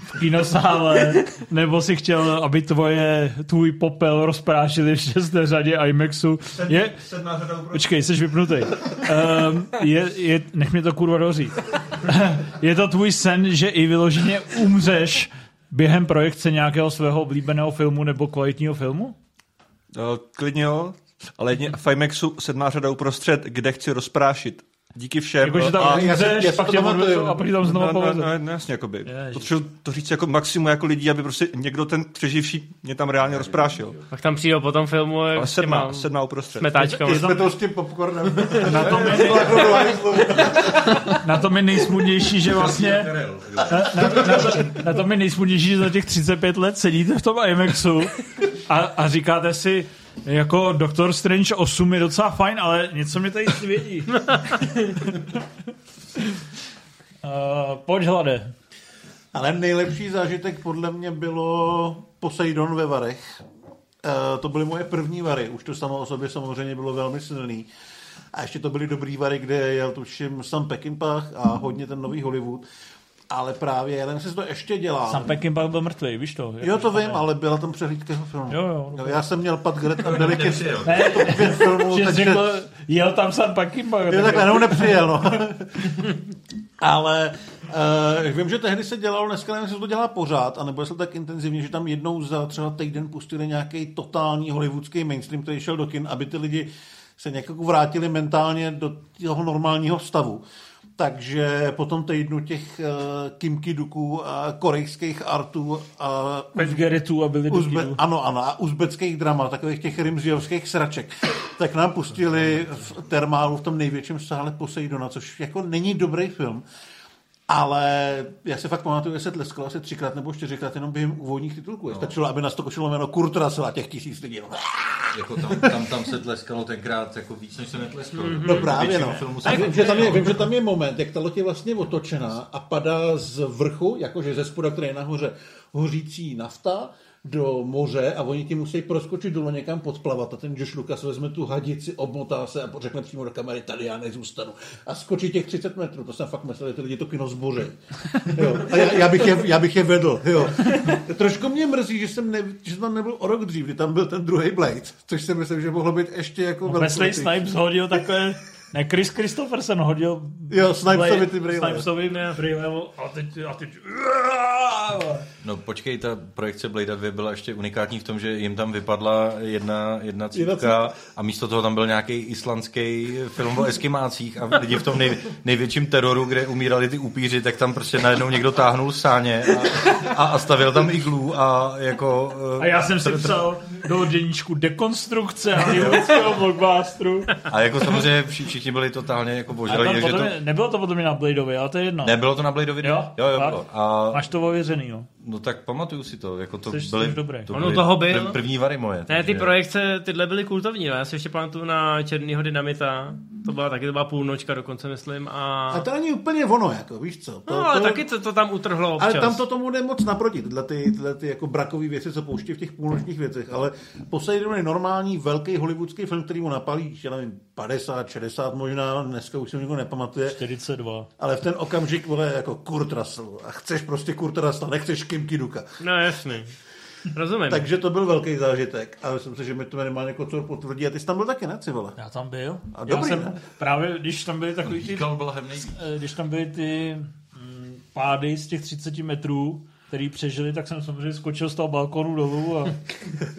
v kinosále, nebo si chtěl, aby tvůj popel rozprášili v 6. řadě IMAXu. Počkej, jsi vypnutý. Nech mě to kurva doříct. Je to tvůj sen, že i vyloženě umřeš během projekce nějakého svého oblíbeného filmu nebo kvalitního filmu? No, klidně jo, ale jedně v IMAXu 7. řada uprostřed, kde chci rozprášit. Díky všem. Jako, že tam umřeš, pak tě odvezou a pak tam znovu povedou. No jasně, jakoby. Potřebuji to říct jako maximum jako lidí, aby prostě někdo ten přeživší mě tam reálně rozprášil. Tak tam přijde po tom filmu... Ale 7. uprostřed. Smetáčkou. Jsme to s tím popcornem. Na tom je nejsmutnější, že vlastně... Na tom je nejsmutnější, že za těch 35 let sedíte v tom IMAXu a říkáte si... Jako Doctor Strange 8 je docela fajn, ale něco mi tady svědí. Pojď, Hlade. Ale nejlepší zážitek podle mě bylo Poseidon ve Varech. To byly moje první Vary. Už to samo o sobě samozřejmě bylo velmi silný. A ještě to byly dobrý Vary, kde jel tuším Sam Peckinpah a hodně ten nový Hollywood. Ale právě, já nevím, jestli to ještě dělá. Sam Peckinpah byl mrtvý, víš to? Jo, to vím, ale byla tam přehlídka jeho filmu. Jo, já jsem měl Pat Gret a Delicacy. Jel tam Sam Peckinpah. Jo, tak jenom nepřijel, no. Ale vím, že tehdy se dělalo, dneska nevím, jestli to dělá pořád, anebo jestli tak intenzivně, že tam jednou za třeba týden pustili nějaký totální hollywoodský mainstream, který šel do kin, aby ty lidi se nějak vrátili mentálně do toho normálního stavu. Takže potom týdnu těch kimkiduků a korejských artů a Pevgeritů a byli a uzbeckých drama, takových těch rimzijovských sraček, tak nám pustili v Termálu v tom největším sále Poseidona, což jako není dobrý film, ale já se fakt pamatuju, že se tleskalo asi 3x nebo 4x jenom během úvodních titulků. No. Stačilo, aby nás to košilo jméno Kurt Russell a těch 1000 lidí. Jako tam se tleskalo tenkrát jako víc, než se netleskalo. No právě, no. Vím, že tam je moment, jak ta loď je vlastně otočená a padá z vrchu, jakože ze spoda, která je nahoře, hořící nafta do moře a oni ti musí proskočit dole někam podplavat a ten Josh Lucas vezme tu hadici, obmotá se a řekne přímo do kamery, tady já nezůstanu. A skočí těch 30 metrů, to jsem fakt myslel, že ty lidi to kino zboří. A já bych je vedl. Jo. Trošku mě mrzí, že jsem tam nebyl o rok dřív, kdy tam byl ten druhý Blade, což si myslím, že mohlo být ještě jako velký. Wesley Snipes hodil takové... Ne, Chris Christopher jsem hodil... Jo, Snipesovi ty brýle. Snipesovi, ne, brýle, a teď... No počkej, ta projekce Blade 2 byla ještě unikátní v tom, že jim tam vypadla jedna cívka a místo toho tam byl nějaký islandský film o eskimácích a lidi v tom největším teroru, kde umírali ty upíři, tak tam prostě najednou někdo táhnul sáně a stavil tam iglu a jako... A já jsem si psal do deníčku dekonstrukce a německého blockbusteru. A jako samozřejmě všichni byli totálně jako božrali. Takže to... Nebylo to potom na Bladeovi, ale to je jedno. Nebylo to na Bladeovi? Jo, bylo. A... Máš to ověřený, jo? No tak pamatuju si to, jako to byly první vary moje. Ne, ty projekce, tyhle byly kultovní, já si ještě pamatuju na Černýho dynamita, to byla půlnočka dokonce, myslím. A to není úplně ono, jako, víš co. To, no, ale to, taky to tam utrhlo občas. Ale tam to tomu jde moc naproti, tyhle ty jako brakový věci, co pouští v těch půlnočních věcech, ale Poseidon je normální velký hollywoodský film, který mu napalí, já nevím, 50, 60 možná, dneska už si nikdo nepamatuje. 42. Ale v ten okamžik, vole, jako Kurt Russell. A chceš prostě Kurt Russell, nechceš Kim Kiduka. No jasný. Rozumím. Takže to byl velký zážitek. A myslím si, že mi to minimálně Kocor potvrdí. A ty jsi tam byl taky, ne, Civole? Já tam byl. A dobrý, jsem, právě když tam byly takový ty... Když tam byly ty pády z těch 30 metrů, který přežili, tak jsem samozřejmě skočil z toho balkonu dolů a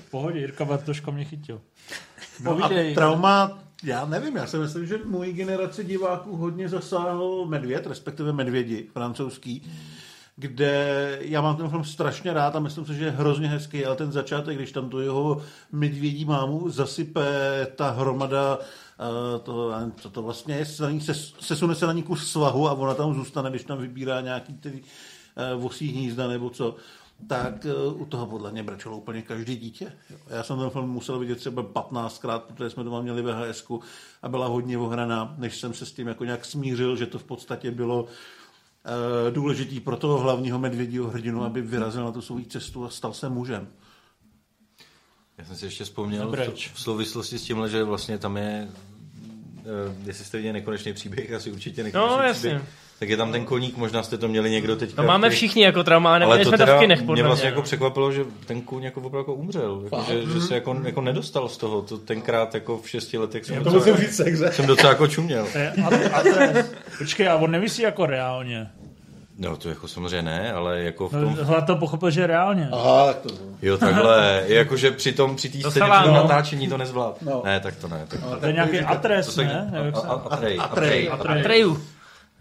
v pohodě, Jirka Bartoška mě chytil. No a trauma... Já nevím, já si myslím, že mojí generaci diváků hodně zasáhl Medvěd, respektive Medvědi francouzský, kde já mám ten film strašně rád a myslím si, že je hrozně hezký, ale ten začátek, když tam tu jeho medvědí mámu zasype ta hromada, co to vlastně je, sesune se na ní kus svahu a ona tam zůstane, když tam vybírá nějaký ty vosí hnízda nebo co, tak u toho podle mě brečelo úplně každý dítě. Já jsem ten film musel vidět třeba 15krát, protože jsme doma měli VHSku a byla hodně ohraná, než jsem se s tím jako nějak smířil, že to v podstatě bylo důležitý pro toho hlavního medvědího hrdinu, aby vyrazil na tu svou cestu a stal se mužem. Já jsem si ještě vzpomněl v souvislosti s tímhle, že vlastně tam je, jestli jste viděli Nekonečný příběh, asi určitě Nekonečný příběh. Tak je tam ten koník, možná jste to měli někdo teďka. No máme všichni jako trauma, neměli jsme to v kinech podle mě. Mě vlastně jako překvapilo, že ten kůň jako opravdu umřel, že se jako nedostal z toho, to tenkrát jako v 6 letech jsem docela jako čuměl. Počkej, a on nevisí jako reálně. No to jako samozřejmě ne, ale jako v tom... Hlad to pochopil, že reálně. Aha, to... Jo, takhle, jakože při té scéně natáčení to nezvlád. Ne, tak to ne. To je nějaký Atres, ne? Atreju.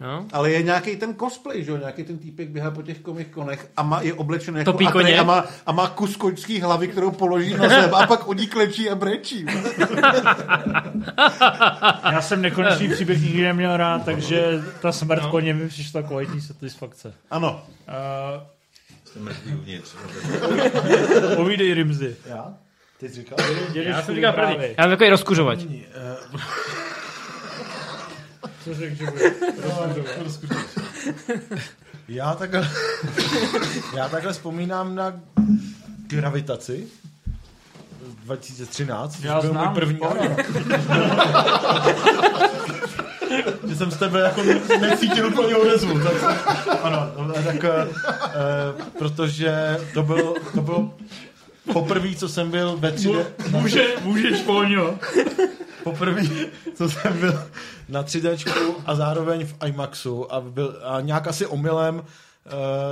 No. Ale je nějaký ten cosplay, že jo? Nějaký ten týpek běhá po těch komikonech a je oblečený jako Atrej a má kus koňský hlavy, kterou položí na zem a pak oni klečí a brečí. Já jsem Nekonečný příběh nikdy neměl rád, takže ta smrt koně mi přišla kvalitní satisfakce. Ano. Jsem mrtvý uvnitř. Povídej, Rimzy. Já? Ty jsi říkal? Já jsem říkal pravdě. Já jsem takový rozkuřovač. Co řekl, že bude? Já takhle vzpomínám na Gravitaci 2013. Já byl můj první. Že jsem z tebe jako necítil úplně odezvu. Ano, tak protože to bylo poprvé, co jsem byl ve 3D... Můžeš, Polňo. Poprvé, co jsem byl na 3Dčku a zároveň v IMAXu a nějak asi omylem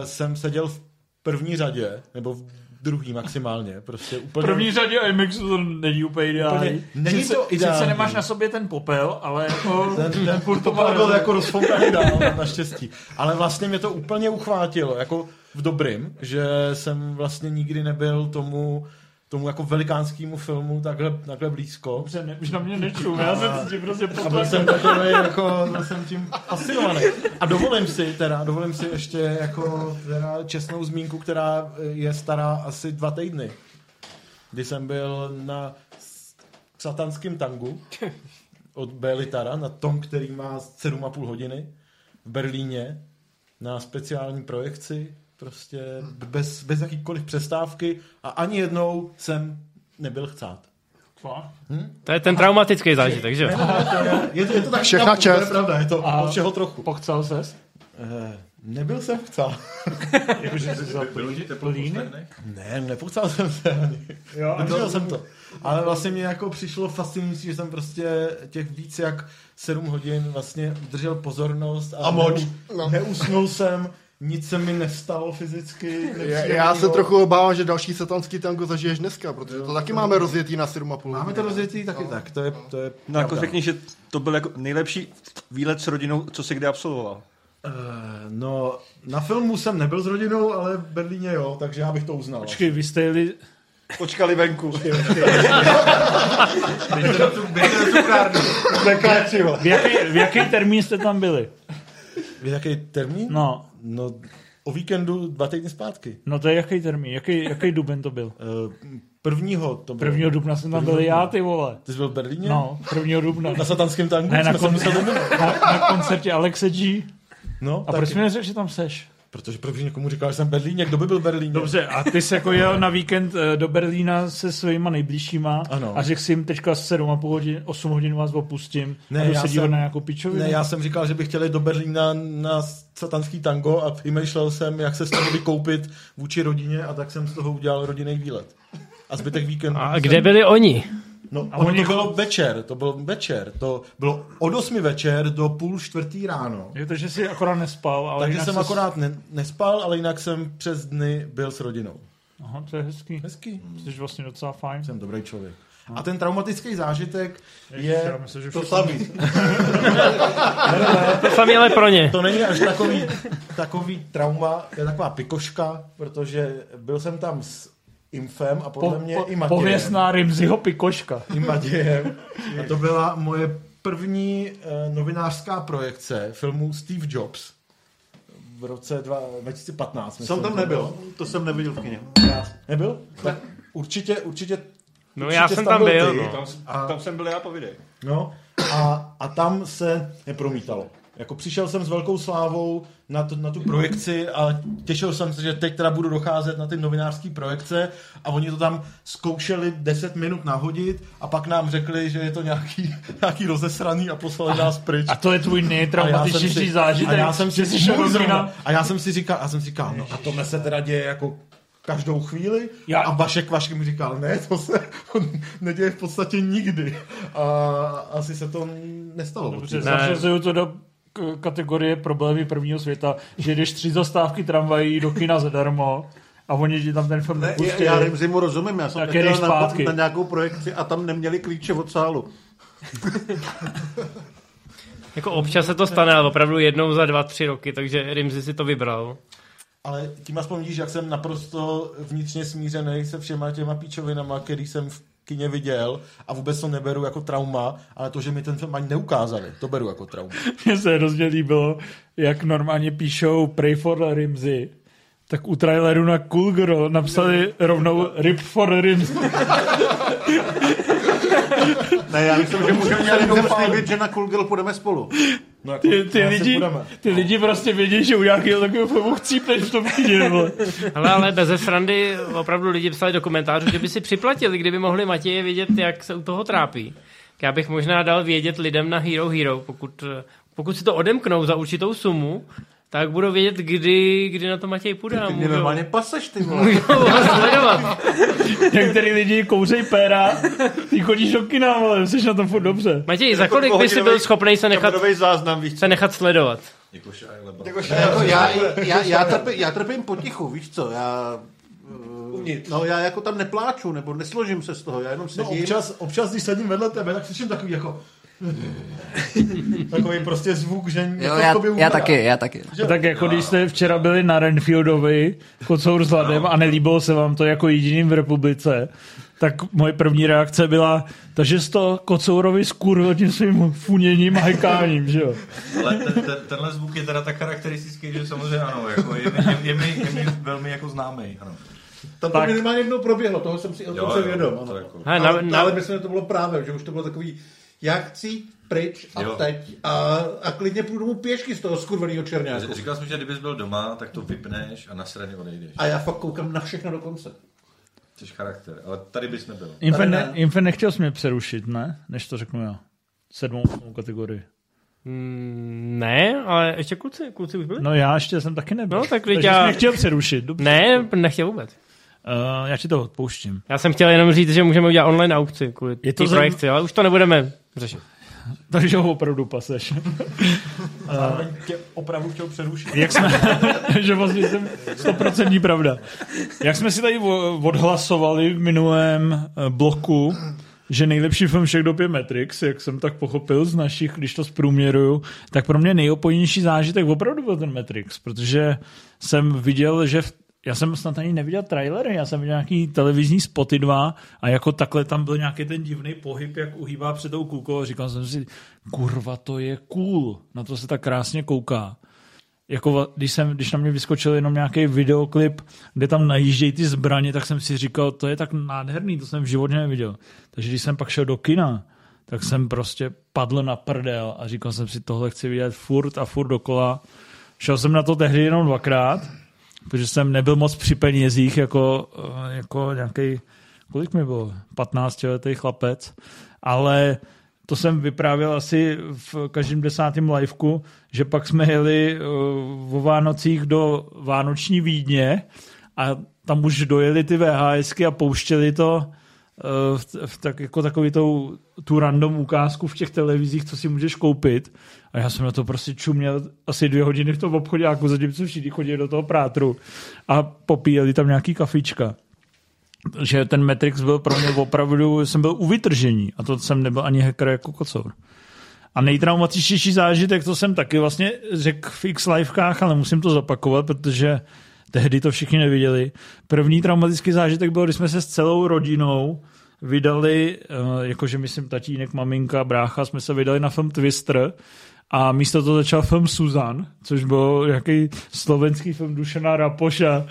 jsem seděl v první řadě, nebo v druhý maximálně. Prostě úplně... První řadě IMAXu to není úplně ideální. Není to ideální. Sice nemáš na sobě ten popel, ale jako... Ten popel byl jako rozfoukaný dál, naštěstí. Ale vlastně mě to úplně uchvátilo, jako v dobrým, že jsem vlastně nikdy nebyl tomu jako velikánskému filmu takhle blízko. Už na mě nečum, já jsem s tím prostě potlakil. A byl jsem tím asilovaný. A dovolím si ještě jako teda čestnou zmínku, která je stará asi 2 týdny. Kdy jsem byl na satanském tangu od Belitara, na tom, který má 7,5 hodiny v Berlíně, na speciální projekci prostě bez jakýkoliv přestávky a ani jednou jsem nebyl chcát. To je ten traumatický zážitek, že jo? Je to tak všechna čest. Je pravda, je to od všeho trochu. Pochcel ses? Nebyl jsem chcel. Jakože jsi vzal plín? Ne, nepochcel jsem se ani. Nebyl jsem to. Ale vlastně mě jako přišlo fascinující, že jsem prostě těch víc jak 7 hodin vlastně držel pozornost a neusnul jsem. Nic se mi nestalo fyzicky. Já se trochu obávám, že další satanský tango zažiješ dneska, protože to taky máme rozjetý na 7,5. Máme to rozjetý taky tak. To je no jako řekni, že to byl jako nejlepší výlet s rodinou, co jsi kdy absolvoval. No, na filmu jsem nebyl s rodinou, ale v Berlíně jo, takže já bych to uznal. Počkej, vy jste jeli... Počkali venku. V jaký termín jste tam byli? Víš, jaký termín? No, o víkendu 2 týdny zpátky. No to je jaký termín? Jaký duben to byl? 1. to bylo. 1. dubna jsem tam byl já, ty vole. Ty jsi byl v Berlíně? No, 1. dubna. Na satanském tangu? Ne, na koncertě Alexe G. No, a proč mi neřekl, že tam seš? Protože první někomu říkal, že jsem v Berlíně, kdo by byl v Berlíně? Dobře, a ty jsi jako jel na víkend do Berlína se svýma nejbližšíma a řekl jsi jim teďka 7,5 hodin, 8 hodin vás opustím ne, a jdu se dívat na nějakou pičovinu. Ne, já jsem říkal, že bych chtěl jít do Berlína na satanský tango a vymýšlel jsem, jak se z toho vykoupit vůči rodině a tak jsem z toho udělal rodinný výlet. A zbytek víkendu... A kde byli oni? No, to bylo večer. To bylo od 8 večer do 3:30 ráno. Je to, že jsi akorát nespal, ale takže jsem akorát nespal, ale jinak jsem přes dny byl s rodinou. Aha, to je hezký. Hezký. Jsi vlastně docela fajn. Jsem dobrý člověk. A ten traumatický zážitek je myslím, to samý. To samý, ale pro ně. To není až takový trauma, je taková pikoška, protože byl jsem tam s Imfem a podle mě i Matějem. Pověstná Rimziho pikoška. I Matějem. A to byla moje první novinářská projekce filmu Steve Jobs v roce 2015. Jsem tam nebyl, to jsem neviděl v kině. Nebyl? Tak určitě. No já jsem tam byl. No. Tam jsem byl já po videu. No a tam se nepromítalo. Jako přišel jsem s velkou slávou na tu projekci a těšil jsem se, že teď teda budu docházet na ty novinářský projekce a oni to tam zkoušeli 10 minut nahodit a pak nám řekli, že je to nějaký rozesraný a poslali nás pryč. A to je tvůj nejtraumatičnější zážitek. A já jsem si říkal, no a tohle se teda děje jako každou chvíli a Vašek mi říkal, ne, to se neděje v podstatě nikdy. A asi se to nestalo. Dobře, zařazuju to do kategorie problémy prvního světa, že jdeš 3 zastávky tramvají do kina zadarmo a oni ti tam ten film nepustili. Já Rimzimu rozumím, já jsem chtěl na nějakou projekci a tam neměli klíče od sálu. Jako občas se to stane, ale opravdu jednou za 2-3 roky, takže Rimzi si to vybral. Ale tím aspoň vidíš, jak jsem naprosto vnitřně smířený se všema těma píčovinama, který jsem v kině viděl a vůbec to neberu jako trauma, ale to, že mi ten film ani neukázali, to beru jako trauma. Mně se hrozně líbilo, jak normálně píšou Pray for Rimzi, tak u traileru na Cool Girl napsali rovnou Rip for Rimzi. Ne, já myslím, že můžeme slíbit, že na Cool Girl půjdeme spolu. No jako, ty lidi prostě vědí, že u nějakého takového filmu chcípneš v tom knihy. Ale beze srandy opravdu lidi psali do komentářů, že by si připlatili, kdyby mohli Matěje vědět, jak se u toho trápí. Já bych možná dal vědět lidem na Hero Hero, pokud si to odemknou za určitou sumu, tak budou vědět, kdy na to Matěj půjde. Ty mě normálně paseš, ty vole. Můžou vás sledovat. Některý lidi kouřej péra, ty chodíš do kina, ale jsi na tom furt dobře. Matěj, za kolik by si byl schopnej se nechat sledovat? Já trpím potichu, víš co, já... No já jako tam nepláču, nebo nesložím se z toho, já jenom sedím. No občas, když sedím vedle tebe, tak slyším takový jako... Takový prostě zvuk, že jo, já taky. Tak jako když jste včera byli na Renfieldovi Kocour s Hladem a nelíbilo se vám to jako jediným v republice, tak moje první reakce byla, takže jsi to Kocourovi skurvil tím svým funěním a hajkáním, že jo? Ale tenhle zvuk je teda tak charakteristický, že samozřejmě ano, jako je mi velmi jako známý, ano. Tam to minimálně jednou proběhlo, toho jsem si vědom, ano. Ale myslím, že to bylo právě, že už to bylo takový já chci pryč a jo. Teď a klidně půjdu mu pěšky z toho skurveného černáku. Říkal jsem, že kdybys byl doma, tak to vypneš a nasraně odejdeš. A já fakt koukám na všechno do konce. Což charakter, ale tady bys nebyl. Infe, nechtěl jsi mě přerušit, ne? Než to řeknu já. 7. kategorii. Ne, ale ještě kluci už byli. No já ještě jsem taky nebyl. No, tak takže jsi mě chtěl přerušit. Dobře. Ne, nechtěl vůbec. Já ti to odpouštím. Já jsem chtěl jenom říct, že můžeme udělat online aukci kvůli té projekci, ale už to nebudeme řešit. Takže ho opravdu paseš. Zároveň tě opravdu chtěl přerušit. Jak jsme, že vlastně jsem 100% pravda. Jak jsme si tady odhlasovali v minulém bloku, že nejlepší film všech dob je Matrix, jak jsem tak pochopil z našich, když to zprůměruju, tak pro mě nejopojnější zážitek opravdu byl ten Matrix, protože jsem viděl, že já jsem snad ani neviděl trailery, já jsem viděl nějaký televizní spoty 2 a jako takhle tam byl nějaký ten divný pohyb, jak uhýbá před tou kůlkou a říkal jsem si, kurva, to je cool, na to se tak krásně kouká. Jako když na mě vyskočil jenom nějaký videoklip, kde tam najíždějí ty zbraně, tak jsem si říkal, to je tak nádherný, to jsem v životě neviděl. Takže když jsem pak šel do kina, tak jsem prostě padl na prdel a říkal jsem si, tohle chci vidět furt a furt dokola. Šel jsem na to tehdy jenom 2krát, protože jsem nebyl moc při penězích, jako nějaký, kolik mi bylo, 15letý chlapec, ale to jsem vyprávěl asi v každém 10. liveku, že pak jsme jeli o Vánocích do Vánoční Vídně a tam už dojeli ty VHSky a pouštěli to jako takový tu random ukázku v těch televizích, co si můžeš koupit. A já jsem na to prostě čuměl asi 2 hodiny v tom obchoďáku, zatímco všichni chodili do toho prátru a popíjeli tam nějaký kafička. Že ten Matrix byl pro mě opravdu, jsem byl u vytržení a to jsem nebyl ani hacker jako kocour. A nejtraumatičtější zážitek, to jsem taky vlastně řekl v X-livekách, ale musím to zopakovat, protože tehdy to všichni neviděli. První traumatický zážitek byl, když jsme se s celou rodinou vydali, jakože myslím tatínek, maminka, brácha, jsme se vydali na film Twister a místo toho začal film Suzan, což byl nějaký slovenský film Dušana Rapoša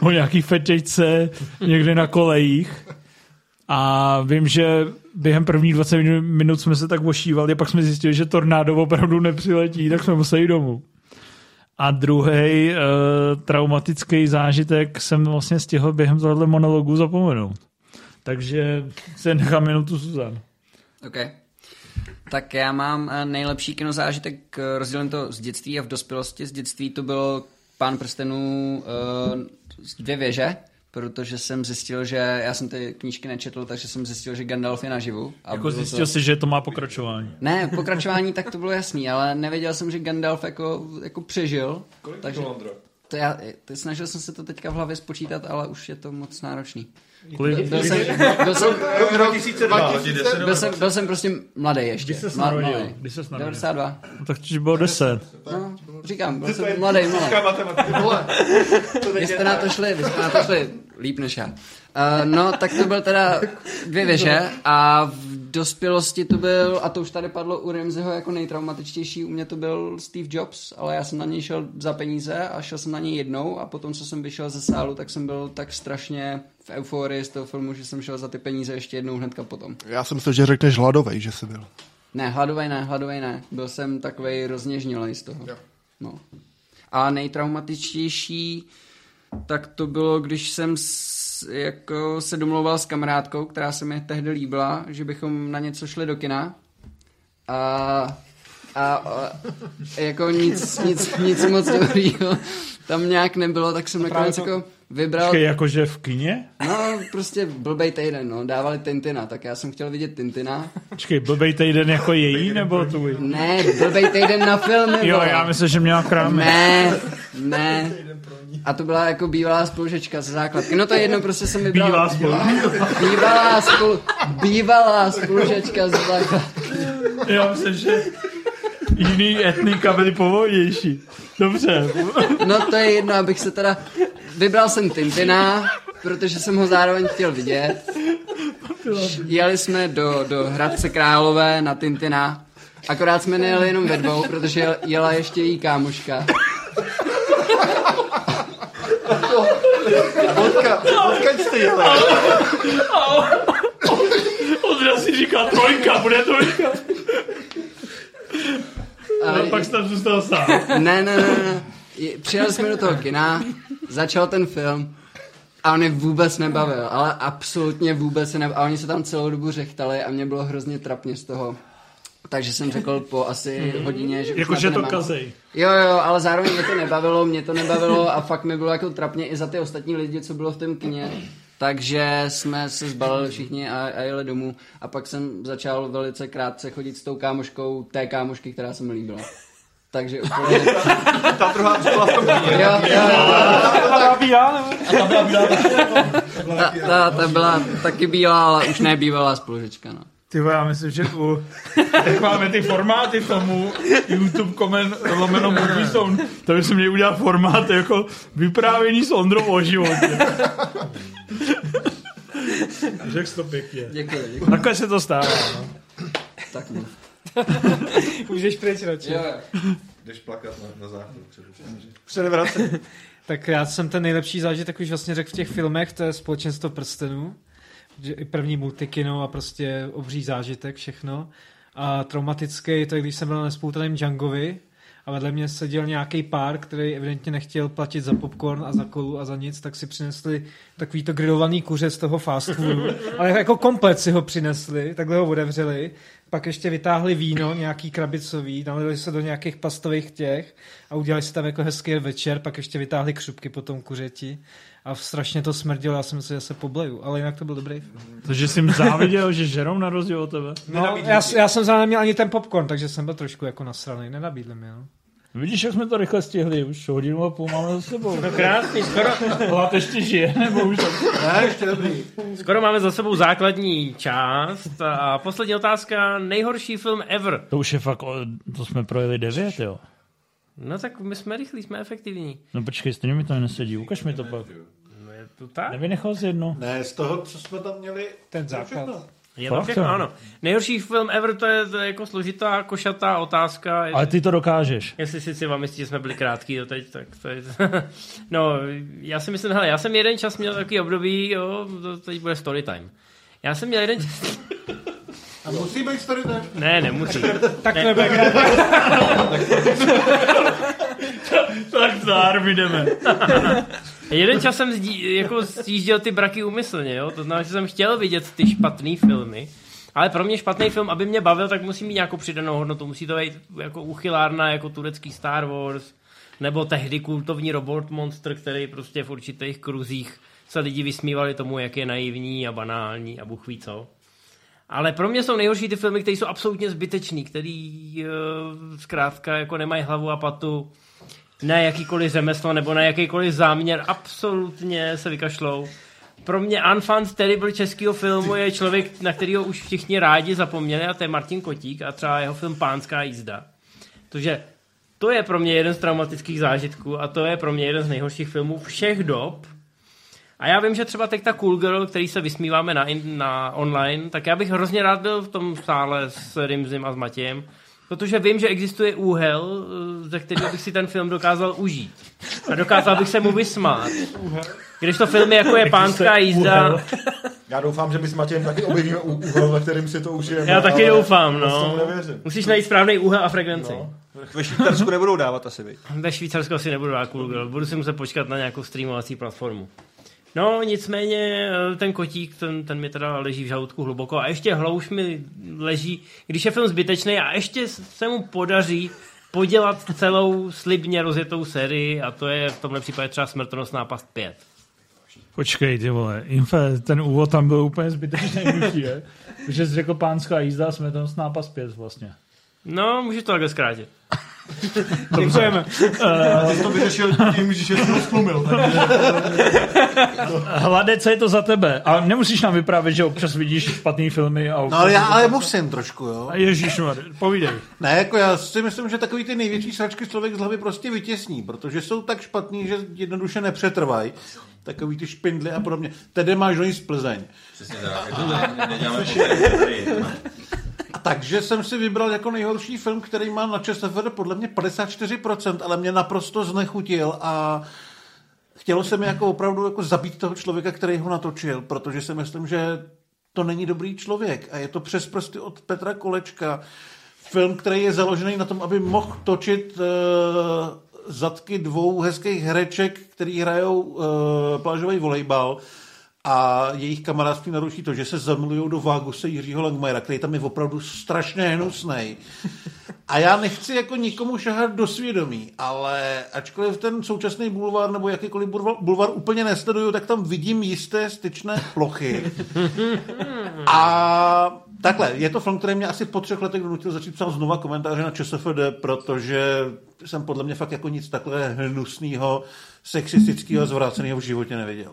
o nějaký fetěčce někde na kolejích. A vím, že během prvních 20 minut jsme se tak ošívali a pak jsme zjistili, že tornádo opravdu nepřiletí, tak jsme museli domů. A druhý traumatický zážitek jsem vlastně stihl během tohoto monologu zapomenout. Takže se nechám jenom tu Suzan. Okay. Tak já mám nejlepší kinozážitek, rozdělím to z dětství a v dospělosti. Z dětství to bylo Pán prstenů z 2 věže, protože jsem zjistil, že já jsem ty knížky nečetl, takže jsem zjistil, že Gandalf je naživu. A jako zjistil jsi, že to má pokračování. Ne, pokračování tak to bylo jasný, ale nevěděl jsem, že Gandalf jako přežil. Kolik takže to, Ondro? To snažil jsem se to teďka v hlavě spočítat, ale už je to moc náročný. Byl jsem prostě mladý ještě. Když se narodil? 92. No, tak čiž bylo 10. No, říkám, byl jsem mladý. Vy jste na to šli, líp než já. No, tak to byl teda 2 věže a v dospělosti to byl, a to už tady padlo u Ramseyho jako nejtraumatičtější, u mě to byl Steve Jobs, ale já jsem na něj šel za peníze a šel jsem na něj jednou a potom, co jsem vyšel ze sálu, tak jsem byl tak strašně v euforii z toho filmu, že jsem šel za ty peníze ještě jednou hnedka potom. Já jsem myslel, že řekneš hladovej, že jsi byl. Ne, hladovej ne. Byl jsem takovej rozněžnělej z toho. No. A nejtraumatičtější, tak to bylo, když jsem jako se domlouval s kamarádkou, která se mi tehdy líbila, že bychom na něco šli do kina a jako nic moc dobrýho tam nějak nebylo, tak jsem nakonec jako vybral... Počkej, jakože v kině? No, prostě blbej týden, no, dávali Tintina, tak já jsem chtěl vidět Tintina. Počkej, blbej týden jako její, nebo tvůj? Ne, blbej týden na film, nebo... Jo, já myslím, že měla krámy. Ne. A to byla jako bývalá spolužečka ze základky. No to jedno, prostě jsem vybral... Bývalá spolužečka ze základky. Já myslím, že... Jiný etnika byly povolnější. Dobře. No to je jedno, abych se teda... Vybral jsem Tintina, protože jsem ho zároveň chtěl vidět. Jeli jsme do Hradce Králové na Tintina. Akorát jsme nejeli jenom ve dvou, protože jela ještě její kámoška. Odkud jste jeli? Odraz si říká bude trojka. No, pak jsem tam zůstal sám. Ne. Přijeli jsme do toho kina, začal ten film a on mě vůbec nebavil, ale absolutně vůbec nebavil. A oni se tam celou dobu řechtali a mě bylo hrozně trapně z toho. Takže jsem řekl po asi hodině, že jako, že to kazej. Jo, ale zároveň mě to nebavilo a fakt mi bylo jako trapně i za ty ostatní lidi, co bylo v tom kině. Takže jsme se zbalili všichni a jeli domů. A pak jsem začal velice krátce chodit s tou kámoškou, té kámošky, která se mi líbila. Takže úplně... Ta druhá byla v tom kině. Ta byla taky bílá, ale už nebývalá spolužečka, no. Tyvo, já myslím, že jak máme ty formáty tomu, YouTube / Movie Zone, to bychom měli udělat formát jako vyprávění s Ondrou o životě. Řekl jsi to pěkně. Děkuji. Takhle se to stává. No. Tak ne. Už jdeš pryč radši. Jdeš plakat na záchod. Předevrace. Tak já jsem ten nejlepší zážitek už vlastně řekl v těch filmech, to je Společenstvo prstenů. První multikino a prostě obří zážitek, všechno. A traumatický, to je, když jsem byl na Nespoutaném Djangovi a vedle mě seděl nějaký pár, který evidentně nechtěl platit za popcorn a za kolu a za nic, tak si přinesli takovýto grilovaný kuře z toho fast foodu. Ale jako komplet si ho přinesli, takhle ho odevřeli, pak ještě vytáhli víno, nějaký krabicový, nalili se do nějakých plastových těch a udělali si tam jako hezký večer, pak ještě vytáhli křupky po tom kuřeti. A strašně to smrdilo, já si myslím, že se pobleju, ale jinak to byl dobrý film. Takže jsi mi záviděl, že žerou na rozdíl od tebe? No, já jsem zároveň neměl ani ten popcorn, takže jsem byl trošku jako nasraný, nenabídl mi, no. Vidíš, jak jsme to rychle stihli, už hodinu a půl máme za sebou. No krásný, skoro... Hlad ještě žije, nebo už... Ne, ještě dobrý. Skoro máme za sebou základní část a poslední otázka, nejhorší film ever. To už je fakt, to jsme projeli 9, jo? No tak my jsme rychlí, jsme efektivní. No počkej, stejně mi to nesedí, ukaž mi to pak. No je to tak? Nevynechal jsi jedno. Ne, z toho, co jsme tam měli, ten základ. Je to všechno, ano. Nejhorší film ever, to je jako složitá, košatá otázka. Ale ty to dokážeš. Jestli si vám myslíte, že jsme byli krátký doteď, tak to je... No, já si myslím, hele, já jsem jeden čas měl takový období, jo, teď bude story time. Já jsem měl jeden čas... A musí být story time? Ne, nemusí. Tak ne. Tak zároveň jdeme. Jeden čas jsem sjížděl ty braky úmyslně, jo? To znamená, že jsem chtěl vidět ty špatný filmy, ale pro mě špatný film, aby mě bavil, tak musí mít nějakou přidanou hodnotu, musí to být jako uchylárna, jako turecký Star Wars, nebo tehdy kultovní Robot Monster, který prostě v určitých kruzích se lidi vysmívali tomu, jak je naivní a banální a bůh ví co. Ale pro mě jsou nejhorší ty filmy, které jsou absolutně zbytečný, který zkrátka jako nemají hlavu a patu na jakýkoliv řemeslo nebo na jakýkoliv záměr, absolutně se vykašlou. Pro mě unfund terrible českého filmu je člověk, na kterého už všichni rádi zapomněli, a to je Martin Kotík a třeba jeho film Pánská jízda. Takže to je pro mě jeden z traumatických zážitků a to je pro mě jeden z nejhorších filmů všech dob. A já vím, že třeba teď ta Cool Girl, který se vysmíváme na online, tak já bych hrozně rád byl v tom sále s Rimzim a s Matějem, protože vím, že existuje úhel, ze kterého bych si ten film dokázal užít. A dokázal bych se mu vysmát. Když to filmy jako je Pánská jízda... Já doufám, že my s Matějem taky objevíme úhel, ve kterým si to užijeme. Já taky doufám, no. Musíš najít správný úhel a frekvenci. No. Ve Švýcarsku nebudou dávat asi, vy? Ve Švýcarsku asi nebudou dávat Cool Girl. Budu si muset počkat na nějakou streamovací platformu. No, nicméně ten Kotík, ten mi teda leží v žaludku hluboko a ještě hlouš mi leží, když je film zbytečný a ještě se mu podaří podělat celou slibně rozjetou sérii a to je v tomhle případě třeba Smrtonosná past 5. Počkej, ty vole, ten úvod tam byl úplně zbytečný, je? Protože jsi řekl Pánská jízda, Smrtonosná past 5 vlastně. No, můžeš to takhle zkrátit. Děkujeme. To vyřešil tím, že jsi to sklumil. Hlade, co je to za tebe? A nemusíš nám vyprávět, že občas vidíš špatný filmy. A no ale já musím trošku, jo. Ježišmarja, povídej. Ne, jako já si myslím, že takový ty největší sračky člověk z hlavy prostě vytěsní, protože jsou tak špatný, že jednoduše nepřetrvají. Takový ty špindly a podobně. Tedy máš do ní z Plzeň. Přesně tak. A takže jsem si vybral jako nejhorší film, který má na ČSFD podle mě 54%, ale mě naprosto znechutil a chtělo se mi jako opravdu jako zabít toho člověka, který ho natočil, protože si myslím, že to není dobrý člověk a je to Přes prsty od Petra Kolečka. Film, který je založený na tom, aby mohl točit zadky dvou hezkých hereček, který hrajou plážový volejbal, a jejich kamarádství naruší to, že se zamilujou do Váguse Jiřího Langmajera, který tam je opravdu strašně hnusnej. A já nechci jako nikomu šahat do svědomí, ale ačkoliv ten současný bulvár nebo jakýkoliv bulvár úplně nesleduju, tak tam vidím jisté styčné plochy. A takhle, je to film, který mě asi po 3 letech donutil začít psát znova komentáře na ČSFD, protože jsem podle mě fakt jako nic takhle hnusného, sexistického, zvráceného v životě neviděl.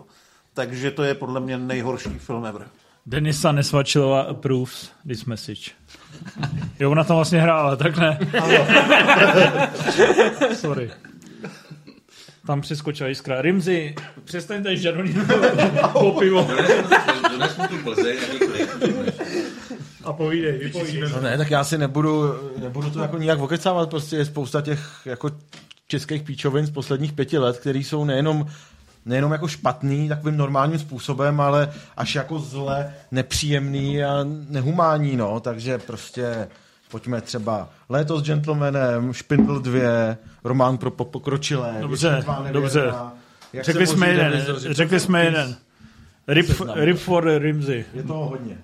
Takže to je podle mě nejhorší film ever. Denisa Nesvačilová approves this message. Jo, ona tam vlastně hrála, tak ne? Sorry. Tam přeskočila jiskra. Rimzi, přestaňte žadoninu po pivo. Donesmu tu Plzeň. A povídej. No ne, tak já si nebudu to jako nijak okecávat. Prostě je spousta těch jako českých píčovin z posledních 5 let, který jsou nejenom jako špatný takovým normálním způsobem, ale až jako zle, nepříjemný a nehumánní, no, takže prostě pojďme třeba Léto s gentlemanem, Špindl 2, Román pro pokročilé. Dobře. Řekli jsme jeden. Rip for Rimzy. Je toho hodně.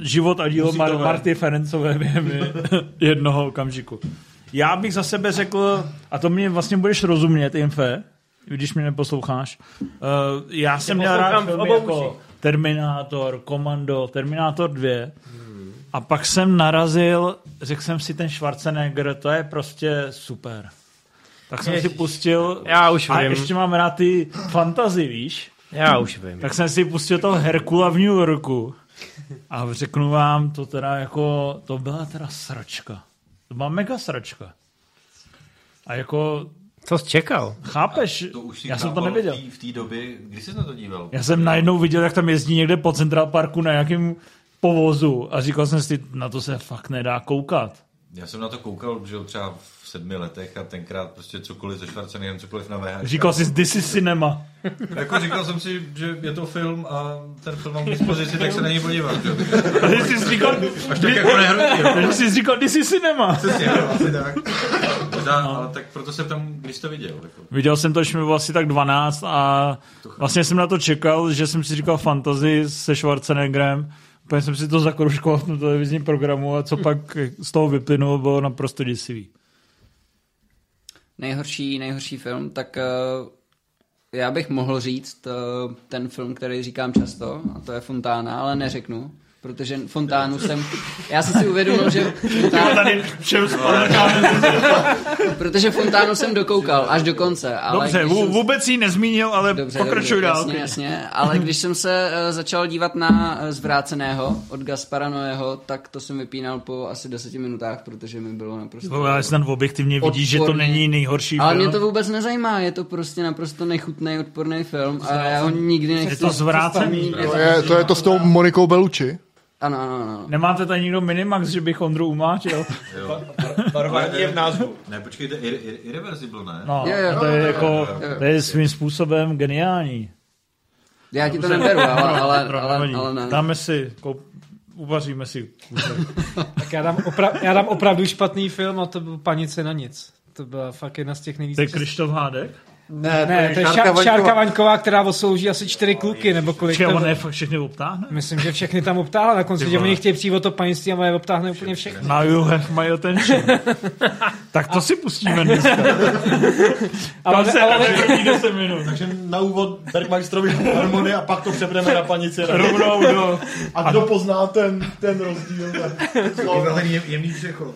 Život a dílo Marty Ferencové během jednoho okamžiku. Já bych za sebe řekl, a to mě vlastně budeš rozumět, Infé, když mě neposloucháš. Já jsem měl rád filmy jako Terminátor, Komando, Terminátor 2 a pak jsem narazil, řekl jsem si ten Schwarzenegger, to je prostě super. Tak jsem si pustil, já už vím. A ještě mám rád ty fantasy, víš? Já už vím. Tak jsem si pustil toho Herkula v New Yorku a řeknu vám, to teda jako, to byla teda sračka. To byla mega sračka. A jako co jsi čekal? Chápeš? Já jsem to nevěděl. V té době, kdy jsi na to díval? Já jsem najednou viděl, jak tam jezdí někde po Central Parku na nějakém povozu a říkal jsem si, na to se fakt nedá koukat. Já jsem na to koukal, že třeba v 7 letech a tenkrát prostě cokoliv ze Schwarzeneggerem, cokoliv na VHS. Říkal jsi, this is cinema. Jako říkal jsem si, že je to film a ten film mám k dispozici, tak se na něj podívám. Až jsi říkal, this is cinema. Asi tak. Ale tak proto jsem tam, když to viděl. Jako. Viděl jsem to, když mi bylo asi tak 12 a vlastně jsem na to čekal, že jsem si říkal fantasy se Schwarzeneggerem. Úplně jsem si to zakroužkoval v tom televizním programu a co pak z toho vyplynulo, bylo naprosto děsivý. Nejhorší film, tak já bych mohl říct ten film, který říkám často, a to je Fontána, ale neřeknu, protože Fontánu jsem... Já jsem si uvědomil, že... Protože Fontánu jsem dokoukal až do konce. Ale dobře, vůbec ji nezmínil, ale pokračuj dál. Jasně, ale když jsem se začal dívat na Zvráceného od Gaspara Noého, tak to jsem vypínal po asi 10 minutách, protože mi bylo naprosto... Ale snad objektivně vidíš, že to není nejhorší film. Ale mě to vůbec nezajímá, je to prostě naprosto nechutný, odporný film a já ho nikdy nechci... Je to Zvrácený. To je to s tou Monikou Bellucci. Ano. Nemáte tady nikdo Minimax, že bych Ondru umáčil? Jo. Barvání je v názvu. Ne, počkejte, Irreversible, ne? No, to je svým způsobem geniální. Já ti to neberu, ale ne. Dáme si, uvaříme si. Tak já dám opravdu špatný film a to byl Panice na nic. To byla fakt jedna z těch nejvíc... To je Krištof Hádek? Ne, to je Šárka Vaňková, která oslouží asi 4 kluky, nebo kolik. Čiže ona je fakt všechny obtáhne? Myslím, že všechny tam obtáhla, na konci, že oni chtějí přijít o to panictví a ona je obtáhne úplně všechny. Now you have my attention. Tak to si pustíme dneska. Takže na úvod Bergmeisterovi harmonie a pak to přebudeme na Panici. Rovnou do... A kdo pozná ten rozdíl? Jemný přechod.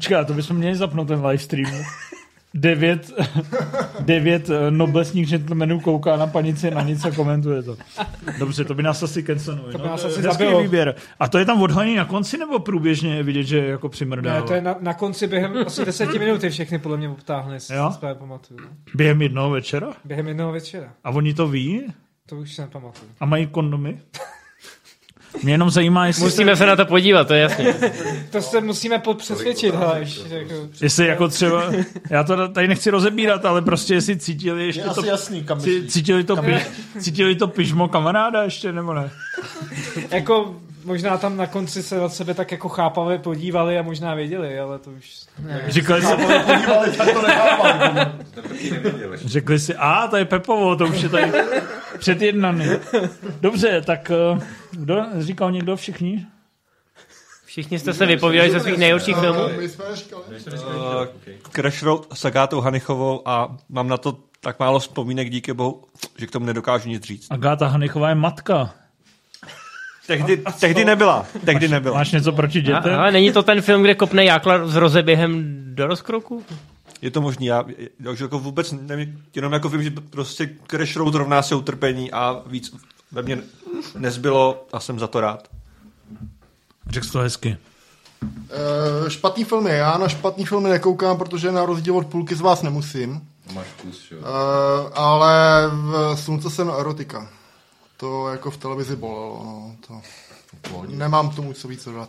Čeká, to bychom měli zapnout ten livestream. 9 noblesních gentlemanů kouká na Panici na nic a komentuje to. Dobře, to by nás asi cancelovali. To by nás asi zabilo. Výběr. A to je tam odhalený na konci nebo průběžně vidět, že je jako přimrdává? Ne, to je na konci během asi 10 minut všechny podle mě obtáhne, si to pamatuju. Během jednoho večera? Během jednoho večera. A oni to ví? To už se nepamatuju. A mají kondomy? Mě jenom zajímá, jestli... Musíme se na to podívat, to je jasně. To se musíme přesvědčit, hele. Jestli jako třeba... Já to tady nechci rozebírat, ale prostě jestli cítili ještě je to... Jasný, cítili to pyžmo kamaráda ještě, nebo ne? Jako... Možná tam na konci se od sebe tak jako chápavě podívali a možná věděli, ale to už... Ne. Říkali si... Podívali, tak to nechápali. Řekli si, a to je Pepovo, to už je tady předjednaný. Dobře, tak kdo říkal někdo všichni? Všichni jste se vypovídali ze svých nejhorších filmů? My jsme říkali. Crash Road s Agátou Hanichovou a mám na to tak málo vzpomínek, díky bohu, že k tomu nedokážu nic říct. Agáta Hanichová je matka. Tehdy nebyla. Máš něco proti dětem? Ale není to ten film, kde kopne Jákla s rozeběhem do rozkroku? Je to možný, já už jako vůbec nevím, jenom jako vím, že prostě Crash Road rovná se utrpení a víc ve mně nezbylo a jsem za to rád. Řekl jsi to hezky. Špatný film je, já na špatný filmy nekoukám, protože na rozdíl od půlky z vás nemusím. Máš kus, jo. Ale v Slunce jsem erotika. To jako v televizi bolelo, no, to nemám k tomu co víc dodat.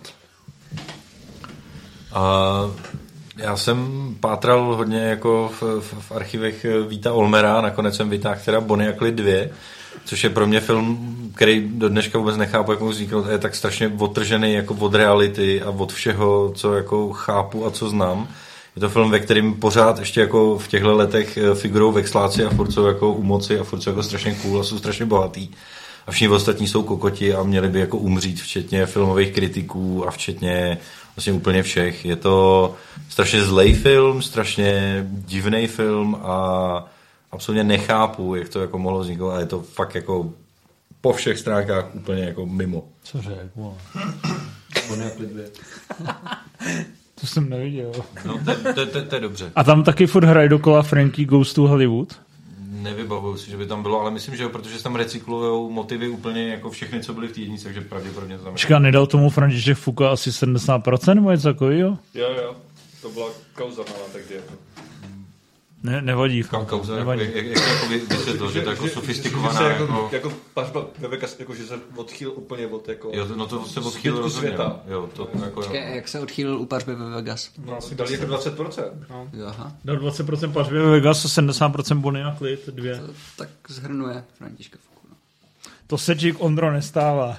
Já jsem pátral hodně jako v archivech Víta Olmera, nakonec jsem vytáhl teda Bonnie a Clyde 2, což je pro mě film, který do dneška vůbec nechápu, jak mu vznikl, je tak strašně odtržený jako od reality a od všeho, co jako chápu a co znám. Je to film, ve kterém pořád ještě jako v těchto letech figurou vexláci a furt jsou jako u moci a furt jsou jako strašně cool a jsou strašně bohatý. A všichni ostatní jsou kokoti a měli by jako umřít, včetně filmových kritiků a včetně vlastně úplně všech. Je to strašně zlej film, strašně divnej film a absolutně nechápu, jak to jako mohlo vzniknout, ale je to fakt jako po všech stránkách úplně jako mimo. Cože? Wow. To jsem neviděl. No, to je dobře. A tam taky furt hraje dokola Frankie Goes to Hollywood? Nevybavuju si, že by tam bylo, ale myslím, že jo, protože se tam recyklujou motivy úplně jako všechny, co byly v týdnici, takže pravděpodobně to tam... Počká, nedal tomu František Fuka asi 70% nebo něco takového? Jo, to byla kauza malá, takže jako... Ne, nevadí. Kauza, jak vysvětlo, že to jako sofistikovaná... Jako pařba člověka, jako, že se odchýl úplně od jako... Jo, no to se odchýl rozhodně. Jo, to jako... Čekaj, jak se odchýlil u pařby ve Vegas? No, asi dal jako 20%. No. Aha. Dal 20% pařby ve Vegas a 70% Bonnie a Clyde 2. To tak zhrnuje Františka Fuku. No. To se dík Ondro nestává.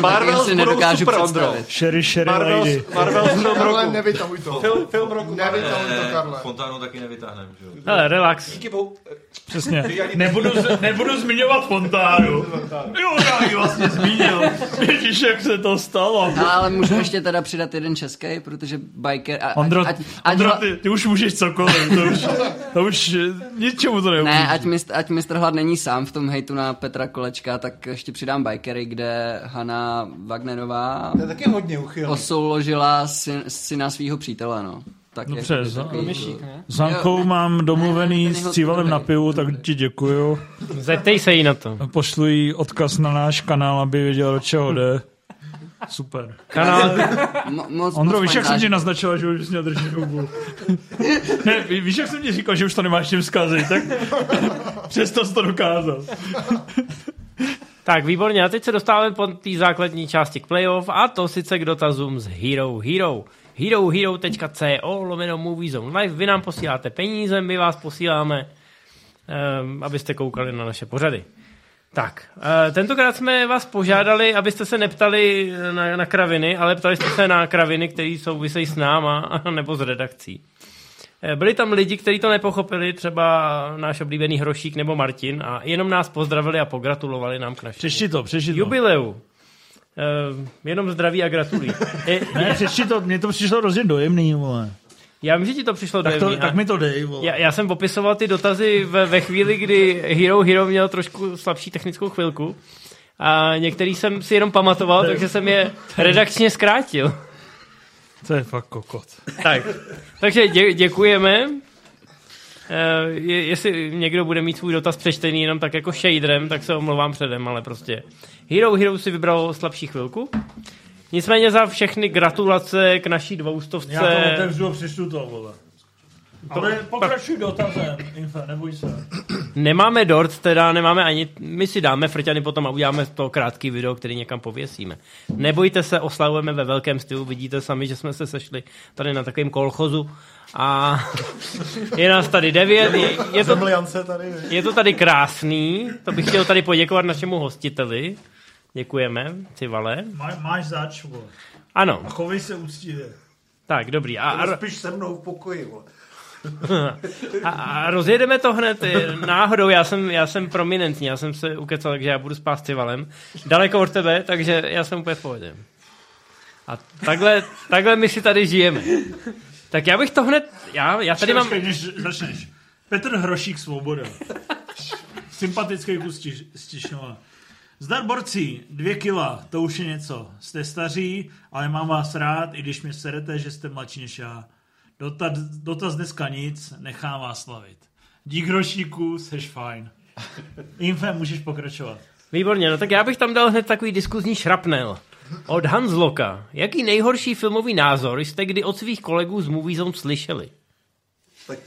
Marvel si nedokážu představit. Sherry lady. Marvel z roku. Karle, nevytahuj to. Film roku. Nevytahuj to, Karle. Fontánu taky nevytáhneme. Hele, relax. Díky bohu. Přesně. Nebudu zmiňovat Fontánu. Jo, já ji vlastně zmínil. Vidíš, jak se to stalo. Ale můžu ještě teda přidat jeden český, protože biker... Ondro, ty už můžeš cokoliv. To už ničemu to neumíš. Ne, ať mistr Hlad není sám v tom hejtu na Petra Kolečka, tak ještě přidám Bikery, kde Hana Wagnerová osouložila syna svýho přítele, no. Tak dobře, je s Hankou mám domluvený s Cívalem na pivu, tak ti děkuju. Zeptej se jí na to. Pošlu jí odkaz na náš kanál, aby věděl, do čeho jde. Super. Kanál. Ondro, víš, jak jsem ti naznačoval, že už jsi měl držet hubu. Ne, víš, jak jsem ti říkal, že už to nemáš tím zkazit, tak přesto jsi to dokázal. Tak, výborně. A teď se dostáváme po té základní části k playoff a to sice k dotazům z Hero Hero. herohero.co/moviezonelive. Vy nám posíláte peníze, my vás posíláme, abyste koukali na naše pořady. Tak, tentokrát jsme vás požádali, abyste se neptali na kraviny, ale ptali jste se na kraviny, které souvisejí s náma nebo s redakcí. Byli tam lidi, kteří to nepochopili, třeba náš oblíbený Hrošík nebo Martin, a jenom nás pozdravili a pogratulovali nám k našemu přečti to. Jubileu. Jenom zdraví a gratulují. Ne, přečti to, mně to přišlo hrozně dojemný, vole. Já vím, že ti to přišlo dojemný. Tak mi to dej, vole. Já jsem popisoval ty dotazy ve chvíli, kdy Hero měl trošku slabší technickou chvilku a některý jsem si jenom pamatoval, takže jsem je redakčně zkrátil. To je fakt kokot. Tak, takže děkujeme. Jestli někdo bude mít svůj dotaz přečtený jenom tak jako shaderem, tak se omlouvám předem, ale prostě. Hero si vybral slabší chvilku. Nicméně za všechny gratulace k naší 200. Já to otevřu a přečtu to, vole. Ale pokračuj dotazem, Infe, neboj se. Nemáme dort, teda nemáme ani... My si dáme frťany potom a uděláme to krátký video, který někam pověsíme. Nebojte se, oslavujeme ve velkém stylu. Vidíte sami, že jsme se sešli tady na takovém kolchozu. A je nás tady 9. Je to tady krásný. To bych chtěl tady poděkovat našemu hostiteli. Děkujeme, Civale. Máš zač, vole. Ano. A chovej se úctivě. Tak, dobrý. Spíš se mnou v pokoji, vole. A rozjedeme to hned náhodou, já jsem prominentní, já jsem se ukecal, takže já budu spát s Civalem daleko od tebe, takže já jsem úplně v pohodě. A takhle my si tady žijeme. Tak já bych to hned, já tady mám... Začneš. Petr Hrošík, Svoboda. Sympatický kus stišila. Zdar borci, 2 kila, to už je něco. Jste staří, ale mám vás rád, i když mě serete, že jste mladší než já. Dotaz dneska nic, nechám vás slavit. Dík Rošíku, seš fajn. Infem, můžeš pokračovat. Výborně, no tak já bych tam dal hned takový diskuzní šrapnel. Od Hansloka. Jaký nejhorší filmový názor jste kdy od svých kolegů z Movie Zone slyšeli? Tak...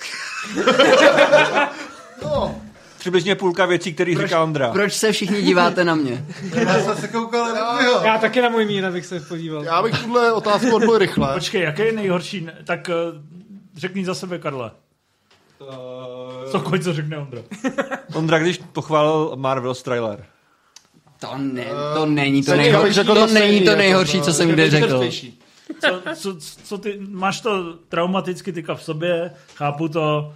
no. Přibližně půlka věcí, který říká Ondra. Proč se všichni díváte na mě? Já se koukal na mě. Já taky na můj mír, abych se podíval. Já bych tuhle otázku odbyl rychle. Počkej, jaký je nejhorší? Tak řekni za sebe, Karle. Cokoliv, co řekne Ondra. Ondra, když pochválil Marvel trailer. To není to nejhorší, co jsem kdy řekl. Co ty, máš to traumaticky tyka v sobě, chápu to,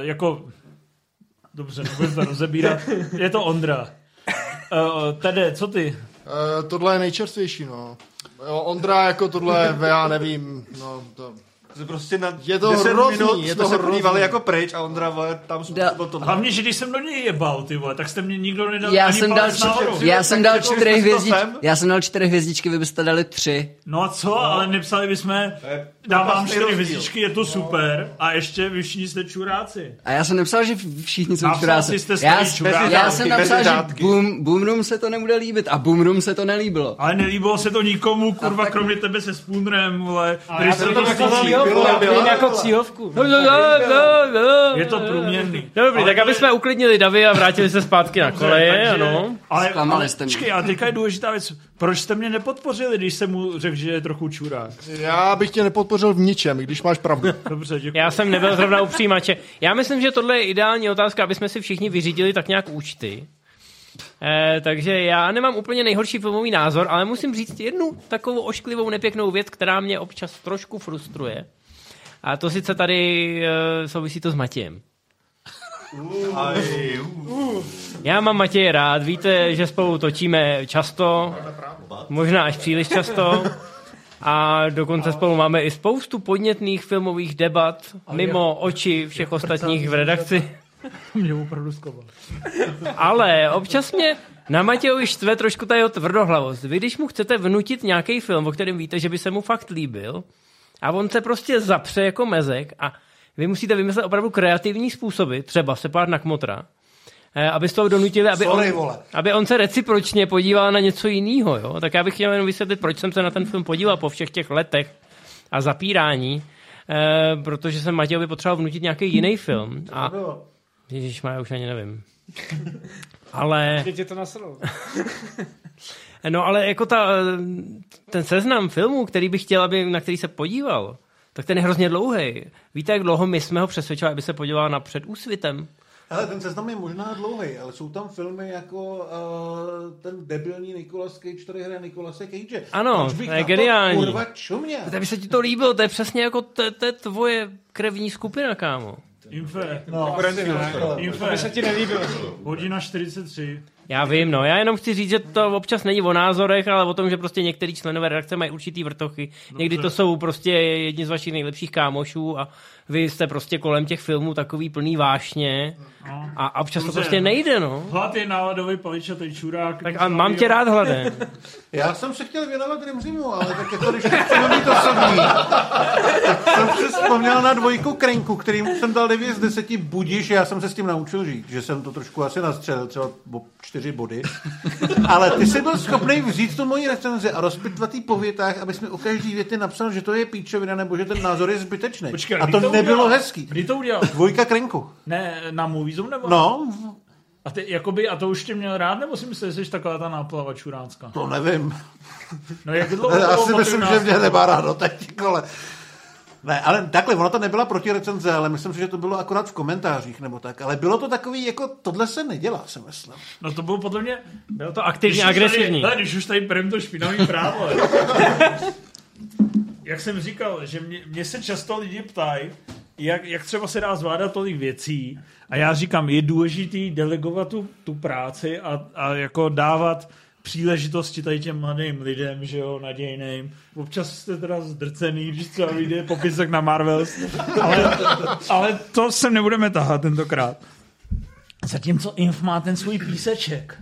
jako... Dobře, nebudeme to rozebírat. Je to Ondra. Tede, co ty? Tohle je nejčerstvější, no. Jo, Ondra jako tohle, já nevím, no to... Prostě na 10 minut jsme se podívali jako pryč a Ondra, vole, tam způsobilo tohle. Hlavně, že když jsem do něj jebal, ty vole, tak jste mě nikdo nedal ani palec nahoru. Já jsem dal 4 hvězdičky, vy byste dali 3. No a co, ale nepsali bychom, dávám 4 hvězdičky, je to super, a ještě vy všichni jste čuráci. A já jsem nepsal, že všichni jsou čuráci. Já jsem napsal, že Boomroom se to nebude líbit a Boomroom se to nelíbilo. Ale nelíbilo se to nikomu, kurva, kromě tebe se Spoonrem, vole. Bylo jako cílovku. Je to průměrný. Dobrý, tak aby jsme uklidnili davy a vrátili se zpátky na koleje, ano. Ale počkej, a teďka je důležitá věc. Proč jste mě nepodpořili, když jsem mu řekl, že je trochu čurák? Já bych tě nepodpořil v ničem, když máš pravdu. Dobře, děkuji. Já jsem nebyl zrovna u přijímače. Já myslím, že tohle je ideální otázka, aby jsme si všichni vyřídili tak nějak účty. Takže já nemám úplně nejhorší filmový názor, ale musím říct jednu takovou ošklivou, nepěknou věc, která mě občas trošku frustruje. A to sice tady souvisí to s Matějem. Já mám Matěje rád, víte, že spolu točíme často, možná až příliš často, a dokonce spolu máme i spoustu podnětných filmových debat mimo oči všech ostatních v redakci. Mě opravdu skoval. Ale občas mě na Matějovi štve trošku ta jeho tvrdohlavost. Vy, když mu chcete vnutit nějaký film, o kterém víte, že by se mu fakt líbil, a on se prostě zapře jako mezek a vy musíte vymyslet opravdu kreativní způsoby, třeba se pát na kmotra, aby z toho donutili, aby on se recipročně podíval na něco jiného. Jo? Tak já bych chtěl jenom vysvětlit, proč jsem se na ten film podíval po všech těch letech a zapírání, protože jsem Matějovi potřeboval vnutit nějaký jiný film. A Ježišmá, já už ani nevím. Ale... Teď je to nasrlo. No ale jako ten seznam filmů, který bych chtěl, na který se podíval, tak ten je hrozně dlouhý. Víte, jak dlouho my jsme ho přesvědčili, aby se podíval na Před úsvitem? Ale ten seznam je možná dlouhý, ale jsou tam filmy jako ten debilní Nicolas Cage, který hraje Nicolase Cage. Ano, to je geniální. Kurva čumě. Kdyby se ti to líbilo, to je přesně jako tvoje krevní skupina, kámo. Infe, no, Infe, se ti nelíbilo. Hodina 43. Já vím, no, já jenom chci říct, že to občas není o názorech, ale o tom, že prostě některý členové redakce mají určitý vrtochy. Někdy to jsou prostě jedni z vašich nejlepších kámošů a vy jste prostě kolem těch filmů takový plný vášně a občas to prostě nejde, no. Hlad je náladový paličatý čurák. Tak a mám tě rád, Hlade. Já jsem se chtěl věnovat Rimzimu, ale tak jako když chtěl mít osobní, tak jsem se vzpomněl na 2 Krenku, kterým jsem dal 9 z 10 budíš, já jsem se s tím naučil žít, že jsem to trošku asi nastřelil, třeba 4 4 body, ale ty jsi byl schopný vzít tu moji recenzi a rozpitvatý po větách, abys mi o každý věty napsal, že to je píčovina nebo že ten názor je zbytečný. Počkej, a to nebylo hezký. Kdy to udělal? Dvojka krinku. Ne, na MovieZone nebo? No. A ty, jakoby, a to už tě měl rád, nebo si myslíš, že jsi taková ta náplava čuránská? To nevím. No, jak dlouho asi myslím, že mě nemá rádo teď, kole. Ne, ale takhle, ono to nebyla proti recenze, ale myslím si, že to bylo akorát v komentářích nebo tak, ale bylo to takový, jako tohle se nedělá, si myslím. No to bylo podle mě, bylo to aktivně agresivní. Ale když už tady bereme to špinavý právo. Jak jsem říkal, že mě se často lidi ptají, jak třeba se dá zvládat tolik věcí a já říkám, je důležitý delegovat tu práci a jako dávat příležitosti tady těm mladým lidem, že jo, nadějným. Občas jste teda zdrcený, když třeba vyjde popisek na Marvels, ale to se nebudeme tahat tentokrát. Zatímco Inf má ten svůj píseček.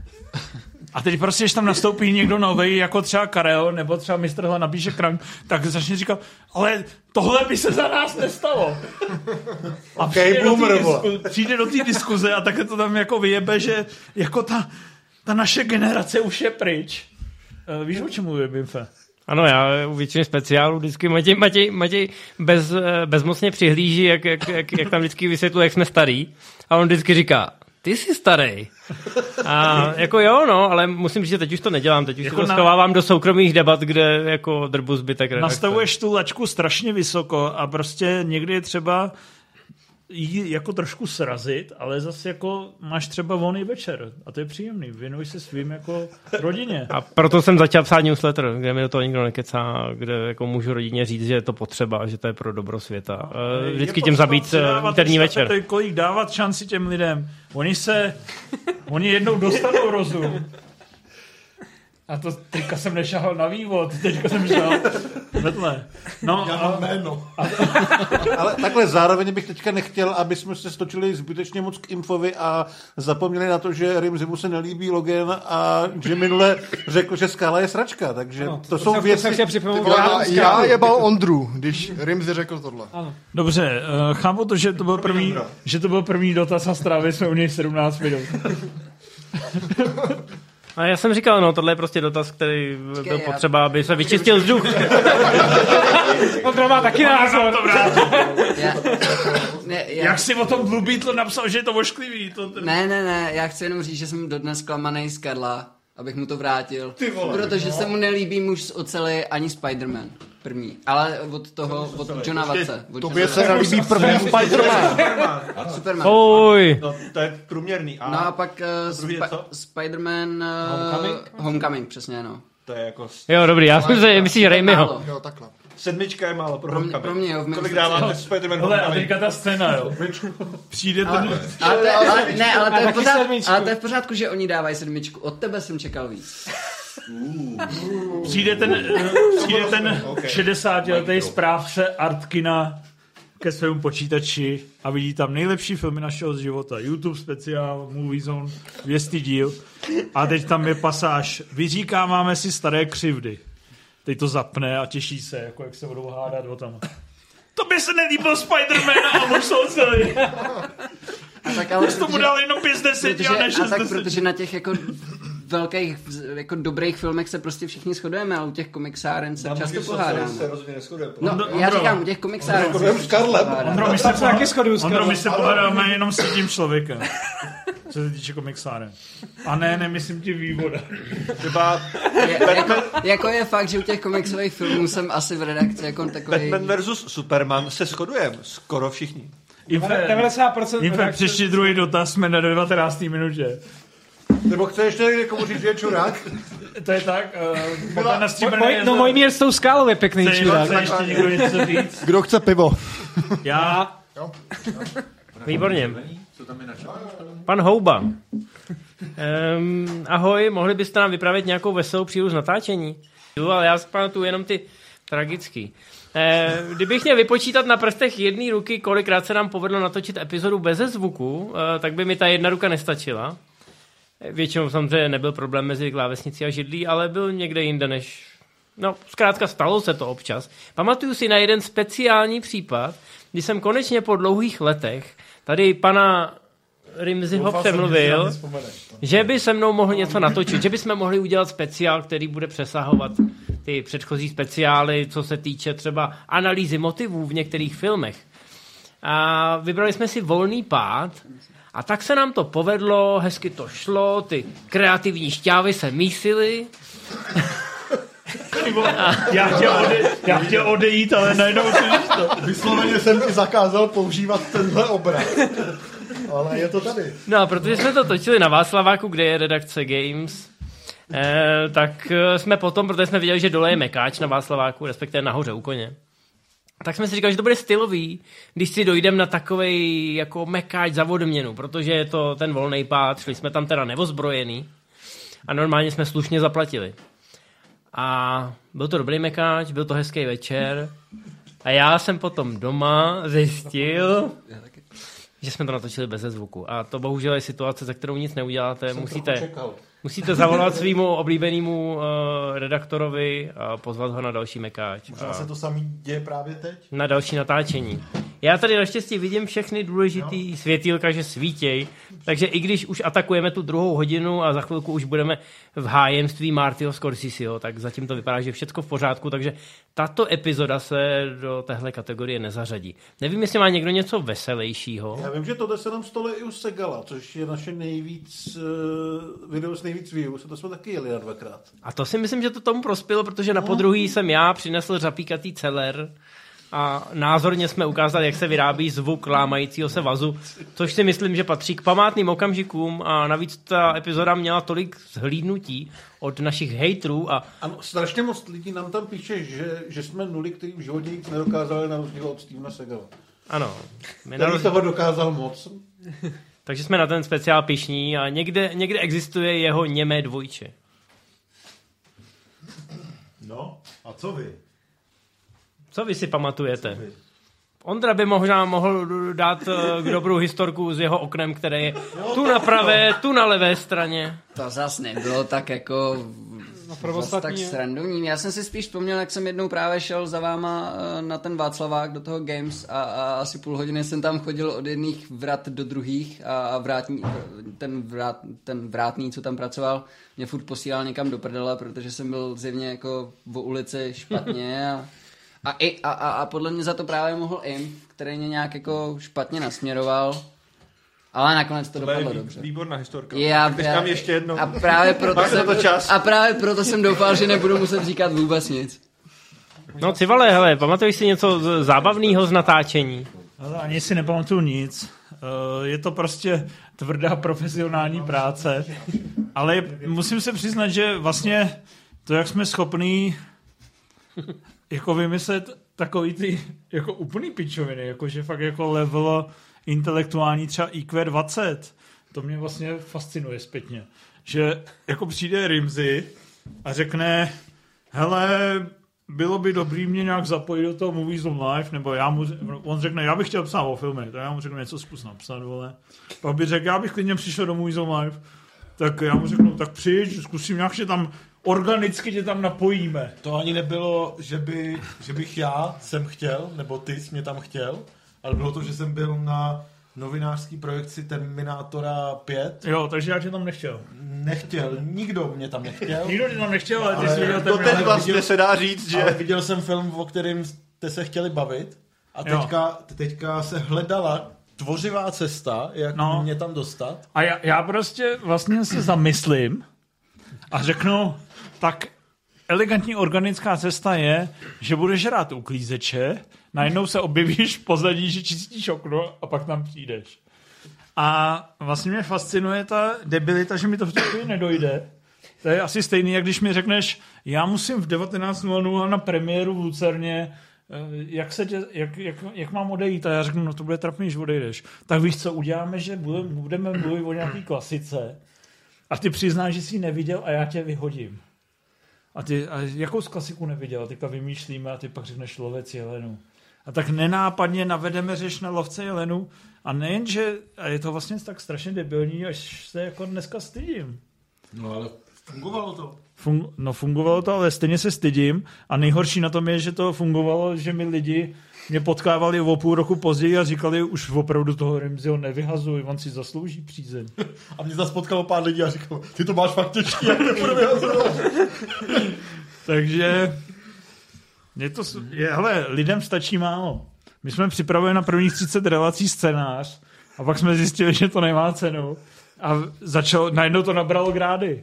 A teď prostě, když tam nastoupí někdo novej, jako třeba Karel, nebo třeba mistr Hla napíše Krank, tak začne říkat, ale tohle by se za nás nestalo. A okay, přijde do té diskuze a také to tam jako vyjebe, že jako ta naše generace už je pryč. Víš, o čem mluvím, Bimfe? Ano, já u většiny speciálů vždycky Matěj bezmocně přihlíží, jak tam vždycky vysvětluje, jak jsme starý. A on vždycky říká, ty jsi starý. A jako jo, no, ale musím říct, že teď už to nedělám, teď už jako se to schovávám do soukromých debat, kde jako drbu zbytek. Nastavuješ tu lačku strašně vysoko a prostě někdy je třeba jí jako trošku srazit, ale zase jako máš třeba volný večer a to je příjemný, věnuj se svým jako rodině. A proto jsem začal psát newsletter, kde mi do toho nikdo nekecá, kde jako můžu rodině říct, že je to potřeba, že to je pro dobro světa. Vždycky těm zabít interní večer. Je kolik dávat šanci těm lidem. Oni jednou dostanou rozum. A to teďka jsem nešahal na vývod, teďka jsem šahal vedle. No, já mám jméno. Ale takhle zároveň bych teďka nechtěl, aby jsme se stočili zbytečně moc k Infovi a zapomněli na to, že Rimzimu se nelíbí Logan a že minule řekl, že Skála je sračka, takže ano, to jsou věci. Já jebal Ondru, když Rimzi řekl tohle. Ano. Dobře, chápu to, že to byl první dotaz a strávili jsme u něj 17 minut. A já jsem říkal, no, tohle je prostě dotaz, který byl potřeba, aby se vyčistil vzduch. Ondra má taky názor. Jak si o tom Blue Beetle napsal, že je to ošklivý? Ne, já chci jenom říct, že jsem dodnes klamanej z Karla, abych mu to vrátil. Protože se mu nelíbí Muž z oceli ani Spider-Man. První. Ale od toho, od Johna Watse. Tobě se nelíbí první Spider-Man. Oj. No, to je průměrný. A no a pak Spider-Man Homecoming, přesně, no. To je jako... Jo, dobrý, já jsem si myslíš Raimiho. Jo, takhle. 7 je málo pro Homecoming. Pro mě, jo. Kolik dáváme Spider-Man Homecoming? Ale teďka ta scéna, jo. Přijde ten... Ale to je v pořádku, že oni dávají 7. Od tebe jsem čekal víc. Přijde ten 60letý správce Artkina ke svému počítači a vidí tam nejlepší filmy našeho života. YouTube speciál, MovieZone, 200 díl. A teď tam je pasáž. Vyříkáváme si staré křivdy. Teď to zapne a těší se, jako jak se budou hádat o tom. To by se nelíbil Spider-Man a Muž celý. Už tomu dal jenom 5-10 a ne 6-10. Protože na těch jako... velkých, jako dobrých filmech se prostě všichni shodujeme, ale u těch komiksáren se často pohádáme. Já říkám, u těch komiksáren se taky shoduju s Karlem. Ondro, my se pohádáme jenom s tím člověkem. Co se týče komiksáren. A ne, myslím ti vývoda. Třeba... Jako je fakt, že u těch komiksových filmů jsem asi v redakci jako takový... Batman vs. Superman se shodujeme skoro všichni. Infekt, příští druhý dotaz, jsme na 19. minutě. Nebo chce ještě někomu říct, že je čurák? To je tak. No mojí mír s tou Skálou je pěkný čurák. Ještě někdo něco říct? Kdo chce pivo? Já. Jo. Výborně. Pan Houba. Ahoj, mohli byste nám vyprávět nějakou veselou příhodu z natáčení? Jo, ale já pamatuju jenom ty tragický. Kdybych měl vypočítat na prstech jedné ruky, kolikrát se nám povedlo natočit epizodu beze zvuku, tak by mi ta jedna ruka nestačila. Většinou samozřejmě nebyl problém mezi klávesnicí a židlí, ale byl někde jinde než... No, zkrátka stalo se to občas. Pamatuju si na jeden speciální případ, kdy jsem konečně po dlouhých letech tady pana Rimziho přemluvil, že by se mnou mohl něco natočit, že bychom mohli udělat speciál, který bude přesahovat ty předchozí speciály, co se týče třeba analýzy motivů v některých filmech. A vybrali jsme si volný pád a tak se nám to povedlo, hezky to šlo, ty kreativní šťávy se mísily. Já chtěl odejít, ale najednou to. Vysloveně jsem ti zakázal používat tenhle obraz. Ale je to tady. No, protože jsme to točili na Václaváku, kde je redakce Games, tak jsme potom, protože jsme viděli, že dole je mekáč na Václaváku, respektive nahoře u Koně, tak jsme si říkali, že to bude stylový, když si dojdeme na takovej jako mekáč za odměnu, protože je to ten volnej pád, šli jsme tam teda neozbrojený a normálně jsme slušně zaplatili. A byl to dobrý mekáč, byl to hezký večer a já jsem potom doma zjistil, že jsme to natočili bez zvuku. A to bohužel je situace, za kterou nic neuděláte. Musíte zavolat svýmu oblíbenému redaktorovi a pozvat ho na další mekáč. Možná se to samý děje právě teď? Na další natáčení. Já tady naštěstí vidím všechny důležitý světýlka, že svítěj. Takže i když už atakujeme tu 2. hodinu a za chvilku už budeme v hájenství Martyho Scorseseho, tak zatím to vypadá, že je všecko v pořádku, takže tato epizoda se do téhle kategorie nezařadí. Nevím, jestli má někdo něco veselějšího. Já vím, že tohle se nám stalo i u Segala, což je naše nejvíc video s nejvíc views, to jsme taky jeli na 2x. A to si myslím, že to tomu prospělo, protože na podruhý jsem já přinesl řapíkatý celer a názorně jsme ukázali, jak se vyrábí zvuk lámajícího se vazu, což si myslím, že patří k památným okamžikům a navíc ta epizoda měla tolik zhlídnutí od našich hejtrů. A... Ano, strašně moc lidí nám tam píše, že jsme nuly, který v životě nic nedokázali na rozdíl od Stevena Segala. Ano. Toho dokázal moc. Takže jsme na ten speciál pyšní a někde existuje jeho němé dvojče. No, a co vy? Co vy si pamatujete? Ondra by možná mohl dát dobrou historku z jeho oknem, které je tu na pravé, tu na levé straně. To zas nebylo tak jako... tak srandovním. Já jsem si spíš vzpomněl, jak jsem jednou právě šel za váma na ten Václavák do toho Games a asi půl hodiny jsem tam chodil od jedných vrat do druhých a ten vrátný, co tam pracoval, mě furt posílal někam do prdele, protože jsem byl zjevně jako vo ulici špatně a podle mě za to právě mohl Im, který mě nějak jako špatně nasměroval. Ale nakonec to dopadlo dobře. Výborná historka. Tam ještě jednou. A právě proto jsem doufal, že nebudu muset říkat vůbec nic. No Civale, hele, pamatuješ si něco zábavného z natáčení? Ale ani si nepamatuju nic. Je to prostě tvrdá profesionální práce. Ale musím se přiznat, že vlastně to, jak jsme schopní jako vymyslet takový ty jako úplný pičoviny, jakože fakt jako level intelektuální třeba IQ 20. To mě vlastně fascinuje zpětně. Že jako přijde Rimzi a řekne hele, bylo by dobrý mě nějak zapojit do toho Movies on Life, nebo on řekne, já bych chtěl psát o filmy, tak já mu řeknu něco zkus napsat, vole. Pak by řekl, já bych klidně přišel do Movies on Life, tak já mu řeknu, tak přijď, zkusím nějak, že tam organicky tě tam napojíme. To ani nebylo, že bych já jsem chtěl, nebo ty jsi mě tam chtěl, ale bylo to, že jsem byl na novinářský projekci Terminátora 5. Jo, takže já tě tam nechtěl. Nikdo mě tam nechtěl. Nikdo tě tam nechtěl, ale ty jsi viděl Terminátora. To teď vlastně se dá říct, že... Viděl jsem film, o kterém jste se chtěli bavit a teďka se hledala tvořivá cesta, jak mě tam dostat. A já prostě vlastně se zamyslím a řeknu, tak elegantní organická cesta je, že budeš rád uklízeče, najednou se objevíš v pozadí, že čistíš okno a pak tam přijdeš. A vlastně mě fascinuje ta debilita, že mi to v té nedojde. To je asi stejný, jak když mi řekneš, já musím v 19:00 na premiéru v Lucerně, jak mám odejít? A já řeknu, no to bude trapný, že odejdeš. Tak víš co, uděláme, že budeme mluvit o nějaký klasice a ty přiznáš, že jsi ji neviděl a já tě vyhodím. A ty jakou z klasiku neviděl? A teďka vymýšlíme a ty pak řekneš Lovec jelenů. A tak nenápadně navedeme řeš na Lovce jelenů. A nejenže, a je to vlastně tak strašně debilní, až se jako dneska stydím. No ale Fungovalo to. Fungovalo to, ale stejně se stydím. A nejhorší na tom je, že to fungovalo, že mi lidi mě potkávali o půl roku později a říkali, už opravdu toho Ramseyho nevyhazuj, on si zaslouží přízeň. A mě zase potkalo pár lidí a říkalo, ty to máš fakt těžký, jak nebudu vyhazovat. Takže hele, lidem stačí málo. My jsme připravili na prvních 30 relací scénář a pak jsme zjistili, že to nemá cenu. A najednou to nabralo grády.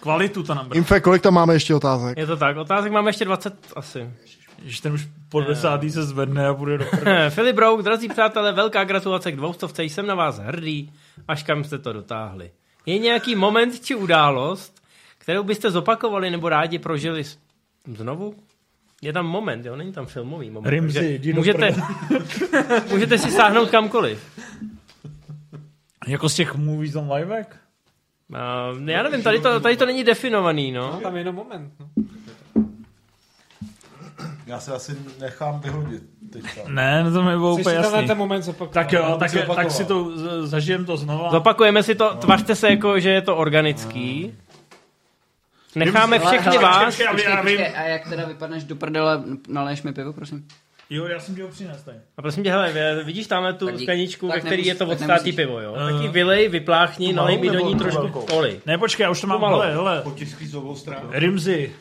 Kvalitu to nabralo. Infe, kolik tam máme ještě otázek? Je to tak, otázek máme ještě 20 asi. Ježiš, ten už po 10. se zvedne a bude do prvé. Filip Rouk, drazí přátelé, velká gratulace k 200. Jsem na vás hrdý, až kam jste to dotáhli. Je nějaký moment či událost, kterou byste zopakovali nebo rádi prožili znovu? Je tam moment, jo, není tam filmový moment. Rimzi, můžete si sáhnout kamkoliv. Jako z těch movies on liveback? Já nevím, tady to není definovaný, no. No tam je jenom moment, no. Já se asi nechám vyhodit teďka. Ne, to mi bylo úplně jasný. Ten moment tak jo, tak si to zažijeme to znova. Zopakujeme si to, tvařte se jako, že je to organický. Necháme všechny vás. A jak teda vypadneš do prdele, naléješ mi pivo, prosím? Jo, já jsem tě ho přinést tady. A prosím tě, hele, vidíš tamhle tu skleničku, ve který je to odstátý pivo, jo? Taky vylej, vypláchni, nalej mi do ní trošku koli. Ne, počkej, já už to mám, hele. Potiskli z obou strán. Rimzi,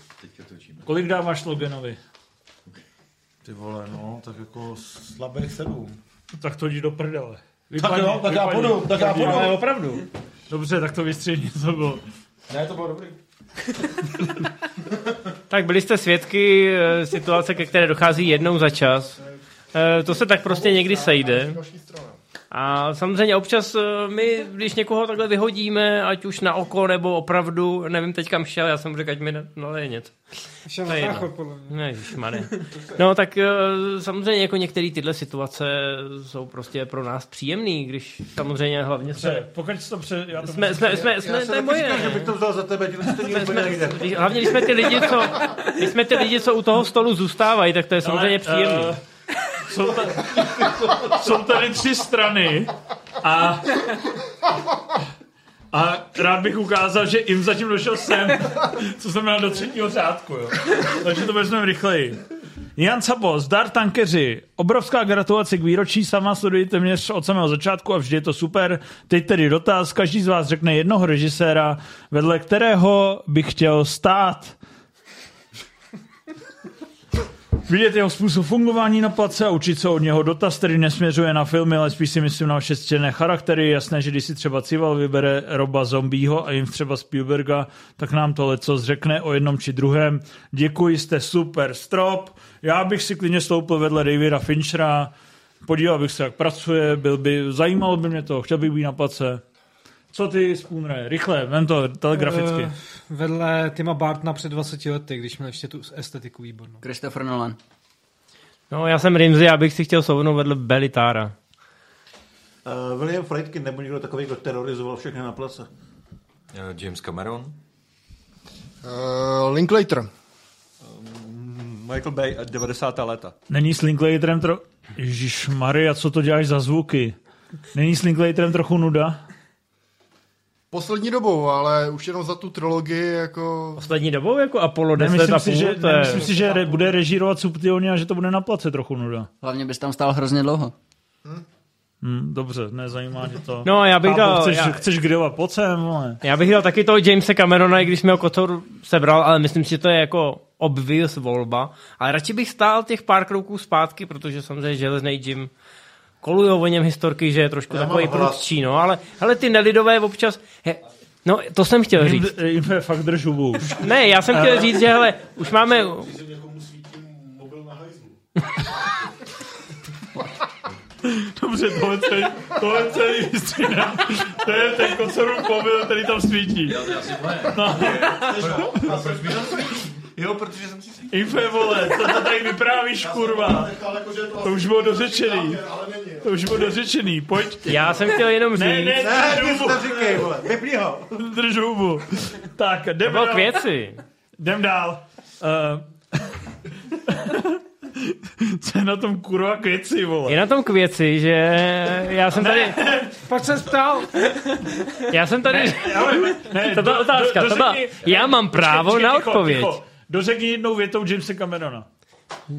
kolik dáváš Loganovi? Ty vole, no, tak jako slabých 7. Tak to jdi do prdele. Tak já půjdu. Ale opravdu. Dobře, tak to vystřihni, to bylo. Ne, to bylo dobrý. Tak byli jste svědky situace, ke které dochází jednou za čas. To se tak prostě někdy sejde. A samozřejmě občas my, když někoho takhle vyhodíme, ať už na oko, nebo opravdu, nevím teď kam šel, já jsem řekl, ať mi naleje něco. Šel na záchod, podle mě. Ježišmane. No tak samozřejmě jako některé tyhle situace jsou prostě pro nás příjemný, když samozřejmě hlavně hlavně když jsme ty lidi, co u toho stolu zůstávají, tak to je samozřejmě příjemný. Jsou tady 3 strany a rád bych ukázal, že jim zatím došel sem, co jsem měl do 3. řádku. Jo. Takže to vezmeme rychleji. Jan Sabo, zdar tankeři. Obrovská gratulace k výročí, sama studuji téměř od samého začátku a vždy je to super. Teď tedy dotaz, každý z vás řekne jednoho režiséra, vedle kterého bych chtěl stát. Vidět jeho způsob fungování na place a učit se od něho. Dotaz, který nesměřuje na filmy, ale spíš si myslím na vaše stěné charaktery. Jasné, že když si třeba Cival vybere Roba Zombieho a jim třeba Spielberga, tak nám to leco řekne o jednom či druhém. Děkuji, jste super strop. Já bych si klidně stoupil vedle Davida Finchera, podíval bych se, jak pracuje, zajímalo by mě to, chtěl bych být na place. Co ty, Spoonre? Rychle, vem to telegraficky. Vedle Tima Bartna před 20 lety, když měl ještě tu estetiku výbornou. Christopher Nolan. No, já jsem Rimzi, já bych si chtěl souvnout vedle Belitára. William Friedkin, nebo někdo takový, kdo terorizoval všechny na place. James Cameron. Linklater. Michael Bay, 90. léta. Není s Linklaterem Ježišmarja, co to děláš za zvuky? Není s Linklaterem trochu nuda? Poslední dobou, ale už jenom za tu trilogii jako... Poslední dobou jako Apollo 10 a půl? Myslím si, že bude režírovat subtilně a že to bude na place trochu nuda. Hlavně bys tam stál hrozně dlouho. Dobře, nezajímá tě to. No, já bych dal... Chceš grilovat pocem, ale... Já bych dal taky toho Jamesa Camerona, i když mi ho Kotor sebral, ale myslím si, že to je jako obvious volba. Ale radši bych stál těch pár kroků zpátky, protože samozřejmě Železnej Jim... Kolujou o něm historky, že je trošku takový prudčí, no, ale hele, ty nelidové občas... No, to jsem chtěl říct. Fakt držu. Ne, já jsem chtěl říct, že hele, už máme... Dobře, tohle celý vystřídám. To je ten Kocorův mobil, který tam svítí. Já si no. Proč mi tam svítí? Jo, protože jsem si... Infe, vole, co to tady vyprávíš, kurva? To už bylo dořečený. Pojď. Já jsem chtěl jenom říct. Ne, to říkej, vole. Vypni ho. Drž hubu. Tak, jdem dál. Jdem dál. Co je na tom kurva k věci, vole? Je na tom k věci, že já jsem tady... Pak jsem ptal. Já jsem tady... Ne, tato otázka, já mám právo na odpověď. Dořekni jednou větou Jamesa Camerona.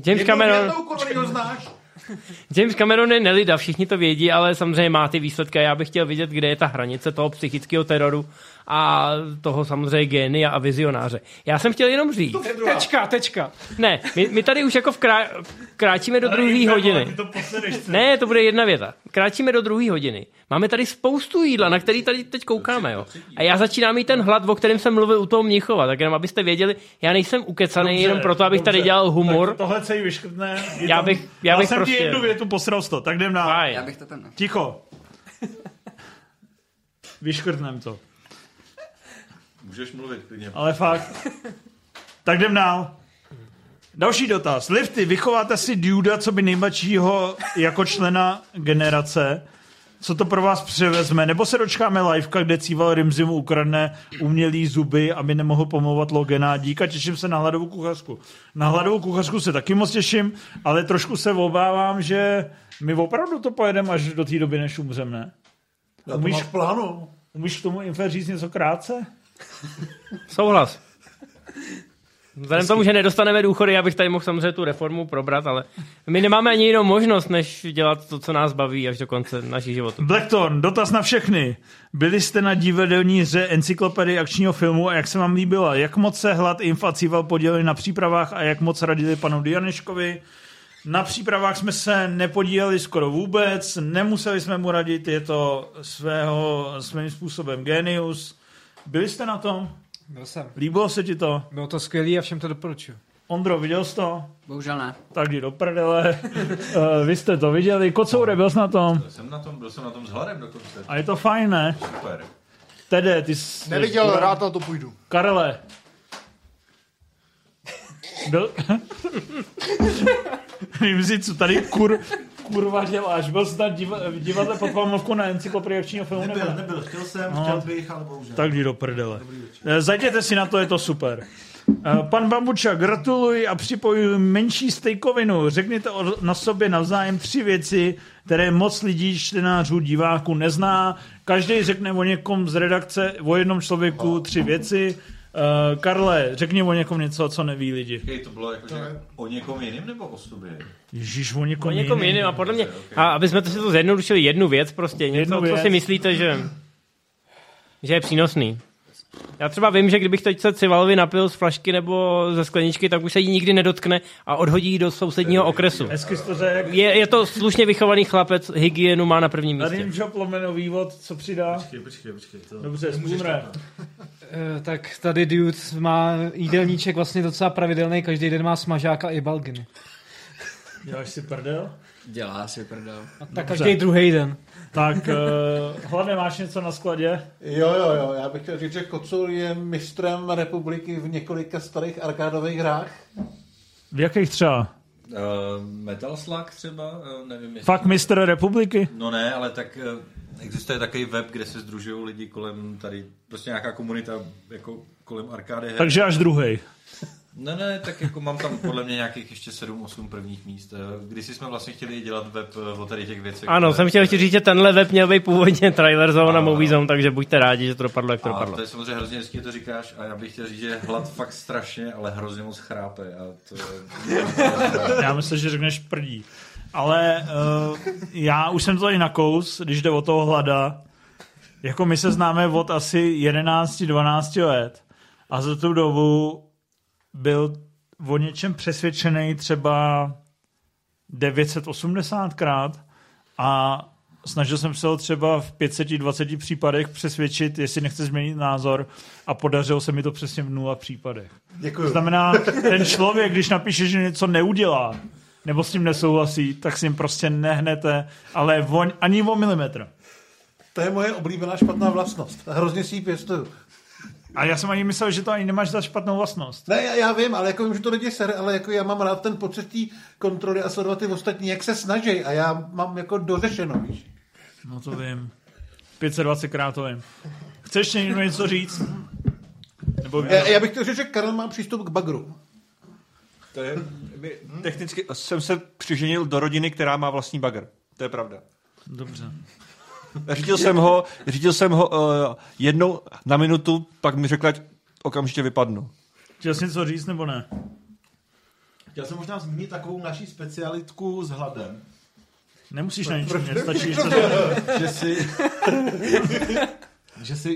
James Cameron... Jednou větou, kurva, ho znáš. James Cameron je nelida, všichni to vědí, ale samozřejmě má ty výsledky a já bych chtěl vidět, kde je ta hranice toho psychického teroru a toho samozřejmě génia a vizionáře. Já jsem chtěl jenom říct... Tečka. Ne, my tady už jako kráčíme do druhé hodiny. Ne, to bude jedna věta. Kráčíme do druhé hodiny. Máme tady spoustu jídla, na který tady teď koukáme, jo. A já začínám mít ten hlad, o kterém jsem mluvil u toho Mnichova, tak jenom abyste věděli, já nejsem ukecaný dobře, jenom proto, abych dobře. Tady dělal humor. Tak tohle se jí vyškrtne. Já bych jsem prostě... ti jednu větu posral to, tak jdem na... Já bych to tam ticho. Vyškrtnem to. Můžeš mluvit, klidně. Ale fakt. Tak jdem dál. Další dotaz. Lifty, vychováte si duda, co by nejmladšího jako člena generace. Co to pro vás převezme? Nebo se dočkáme liveka, kde Cíval Rimzim ukradne umělý zuby, aby nemohl pomlouvat Logena. Díka, těším se na Hladovou kuchařku. Na Hladovou kuchařku se taky moc těším, ale trošku se obávám, že my opravdu to pojedeme až do té doby, než umřeme, ne? Umíš v plánu? Umíš k tomu info říct něco krátce? Souhlas. Vzhledem tomu, že nedostaneme důchody, já bych tady mohl samozřejmě tu reformu probrat, ale my nemáme ani jinou možnost, než dělat to, co nás baví až do konce našich životů. Blackthorn, dotaz na všechny. Byli jste na divadelní hře Encyklopedii akčního filmu a jak se vám líbila? Jak moc se Hlad, Infa a Cíval podělili na přípravách a jak moc radili panu Dianeškovi? Na přípravách jsme se nepodíleli skoro vůbec, nemuseli jsme mu radit, je to svým způsobem genius. Byli jste na tom? Byl jsem. Líbilo se ti to? Bylo to skvělý a všem to doporučuji. Ondro, viděl jsi to? Bohužel ne. Tak jdi do prdele. Vy jste to viděli. Kocoure, byl jsi na tom? Byl jsem na tom s Hladem dokonce. A je to fajn, ne? Super. Tede, ty jsi... Neviděl, kurva... rád na to půjdu. Karele. Byl... Rimzi, co tady kurva děláš? Byl jsi na divadle pod Palmovkou na encyklopediačního filmu? Nebyl, chtěl bych, ale bohužel. Tak jdi do prdele. Zajděte si na to, je to super. Pan Bambuča, gratuluji a připojuji menší stejkovinu. Řekněte na sobě navzájem 3 věci, které moc lidí, čtenářů, diváků nezná. Každý řekne o někom z redakce, o jednom člověku 3 věci. Karle, řekni o někom něco, co neví lidi. Okay, to bylo jako, že o někom jiným nebo o sobě? Ježíš, o někom jiným. A podle mě, okay. A aby jsme to si to zjednodušili, jednu věc prostě, něco, co si myslíte, že je přínosný. Já třeba vím, že kdybych teď se Civalovi napil z flašky nebo ze skleničky, tak už se jí nikdy nedotkne a odhodí do sousedního okresu. Je to slušně vychovaný chlapec, hygienu má na prvním místě. Tady můžu plomenový vod, co přidá? Počkej. Dobře, zmůžeme. Tak tady dude má jídelníček vlastně docela pravidelný, každý den má smažáka i balginy. Děláš si prdel? Dělá si prdel. A tak každý druhý den. Tak hlavně máš něco na skladě? Jo, já bych chtěl říct, že Kocur je mistrem republiky v několika starých arkádových hrách. V jakých třeba? Metal Slug třeba, nevím jestli... Fakt mistr republiky? No ne, ale tak existuje takový web, kde se združují lidi kolem tady, prostě nějaká komunita jako kolem arkády her. Takže až druhej. Ne, tak jako mám tam podle mě nějakých ještě 7-8 prvních míst. Když jsme vlastně chtěli dělat web o tady těch věcech. Ano, jsem chtěl říct, že tenhle web měl být původně Trailer Zone a Movie Zone, takže buďte rádi, že to dopadlo, jak to dopadlo. To je samozřejmě hrozně hezky, to říkáš, a já bych chtěl říct, že Hlad fakt strašně, ale hrozně moc chrápe. Já myslím, že řekneš prdí. Ale já už jsem to tady nakous, když jde o toho Hlada. Jako my se známe od asi 11-12 let a za tu dobu byl o něčem přesvědčený třeba 980krát a snažil jsem se ho třeba v 520 případech přesvědčit, jestli nechce změnit názor, a podařilo se mi to přesně v 0 případech. Děkuju. To znamená, ten člověk, když napíše, že něco neudělá nebo s ním nesouhlasí, tak s ním prostě nehnete, ale ani o milimetr. To je moje oblíbená špatná vlastnost. Hrozně si ji pěstuju. A já jsem ani myslel, že to ani nemáš za špatnou vlastnost. Ne, já vím, ale jako vím, že to lidi sere, ale jako já mám rád ten pocit té kontroly a sledovat ty ostatní, jak se snaží, a já mám jako dořešeno, víš. No to vím. 520krát to vím. Chceš něco říct? Nebo já bych chtěl říct, že Karel má přístup k bagru. To je, technicky jsem se přiženil do rodiny, která má vlastní bagr. To je pravda. Dobře. Řídil jsem ho jednou na minutu, pak mi řekl, ať okamžitě vypadnu. Chtěl jsi něco říct, nebo ne? Chtěl jsem možná zmínit takovou naší specialitku s hladem. Nemusíš na nic mě, stačí to.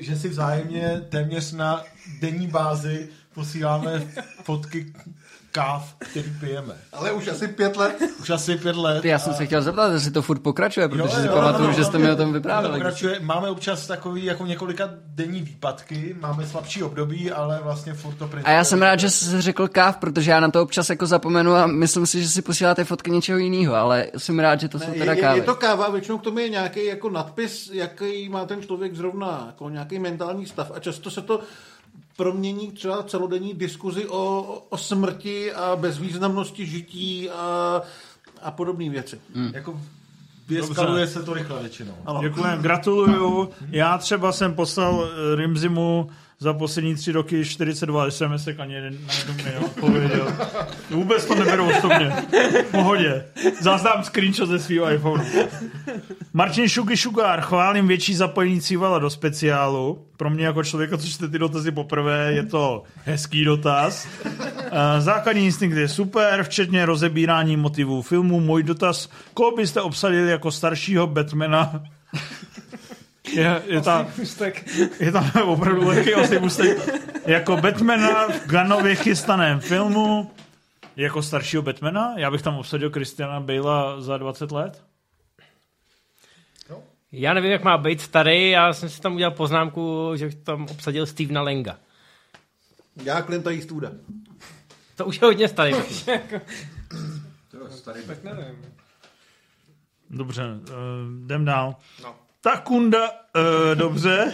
Že si vzájemně téměř na denní bázi posíláme fotky káv, který pijeme. Ale už asi 5 let. Já jsem se chtěl zeptat, jestli to furt pokračuje, protože si pamatuju, že jste mi o tom vyprávěli. Pokračuje. Máme občas takový jako několika denní výpadky, máme slabší období, ale vlastně furt to principuje. A já jsem rád, že jsi řekl káv, protože já na to občas jako zapomenu a myslím si, že si posíláte fotky něčeho jiného, ale jsem rád, že to jsou teda kávy. Je to káva, většinou k tomu je nějaký jako nadpis, jaký má ten člověk zrovna, jako nějaký mentální stav a často se to promění třeba celodenní diskuzi o smrti a bezvýznamnosti žití a podobné věci. Jako eskaluje se to rychle většinou. Děkujem, gratuluju. Já třeba jsem poslal Rimzimu za poslední 3 roky 42 SMSek, ani jeden neodpověděl. Vůbec to neberu osobně. V pohodě. Zaznám screenshot ze svýho iPhoneu. Martin Šuky Šugár, chválím větší zapojení Cívala do speciálu. Pro mě jako člověka, co čte ty dotazy poprvé, je to hezký dotaz. Základní instinkt je super, včetně rozebírání motivů filmu. Můj dotaz, koho byste obsadili jako staršího Batmana? Je tam opravdu lehký osybustek. Jako Batmana v Gunnově chystaném filmu. Jako staršího Batmana? Já bych tam obsadil Christiana Balea za 20 let. Já nevím, jak má být starý. Já jsem si tam udělal poznámku, že tam obsadil Stevena Langa. Já Clint Eastwooda. To už je hodně starý. Tak nevím. Dobře, jdem dál. No. Takunda, dobře.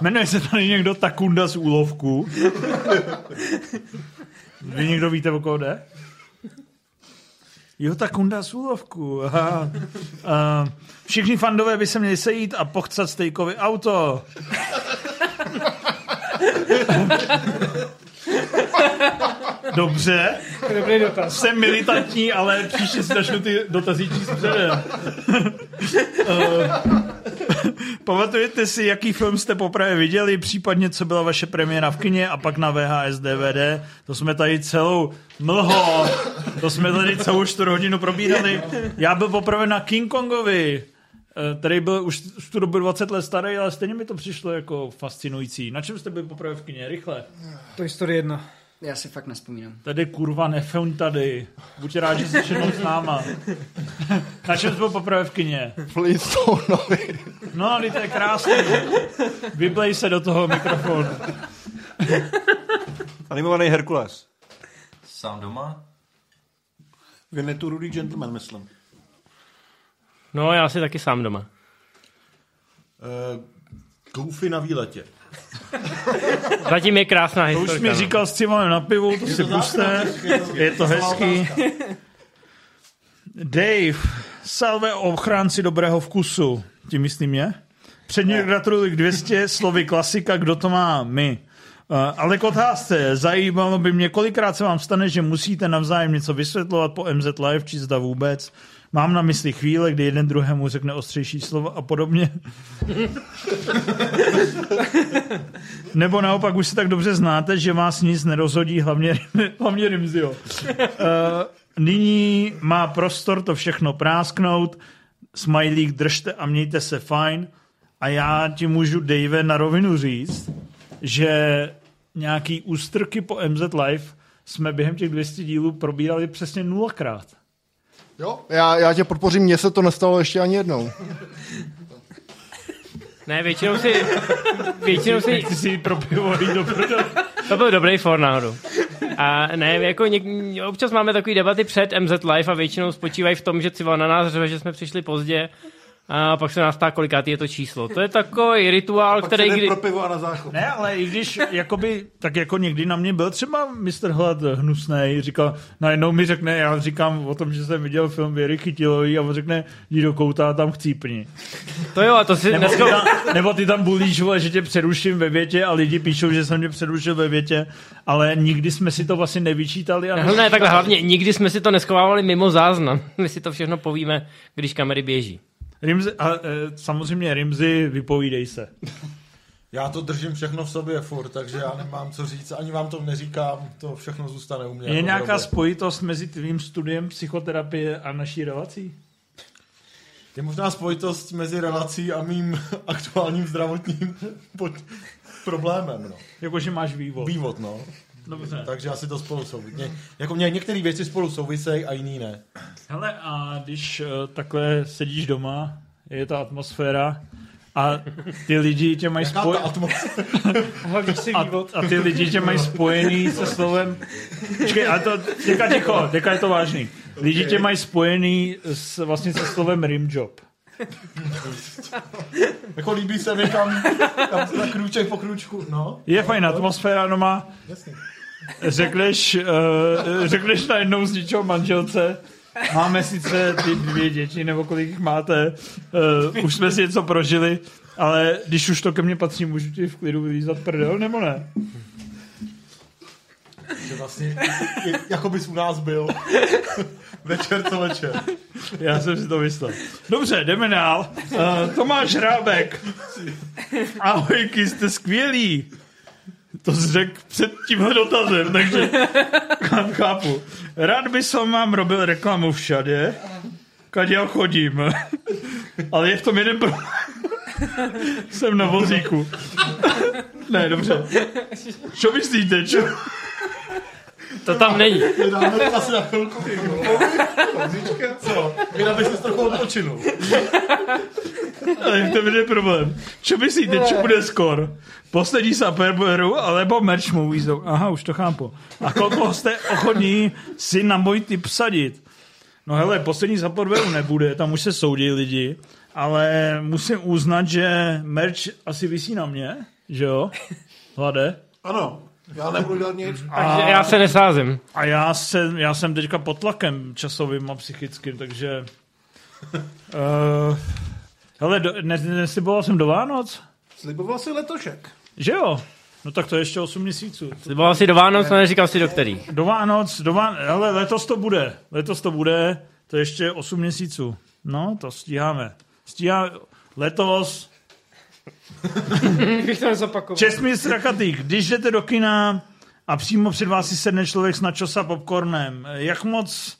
Jmenuje se tady někdo Takunda z Úlovku. Vy někdo víte, o koho jde? Jo, Takunda z Úlovku. Všichni fandové by se měli sejít a pochcat Stejkovi auto. Dobře. Dobrý dotaz. Jsem militantní, ale příště si začnu ty dotazy číst předem. Pamatujete si, jaký film jste poprvé viděli, případně co byla vaše premiéra v kině a pak na VHS DVD? To jsme tady celou mlho. To jsme tady celou 4 hodinu probírali. Já byl poprvé na King Kongovi, který byl už v tu dobu 20 let starý, ale stejně mi to přišlo jako fascinující. Na čem jste byli poprvé v kině? Rychle. To je historie jedna. Já si fakt nespomínám. Tady kurva, nefilm tady. Buď rád, že jsi všechno s náma. Na čem jsi byl poprvé v kině? Flintstonovi. No, ale to je krásný. Vyblej se do toho mikrofonu. Animovaný Herkules. Sám doma? Vinnetou Rudý gentleman, myslím. No, já si taky sám doma. Goofy na výletě. Zatím je krásná historka. To už mi říkal s Cívalem na pivu, to si puste. Je to hezký. Dave, salve ochránci dobrého vkusu. Tím myslím je. Předně gratuluji k 200 slovy klasika, kdo to má? My. Ale k otázce, zajímalo by mě, kolikrát se vám stane, že musíte navzájem něco vysvětlovat po MZ Live, či zda vůbec. Mám na mysli chvíle, kdy jeden druhému řekne ostřejší slova a podobně. Nebo naopak už se tak dobře znáte, že vás nic nerozhodí, hlavně Rimzio. Nyní má prostor to všechno prásknout. Smajlík držte a mějte se fajn. A já ti můžu, Dave, na rovinu říct, že nějaký ústrky po MZ Live jsme během těch 200 dílů probírali přesně 0x. Jo, já tě podpořím, mně se to nestalo ještě ani jednou. Ne, většinou si... Ty si propivovali do prdele. To byl dobrý for náhodou. A ne, jako občas máme takový debaty před MZ Live a většinou spočívají v tom, že Cival na nás řve, že jsme přišli pozdě A pak se nás ptá, kolikátý je to číslo. To je takový rituál, který... Pak pro pivo a na záchod. Ne, ale i když, jakoby, tak jako někdy na mě byl třeba mistr Hlad hnusnej, říkal, najednou mi řekne, já říkám o tom, že jsem viděl film Věry Chytilový, a on řekne, jdi do kouta, tam chcípni. To jo, a to si nebo dneska... Nebo ty tam bulíš, vole, že tě přeruším ve větě, a lidi píšou, že jsem tě přerušil ve větě, ale nikdy jsme si to vlastně nevyčítali. A ne, takhle hlavně, nikdy jsme si to neschovávali mimo záznam. My si to všechno povíme, když kamery běží. Rimzi, a samozřejmě Rimzi, vypovídej se. Já to držím všechno v sobě furt, takže já nemám co říct, ani vám to neříkám, to všechno zůstane u mě. Je nějaká spojitost mezi tvým studiem psychoterapie a naší relací? Je možná spojitost mezi relací a mým aktuálním zdravotním problémem, no. Jakože máš vývod. Vývod, no. Dobře. Takže asi to spolu souvisí. Jako některé věci spolu souvisejí a jiný ne. Hele, a když takhle sedíš doma, je ta atmosféra a ty lidi tě mají spojený se slovem... Počkej, ale to... Děká je to vážný. Lidi tě mají spojený vlastně se slovem rimjob. Jako líbí se mi tam na krůček po krůčku, no. Je fajn atmosféra, no má. Jasně. Řekneš najednou z ničeho manželce, máme sice ty 2 děti, nebo kolik jich máte, už jsme si něco prožili, ale když už to ke mně patří, můžu ti v klidu vylízat prdel, nebo ne? Že vlastně, jako bys u nás byl. Večer co večer. Já jsem si to myslel. Dobře, jdeme dál. Tomáš Hrábek. Ahojky, jste skvělí. To jsi řekl před tímhle dotazem, takže chápu. Rád by som vám robil reklamu všade, kad já chodím. Ale je v tom jeden problém. Jsem na vozíku. Ne, dobře. Čo myslíte, čo? To tam není. My dáme asi na chvilku. Co? My dáme se trochu odpočinu. Ale to bude problém. Čo myslíte, čo bude skor? Poslední Superberu alebo merch moviezou? Aha, už to chápu. A koho jste ochotní si na můj tip sadit? No hele, poslední Superberu nebude, tam už se soudí lidi, ale musím uznat, že merch asi visí na mě, že jo? Hlade? Ano. Já nebudu dělat nic. Takže já se nesázím. A já jsem teďka pod tlakem časovým a psychickým, takže... Hele, nesliboval jsem do Vánoc? Sliboval jsi letošek. Že jo? No tak to je ještě 8 měsíců. Sliboval jsi do Vánoc, ale neříkal jsi do kterých. Do Vánoc, hele, letos to bude, to je ještě 8 měsíců. No, to stíháme. Letos... Čestmistr Katýk, když jdete do kina a přímo před vás si sedne člověk s načos a popcornem, jak moc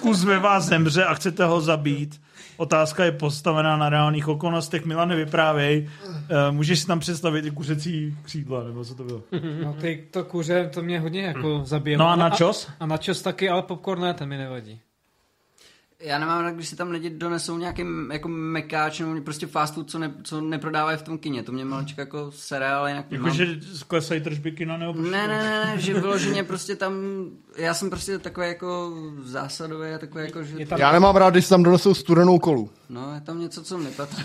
kus ve vás zemře a chcete ho zabít? Otázka je postavená na reálných okolnostech. Milane, vyprávěj. Můžeš si tam představit i kuřecí křídla, nebo co to bylo? No ty to kuře, to mě hodně jako zabije. No a načos? A načos taky, ale popcorn ne, ten mi nevadí. Já nemám rád, když si tam lidi donesou nějaký jako mekáč nebo prostě fast food, co neprodávají v tom kině. To mě maličko jako sere, ale jinak nemám. Jako, že klesají tržby kina nebo... Ne, že vyloženě prostě tam... Já jsem prostě takový jako zásadový a takový jako... Že... Já nemám rád, když si tam donesou studenou kolu. No, je tam něco, co mi nepatří.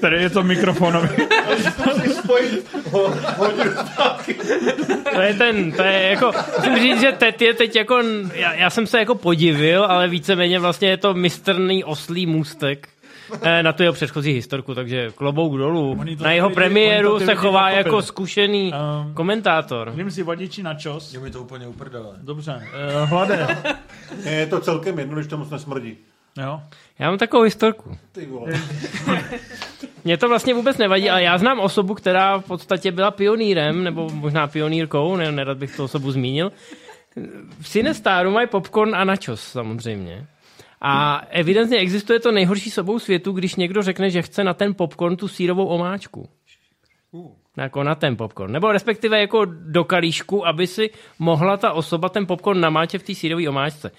Tady je to mikrofonový. To je jako... Musím říct, že teď jako... Já jsem se jako podivil, ale víceméně vlastně je to mistrný oslý můstek na tu jeho předchozí historku, takže klobouk dolů. Na jeho premiéru se chová jako zkušený komentátor. Vím si vadiči na čos. Je mi to úplně uprdele. Dobře. Hlade. Je to celkem jedno, když to moc nesmrdí. Jo. Já mám takovou historku. Ty vole. Mně to vlastně vůbec nevadí, ale já znám osobu, která v podstatě byla pionýrem, nebo možná pionýrkou, nerad bych tu osobu zmínil. V Cinestáru mají popcorn a nachos samozřejmě. A evidentně existuje to nejhorší sobou světu, když někdo řekne, že chce na ten popcorn tu sírovou omáčku. Jako na ten popcorn. Nebo respektive jako do kalíšku, aby si mohla ta osoba ten popcorn namáčet v té sírové omáčce.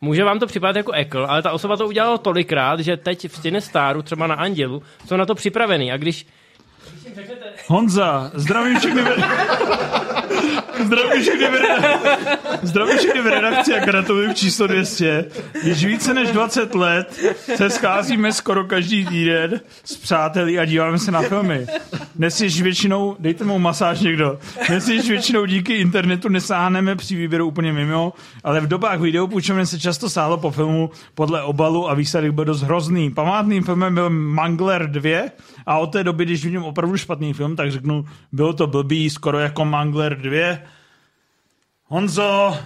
Může vám to připadat jako ekl, ale ta osoba to udělala tolikrát, že teď v Cinestáru, třeba na Andělu, jsou na to připravený. A když... Honza, zdravím všechny... Zdravím všechny v redakci a gratuluju k číslu 200. Již více než 20 let se scházíme skoro každý týden s přáteli a díváme se na filmy. Dnes již většinou, dejte mu masáž někdo, dnes již většinou díky internetu nesáhneme při výběru úplně mimo, ale v dobách videopůjčovny se často sáhlo po filmu podle obalu a výsledek byl dost hrozný. Památným filmem byl Mangler 2 a od té doby, když vidím opravdu špatný film, tak řeknu, bylo to blbý, skoro jako Mangler 2. Honzo,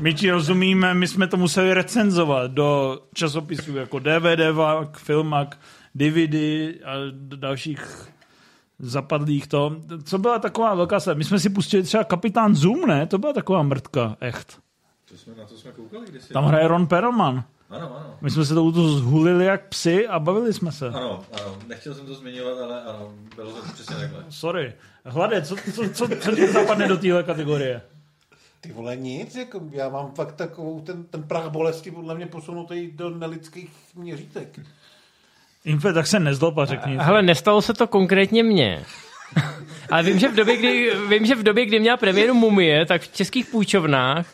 my ti rozumíme, my jsme to museli recenzovat do časopisů jako DVDvák, Filmak, DVD a dalších zapadlých to. Co byla taková velká se? My jsme si pustili třeba Kapitán Zoom, ne? To byla taková mrtka, echt. Na to jsme koukali kdysi. Tam hraje Ron Perlman. Ano, ano. My jsme se to zhulili jak psi a bavili jsme se. Ano, ano. Nechtěl jsem to zmiňovat, ale ano, bylo to přesně takhle. Sorry. Hlade, co ti zapadne do téhle kategorie? Ty vole, nic. Jako já mám fakt takovou ten prach bolesti podle mě posunutý do nelidských měřítek. Infe, tak se nezlob a řekni. Hele, nestalo se to konkrétně mně. Ale vím, že v době, kdy měla premiéru Mumie, tak v českých půjčovnách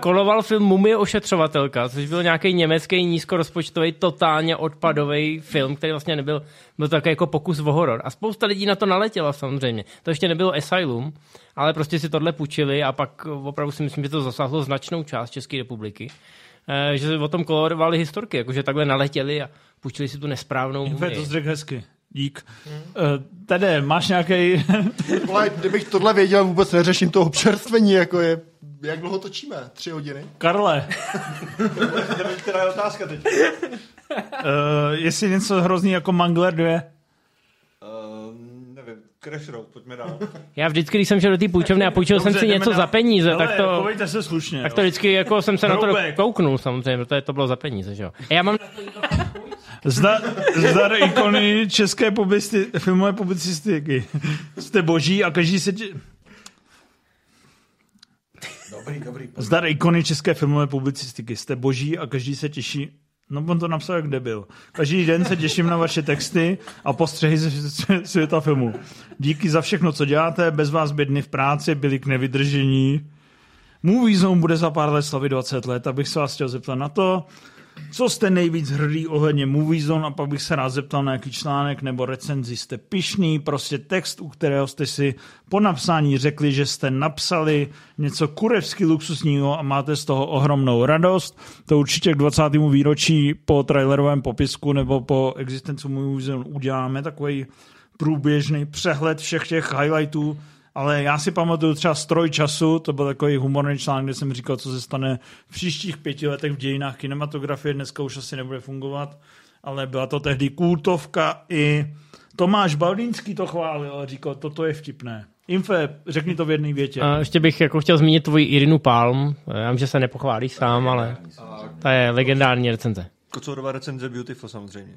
koloval film Mumie ošetřovatelka, což byl nějaký německý nízkorozpočtový, totálně odpadový film, který vlastně nebyl, byl takový jako pokus o horor. A spousta lidí na to naletěla samozřejmě. To ještě nebylo Asylum, ale prostě si tohle půjčili a pak opravdu si myslím, že to zasáhlo značnou část České republiky. Že se o tom kolorovali historky, jakože takhle naletěli a půjčili si tu nesprávnou Mumii. To řekl hezky. Dík. Tady máš nějaký... Kdybych tohle věděl, vůbec neřeším to občerstvení, jako je... Jak dlouho točíme? 3 hodiny? Karle. Která je otázka teď? Jestli něco hrozný jako Mangler 2? Nevím. Crash Road, pojďme dál. Já vždycky, když jsem šel do té půjčovny a půjčil jsem si něco za peníze, hele, tak to... Chovejte se slušně. Tak to vždycky jako jsem se na to kouknul samozřejmě, protože to bylo za peníze, že jo. A já mám... Zdar ikony české filmové publicistiky. Jste boží a každý se... Dobrý. Zdar ikony české filmové publicistiky. Jste boží a každý se těší... No, on to napsal jak debil. Každý den se těším na vaše texty a postřehy ze světa filmu. Díky za všechno, co děláte. Bez vás by dny v práci byly k nevydržení. Movie Zone bude za pár let slavit 20 let. Abych se vás chtěl zeptat na to, co jste nejvíc hrdý ohledně Movie Zone, a pak bych se rád zeptal na jaký článek nebo recenzi jste pyšný, prostě text, u kterého jste si po napsání řekli, že jste napsali něco kurevsky luxusního a máte z toho ohromnou radost. To určitě k 20. výročí po trailerovém popisku nebo po existenci Movie Zone uděláme takový průběžný přehled všech těch highlightů. Ale já si pamatuju třeba Stroj času, to byl takový humorný článek, kde jsem říkal, co se stane v příštích 5 letech v dějinách kinematografie. Dneska už asi nebude fungovat, ale byla to tehdy kultovka. I Tomáš Baldýnský to chválil a říkal, toto je vtipné. Infe, řekni to v jedné větě. A ještě bych jako chtěl zmínit tvoji Irinu Palm. Já vím, že se nepochválí sám, ale ta je legendární recenze. Kocourova recenze Beautiful samozřejmě.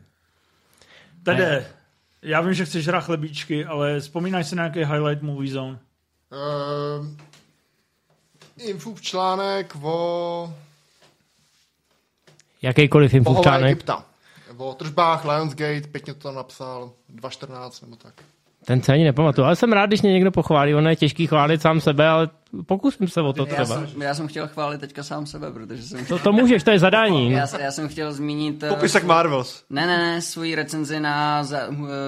Tade... Já vím, že chceš hrát chlebíčky, ale vzpomínáš si na nějaký highlight Movie Zone? Infův článek o... Jakýkoliv infův článek? Egypta. O tržbách Lionsgate, pěkně to tam napsal, 2014 nebo tak. Ten se ani nepamatuju, ale jsem rád, když mě někdo pochválí. Ono je těžký chválit sám sebe, ale pokusím se o to třeba. Já jsem chtěl chválit teďka sám sebe, protože jsem... To můžeš, to je zadání. Já jsem chtěl zmínit... Popisek Marvels. Ne, svoji recenzi na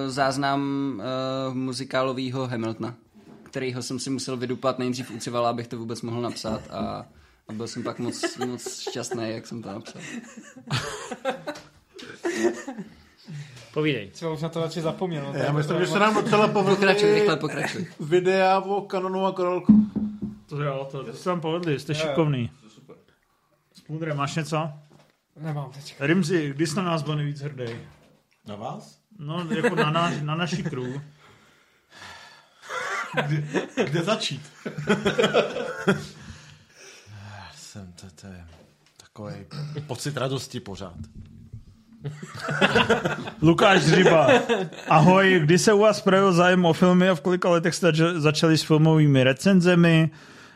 záznam muzikálového Hamiltona, kterýho jsem si musel vydupat nejdřív u Civala, abych to vůbec mohl napsat a byl jsem pak moc šťastný, jak jsem to napsal. Povídej. Třeba už na to radši zapomněl. Já myslím, že se nám docela povedli videa o Canonu a Korolku. To jo, to se vám povedli, jste šikovný. Spundre, máš něco? Nemám teďka. Rimzi, kdy jsi na nás byl nejvíc hrdý? Na vás? No, jako na naší crew. Kde začít? Jsem to je takový pocit radosti pořád. Lukáš Dřiba. Ahoj, kdy se u vás projevil zájem o filmy a v kolika letech jste začali s filmovými recenzemi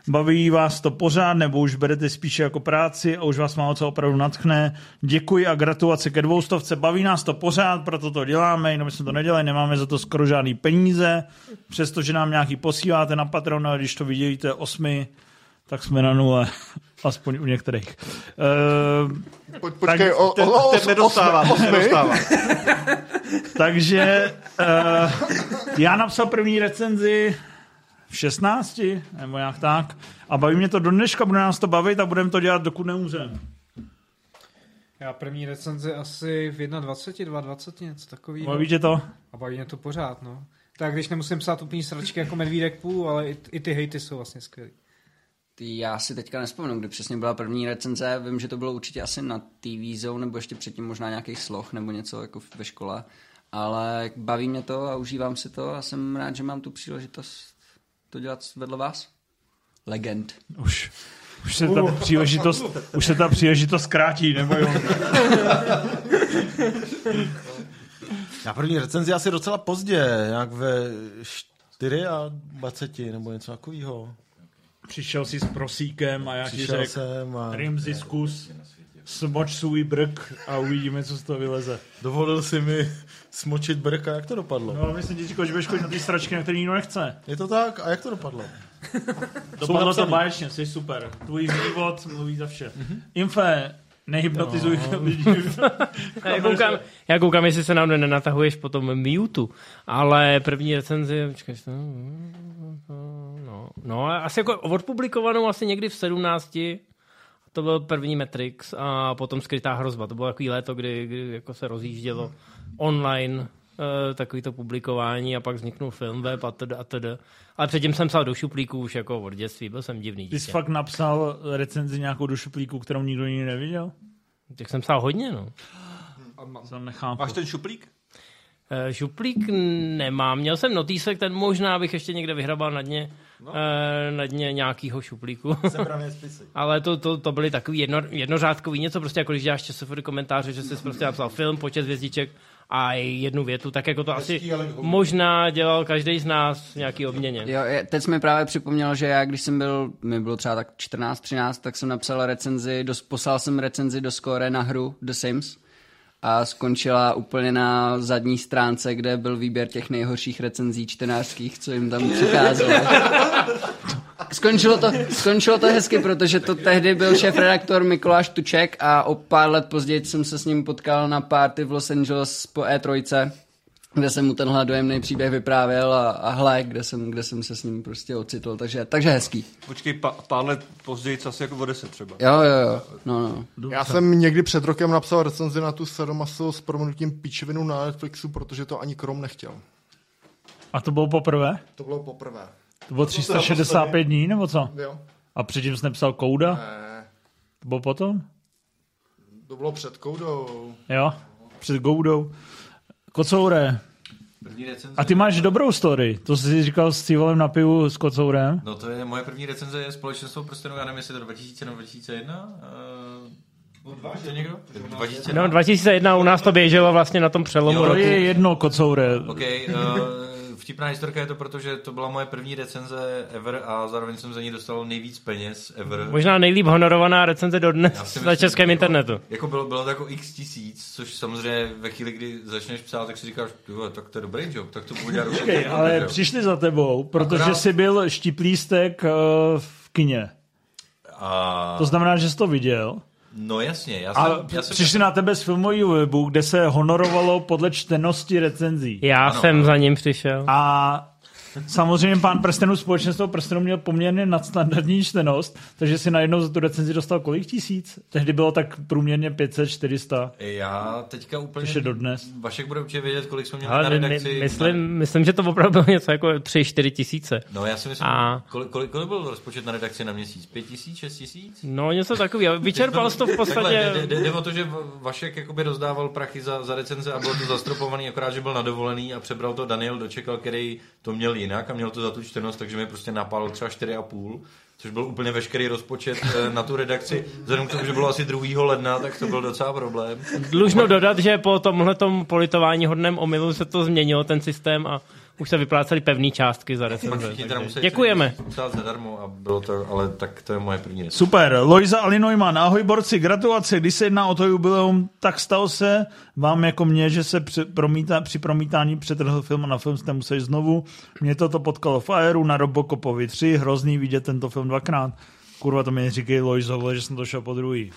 Baví vás to pořád, nebo už berete spíše jako práci a už vás málo co opravdu nadchne? Děkuji a gratulace ke 200. Baví nás to pořád, proto to děláme, jenom jsme to nedělali, nemáme za to skoro žádný peníze, přestože nám nějaký posíláte na Patreon, ale když to vidějíte 8, tak jsme na nule, aspoň u některých. Počkej, osmi. Takže já napsal první recenzi v 16, nebo nějak tak. A baví mě to do dneška, bude nás to bavit a budeme to dělat, dokud neumřem. Já první recenzi asi v 21, 22, něco takový. Baví tě to? A baví mě to pořád, no. Tak když nemusím psát úplně sračky jako Medvídek Půl, ale i ty hejty jsou vlastně skvělý. Já si teďka nespomenu, kdy přesně byla první recenze, vím, že to bylo určitě asi na TV Zone, nebo ještě předtím možná nějaký Sloh, nebo něco jako ve škole, ale baví mě to a užívám si to a jsem rád, že mám tu příležitost to dělat vedle vás. Legend. Už se ta příležitost krátí, nebo jo? Já první recenzi asi docela pozdě, jak ve 24 nebo něco takového. Přišel jsi s prosíkem a já přišel ti řekl, Rimzi zkus, smoč svůj brk a uvidíme, co z toho vyleze. Dovolil si mi smočit brk a jak to dopadlo? No myslím, dětičko, že budeš chodit na ty stračky, na který nikdo nechce. Je to tak? A jak to dopadlo? Dopadlo to báječně, jsi super. Tvůj vývod mluví za vše. Infé, nehypnotizuj lidi. Já koukám, jestli se nám nenatahuješ potom mute, ale první recenzi... Počkej, No, asi jako odpublikovanou asi někdy v 17. To byl první Matrix a potom Skrytá hrozba. To bylo takový léto, kdy jako se rozjíždělo online takovýto publikování a pak vzniknul Filmweb a td. Ale předtím jsem psal do šuplíku už jako od dětství, byl jsem divný dítě. Ty jsi fakt napsal recenzi nějakou do šuplíku, kterou nikdo jiný neviděl? Tak jsem psal hodně, no. Máš ten šuplík? Šuplík nemám. Měl jsem notýsek, ten možná bych ještě někde vyhrabal na dně nějakýho šuplíku. Ale to byly takový jednořádkový něco, prostě jako když děláš časový komentáře, že jsi prostě napsal film, počet hvězdiček a jednu větu, tak jako to asi možná dělal každý z nás nějaký obměně. Jo, teď jsi mi právě připomněl, že já, když jsem byl, mi bylo třeba tak 14, 13, tak jsem napsal recenzi, poslal jsem recenzi do Score na hru The Sims. A skončila úplně na zadní stránce, kde byl výběr těch nejhorších recenzí čtenářských, co jim tam přicházelo. Skončilo to hezky, protože to tehdy byl šéfredaktor Mikuláš Tuček a o pár let později jsem se s ním potkal na party v Los Angeles po E3, kde jsem mu tenhle dojemný příběh vyprávěl a hle, kde jsem se s ním prostě ocitl, takže hezký. Počkej, pár let později, asi jako o 10 třeba. Jo, no. Já jsem někdy před rokem napsal recenzi na tu sadomaso s proměnutím pičvinu na Netflixu, protože to ani Krom nechtěl. A to bylo poprvé? To bylo poprvé. To bylo 365 dní, nebo co? Jo. A předtím jsi nepsal Kouda? Ne. To bylo potom? To bylo před Koudou. Jo, před Koudou. Kocoure. A ty máš dobrou story. To jsi říkal s Cívalem na pivu s Kocourem. No to je moje první recenze je Společenstvo prstenů, já nevím, jestli to 2000 nebo 2001. No 2001 u nás to běželo vlastně na tom přelomu roku. To je jedno, Kocoure. Okay, vtipná historka je to, protože to byla moje první recenze ever a zároveň jsem za ní dostal nejvíc peněz ever. Možná nejlíp honorovaná recenze dodnes na českém internetu. Jako bylo to jako x 1000, což samozřejmě ve chvíli, kdy začneš psát, tak si říkáš, tak to je dobrý job, tak to budu dělat. Okay, ale job. Přišli za tebou, protože jsi byl štiplístek v kině. A... To znamená, že jsi to viděl. No jasně. Přišli na tebe z filmového webu, kde se honorovalo podle čtenosti recenzí. Já jsem za ním přišel. A samozřejmě Pán prstenů, Společenstvo prstenů měl poměrně nadstandardní čtenost, takže si najednou za tu recenzi dostal kolik tisíc? Tehdy bylo tak průměrně 500, 400. Já teďka úplně... Což je dodnes. Vašek bude určitě vědět, kolik jsme měli na redakci. Myslím, že to opravdu bylo něco jako 3-4 tisíce. No já si myslím, kolik byl rozpočet na redakci na měsíc? 5 000, 6 000? No něco takový. Vyčerpal jsi to v podstatě... Jde o to, že Vašek jakoby rozdával prachy za recenze a bylo to zastropovaný, akorát, že byl nadovolený a přebral to Daniel Dočekal, který to měl jinak a měl to za tu 14, takže mi prostě napálil třeba 4,5, což byl úplně veškerý rozpočet na tu redakci. Vzhledem k tomu, že bylo asi 2. ledna, tak to byl docela problém. Dlužno dodat, že po tomhletom politování hodném omylu se to změnilo ten systém a už se vyplácely pevné částky za recenze. Děkujeme. Zadarmo a bylo to, ale tak to je moje první. Super. Lojza Alinojman, ahoj borci, gratulace. Když se jedná o to jubileum, tak stalo se vám jako mně, že se při promítání přetrhl film a na film jste museli znovu. Mě toto potkalo v Aeru, na Robocopovi 3, hrozný vidět tento film dvakrát. Kurva, to mi říkají Lojzo, že jsem to šel po druhý.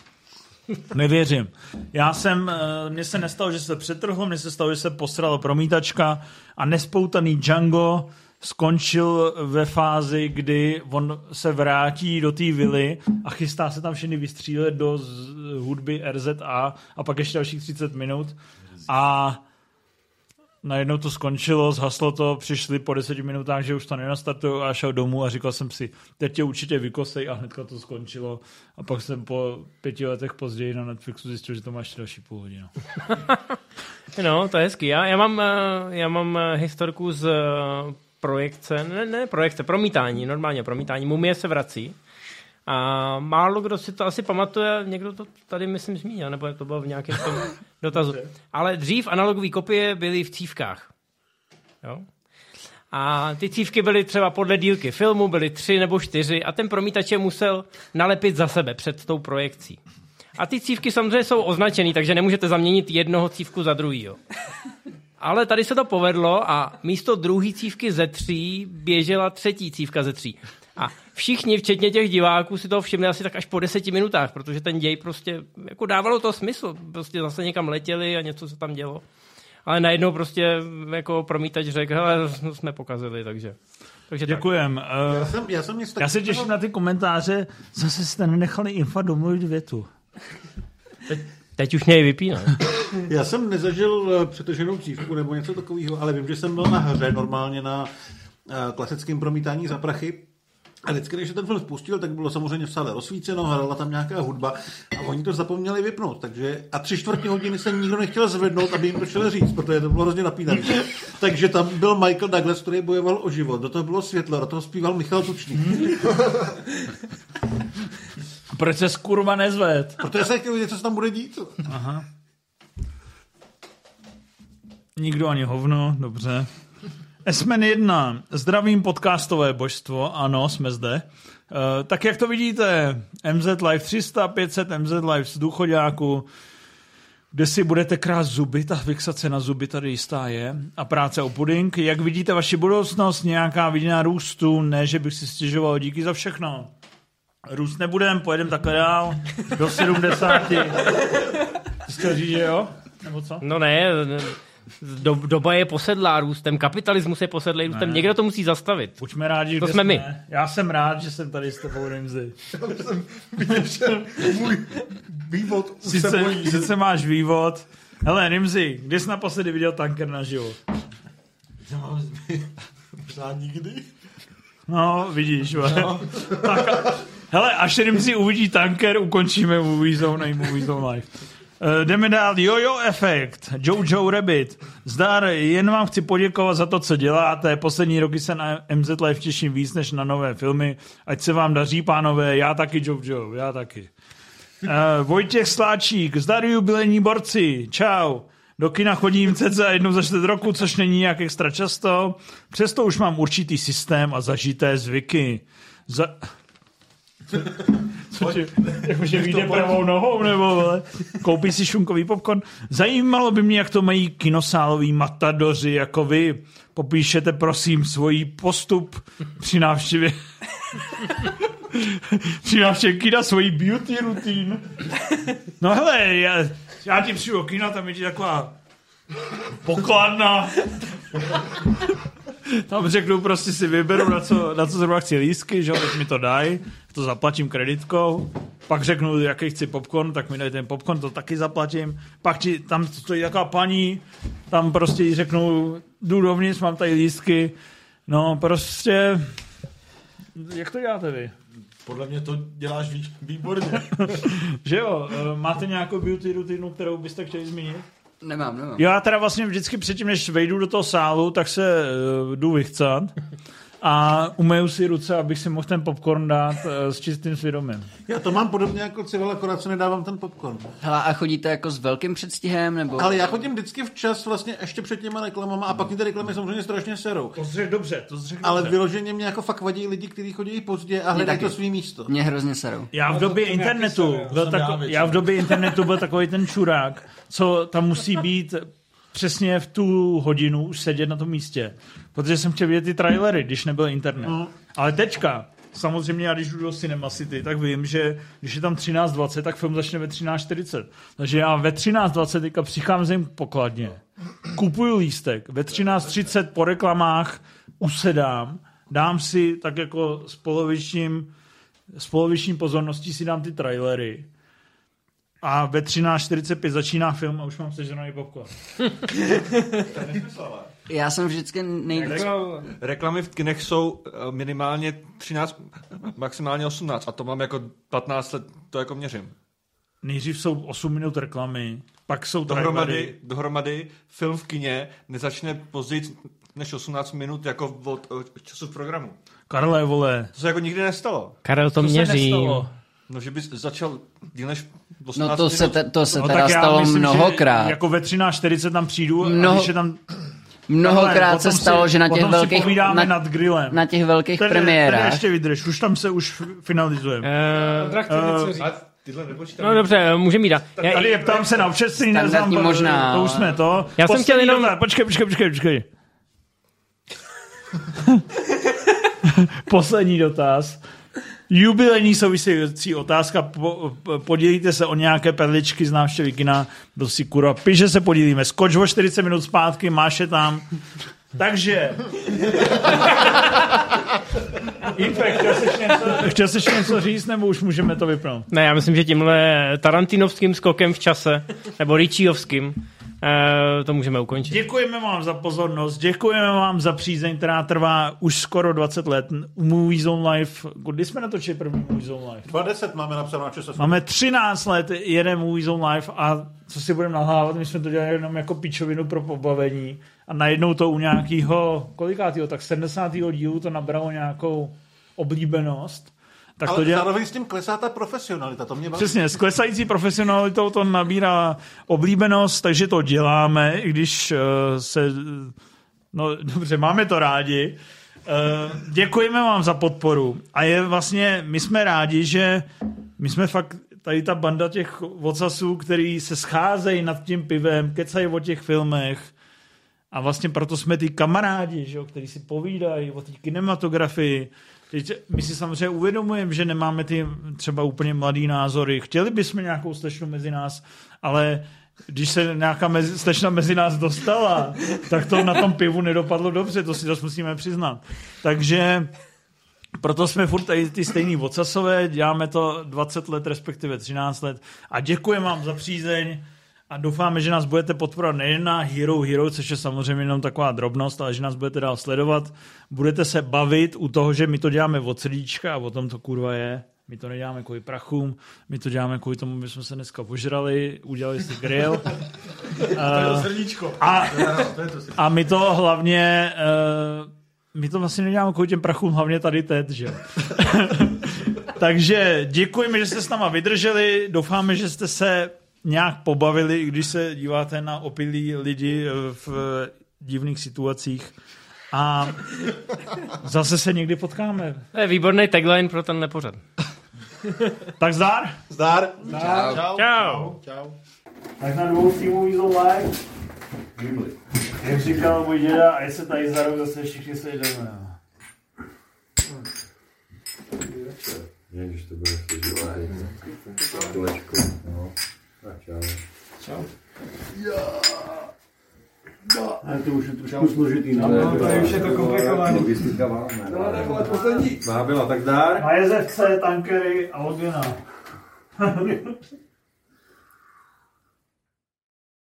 Nevěřím. Mně se nestalo, že se přetrhlo, mně se stalo, že se posrala promítačka a nespoutaný Django skončil ve fázi, kdy on se vrátí do té vily a chystá se tam všechny vystřílet do hudby RZA a pak ještě dalších 30 minut a najednou to skončilo, zhaslo to, přišli po 10 minutách, že už to nenastartuju a šel domů a říkal jsem si, teď tě určitě vykosej a hnedka to skončilo. A pak jsem po 5 letech později na Netflixu zjistil, že to má ještě další půl hodinu. No, to je hezký. Já mám historku z projekce, promítání, normálně promítání. Mumie se vrací. A málo kdo si to asi pamatuje, někdo to tady, myslím, zmínil, nebo to bylo v nějakém tom dotazu. Ale dřív analogové kopie byly v cívkách. Jo? A ty cívky byly třeba podle dílky filmu, byly 3 nebo 4 a ten promítač je musel nalepit za sebe před tou projekcí. A ty cívky samozřejmě jsou označený, takže nemůžete zaměnit jednoho cívku za druhýho. Ale tady se to povedlo a místo druhé cívky ze 3 běžela 3. cívka ze 3. A všichni, včetně těch diváků, si toho všimli asi tak až po 10 minutách, protože ten děj prostě, jako dávalo to smysl, prostě zase někam letěli a něco se tam dělo. Ale najednou prostě jako promítač řekl, hele, jsme pokazili, takže děkujem. Tak. Já se těším na ty komentáře, zase jste nenechali Infa domluvit větu. Teď už mě ji vypíná. Já jsem nezažil přetrženou cívku nebo něco takového, ale vím, že jsem byl na hře normálně na klasickém promítání za prachy. A vždycky, když se ten film spustil, tak bylo samozřejmě v sále rozsvíceno, hrála tam nějaká hudba a oni to zapomněli vypnout. Takže a 3/4 hodiny se nikdo nechtěl zvednout, aby jim to šel říct, protože to bylo hrozně napínavé. Takže tam byl Michael Douglas, který bojoval o život. Do toho bylo světlo, do toho zpíval Michal Tučný. Proč se skurva nezved? Protože se chtěl vidět, co se tam bude dít. Aha. Nikdo ani hovno, dobře. Esmen 1. Zdravím podcastové božstvo. Ano, jsme zde. Tak jak to vidíte? MZ Live 300, 500 MZ Live z důchoďáku, kde si budete krást zuby, ta fixace na zuby tady jistá je, a práce o puding. Jak vidíte vaši budoucnost? Nějaká viděná růstu? Ne, že bych si stěžoval, díky za všechno. Růst nebudem, pojedem takhle dál, do 70. Jste říct, že jo? Nebo co? No ne. Doba je posedlá růstem, kapitalismus je posedlý růstem, někdo to musí zastavit. Buďme rádi, to jsme my. Já jsem rád, že jsem tady s tebou, Remzi. Já jsem vyděšel můj vývod. Sice máš vývod. Hele, Remzi, kdy jsi naposledy viděl tanker naživo? Já mám možná nikdy. No, vidíš. No. Tak, hele, až Remzi uvidí tanker, ukončíme Movie Zone a Movie Zone Live. Jdeme dál. Jojo Effect, Jojo Rabbit. Zdar, jen vám chci poděkovat za to, co děláte. Poslední roky se na MZ Live těším víc než na nové filmy. Ať se vám daří, pánové. Já taky, Jojo, já taky. Vojtěch Sláčík, zdar jubilejní borci. Čau. Do kina chodím cca jednou za 4 roku, což není nějak extra často. Přesto už mám určitý systém a zažité zvyky. Jakože vyjde pravou nohou, nebo koupí si šunkový popcorn. Zajímalo by mě, jak to mají kinosáloví matadoři jako vy. Popíšete, prosím, svůj postup při návštěvě. Při návštěvě kina, svoji beauty routine. No hele, já ti přijdu do kina, tam je ti taková pokladna. Tam řeknu, prostě si vyberu, na co zrovna chci lístky, že jo, teď mi to dají, to zaplatím kreditkou, pak řeknu, jaký chci popcorn, tak mi dají ten popcorn, to taky zaplatím, pak ti, tam stojí taková paní, tam prostě řeknu, jdu dovnitř, mám tady lístky, no prostě, jak to děláte vy? Podle mě to děláš výborně. Že jo, máte nějakou beauty rutinu, kterou byste chtěli zmínit? Nemám. Já teda vlastně vždycky předtím, než vejdu do toho sálu, tak se jdu vychcat a umeju si ruce, abych si mohl ten popcorn dát s čistým svědomím. Já to mám podobně jako Civil, akorát se nedávám ten popcorn. Hele, a chodíte jako s velkým předstihem? Nebo... Ale já chodím vždycky včas vlastně ještě před těma reklamama a pak ty reklamy samozřejmě strašně serou. To zřek dobře, to zřek dobře. Ale vyloženě mě jako fakt vadí lidi, kteří chodí pozdě a hledají to svý místo. Mě hrozně serou. Já v době internetu byl takový ten čurák, co tam musí být přesně v tu hodinu už sedět na tom místě. Protože jsem chtěl vidět ty trailery, když nebyl internet. No. Ale tečka. Samozřejmě, já když jdu do Cinema City, tak vím, že když je tam 13:20, tak film začne ve 13:40. Takže já ve 13:20 teďka přicházím k pokladně. Kupuju lístek. Ve 13:30 po reklamách usedám. Dám si tak jako s poloviční pozorností si dám ty trailery. A ve 13:45 začíná film a už mám sežený popcorn. Já jsem vždycky nejvíc... Reklamy v kinech jsou minimálně 13, maximálně 18 a to mám jako 15 let, to jako měřím. Nejdřív jsou 8 minut reklamy, pak jsou trailery. Dohromady film v kině nezačne později než 18 minut jako od času programu. Karle, vole. To se jako nikdy nestalo. Karel, to měří. No, že bys začal díl než 18 minut. No to se teda stalo myslím, mnohokrát. Jako ve 13:40 tam přijdu a když je tam... Mnohokrát se stalo, že na těch velkých premiérách. Tady ještě vydrž, už tam se už finalizujeme. No dobře, můžeme jít. Tady je ptám se na občasný, neznám, to už jsme to. Já jsem chtěl jenom... Počkej. Poslední dotaz. Jubilejní související otázka. Podělíte se o nějaké perličky z návštěvy kina? Byl si kurva piže, se podílíme. Skoč o 40 minut zpátky, máš je tam. Takže... Infekt, chtěl jsi něco říct, nebo už můžeme to vypnout? Ne, já myslím, že tímhle tarantinovským skokem v čase, nebo Ričijovským, to můžeme ukončit. Děkujeme vám za pozornost, děkujeme vám za přízeň, která trvá už skoro 20 let. Movie Zone Live, kdy jsme natočili první Movie Zone Live? 20 máme napsáno na ČSSD. Máme 13 let jeden Movie Zone Live a co si budeme nahlávat, my jsme to dělali jenom jako pičovinu pro pobavení a najednou to u nějakého, kolikátýho, tak 70. dílu to nabralo nějakou oblíbenost. Tak ale zároveň s tím klesá ta profesionalita, to mě baví. Přesně, s klesající profesionalitou to nabírá oblíbenost, takže to děláme, i když no dobře, máme to rádi. Děkujeme vám za podporu a je vlastně, my jsme rádi, že my jsme fakt tady ta banda těch vocasů, který se scházejí nad tím pivem, kecají o těch filmech a vlastně proto jsme ty kamarádi, že jo, který si povídají o té kinematografii. My si samozřejmě uvědomujeme, že nemáme ty třeba úplně mladý názory. Chtěli bychom nějakou slečnu mezi nás, ale když se nějaká slečna mezi nás dostala, tak to na tom pivu nedopadlo dobře, to si zase musíme přiznat. Takže proto jsme furt tady ty stejný vocasové, děláme to 20 let, respektive 13 let a děkujeme vám za přízeň a doufáme, že nás budete podporovat nejen na Hero, což je samozřejmě jenom taková drobnost, ale že nás budete dál sledovat. Budete se bavit u toho, že my to děláme od srdíčka a o tom to kurva je. My to neděláme kvůli prachům, my to děláme kvůli tomu, aby jsme se dneska požrali, udělali si grill. A my to hlavně... my to vlastně neděláme kvůli těm prachům, hlavně tady teď, že jo. Takže děkujeme, že jste s náma vydrželi, doufáme, že jste se nějak pobavili, i když se díváte na opilí lidi v divných situacích a zase se někdy potkáme. To je výborný tagline pro tenhle pořad. Tak zdar! Zdar! Čau! Tak na dvou týmů jízou like. Jak říkal můj děda, a jestli tady za rok zase všichni se jdeme. Když to bude slyšovat. Kulečko. Čau. Ale to už je trošku složitý. No, to už je to komplikované. Má byla tak dár. Na jezevce, tankery a odvěna.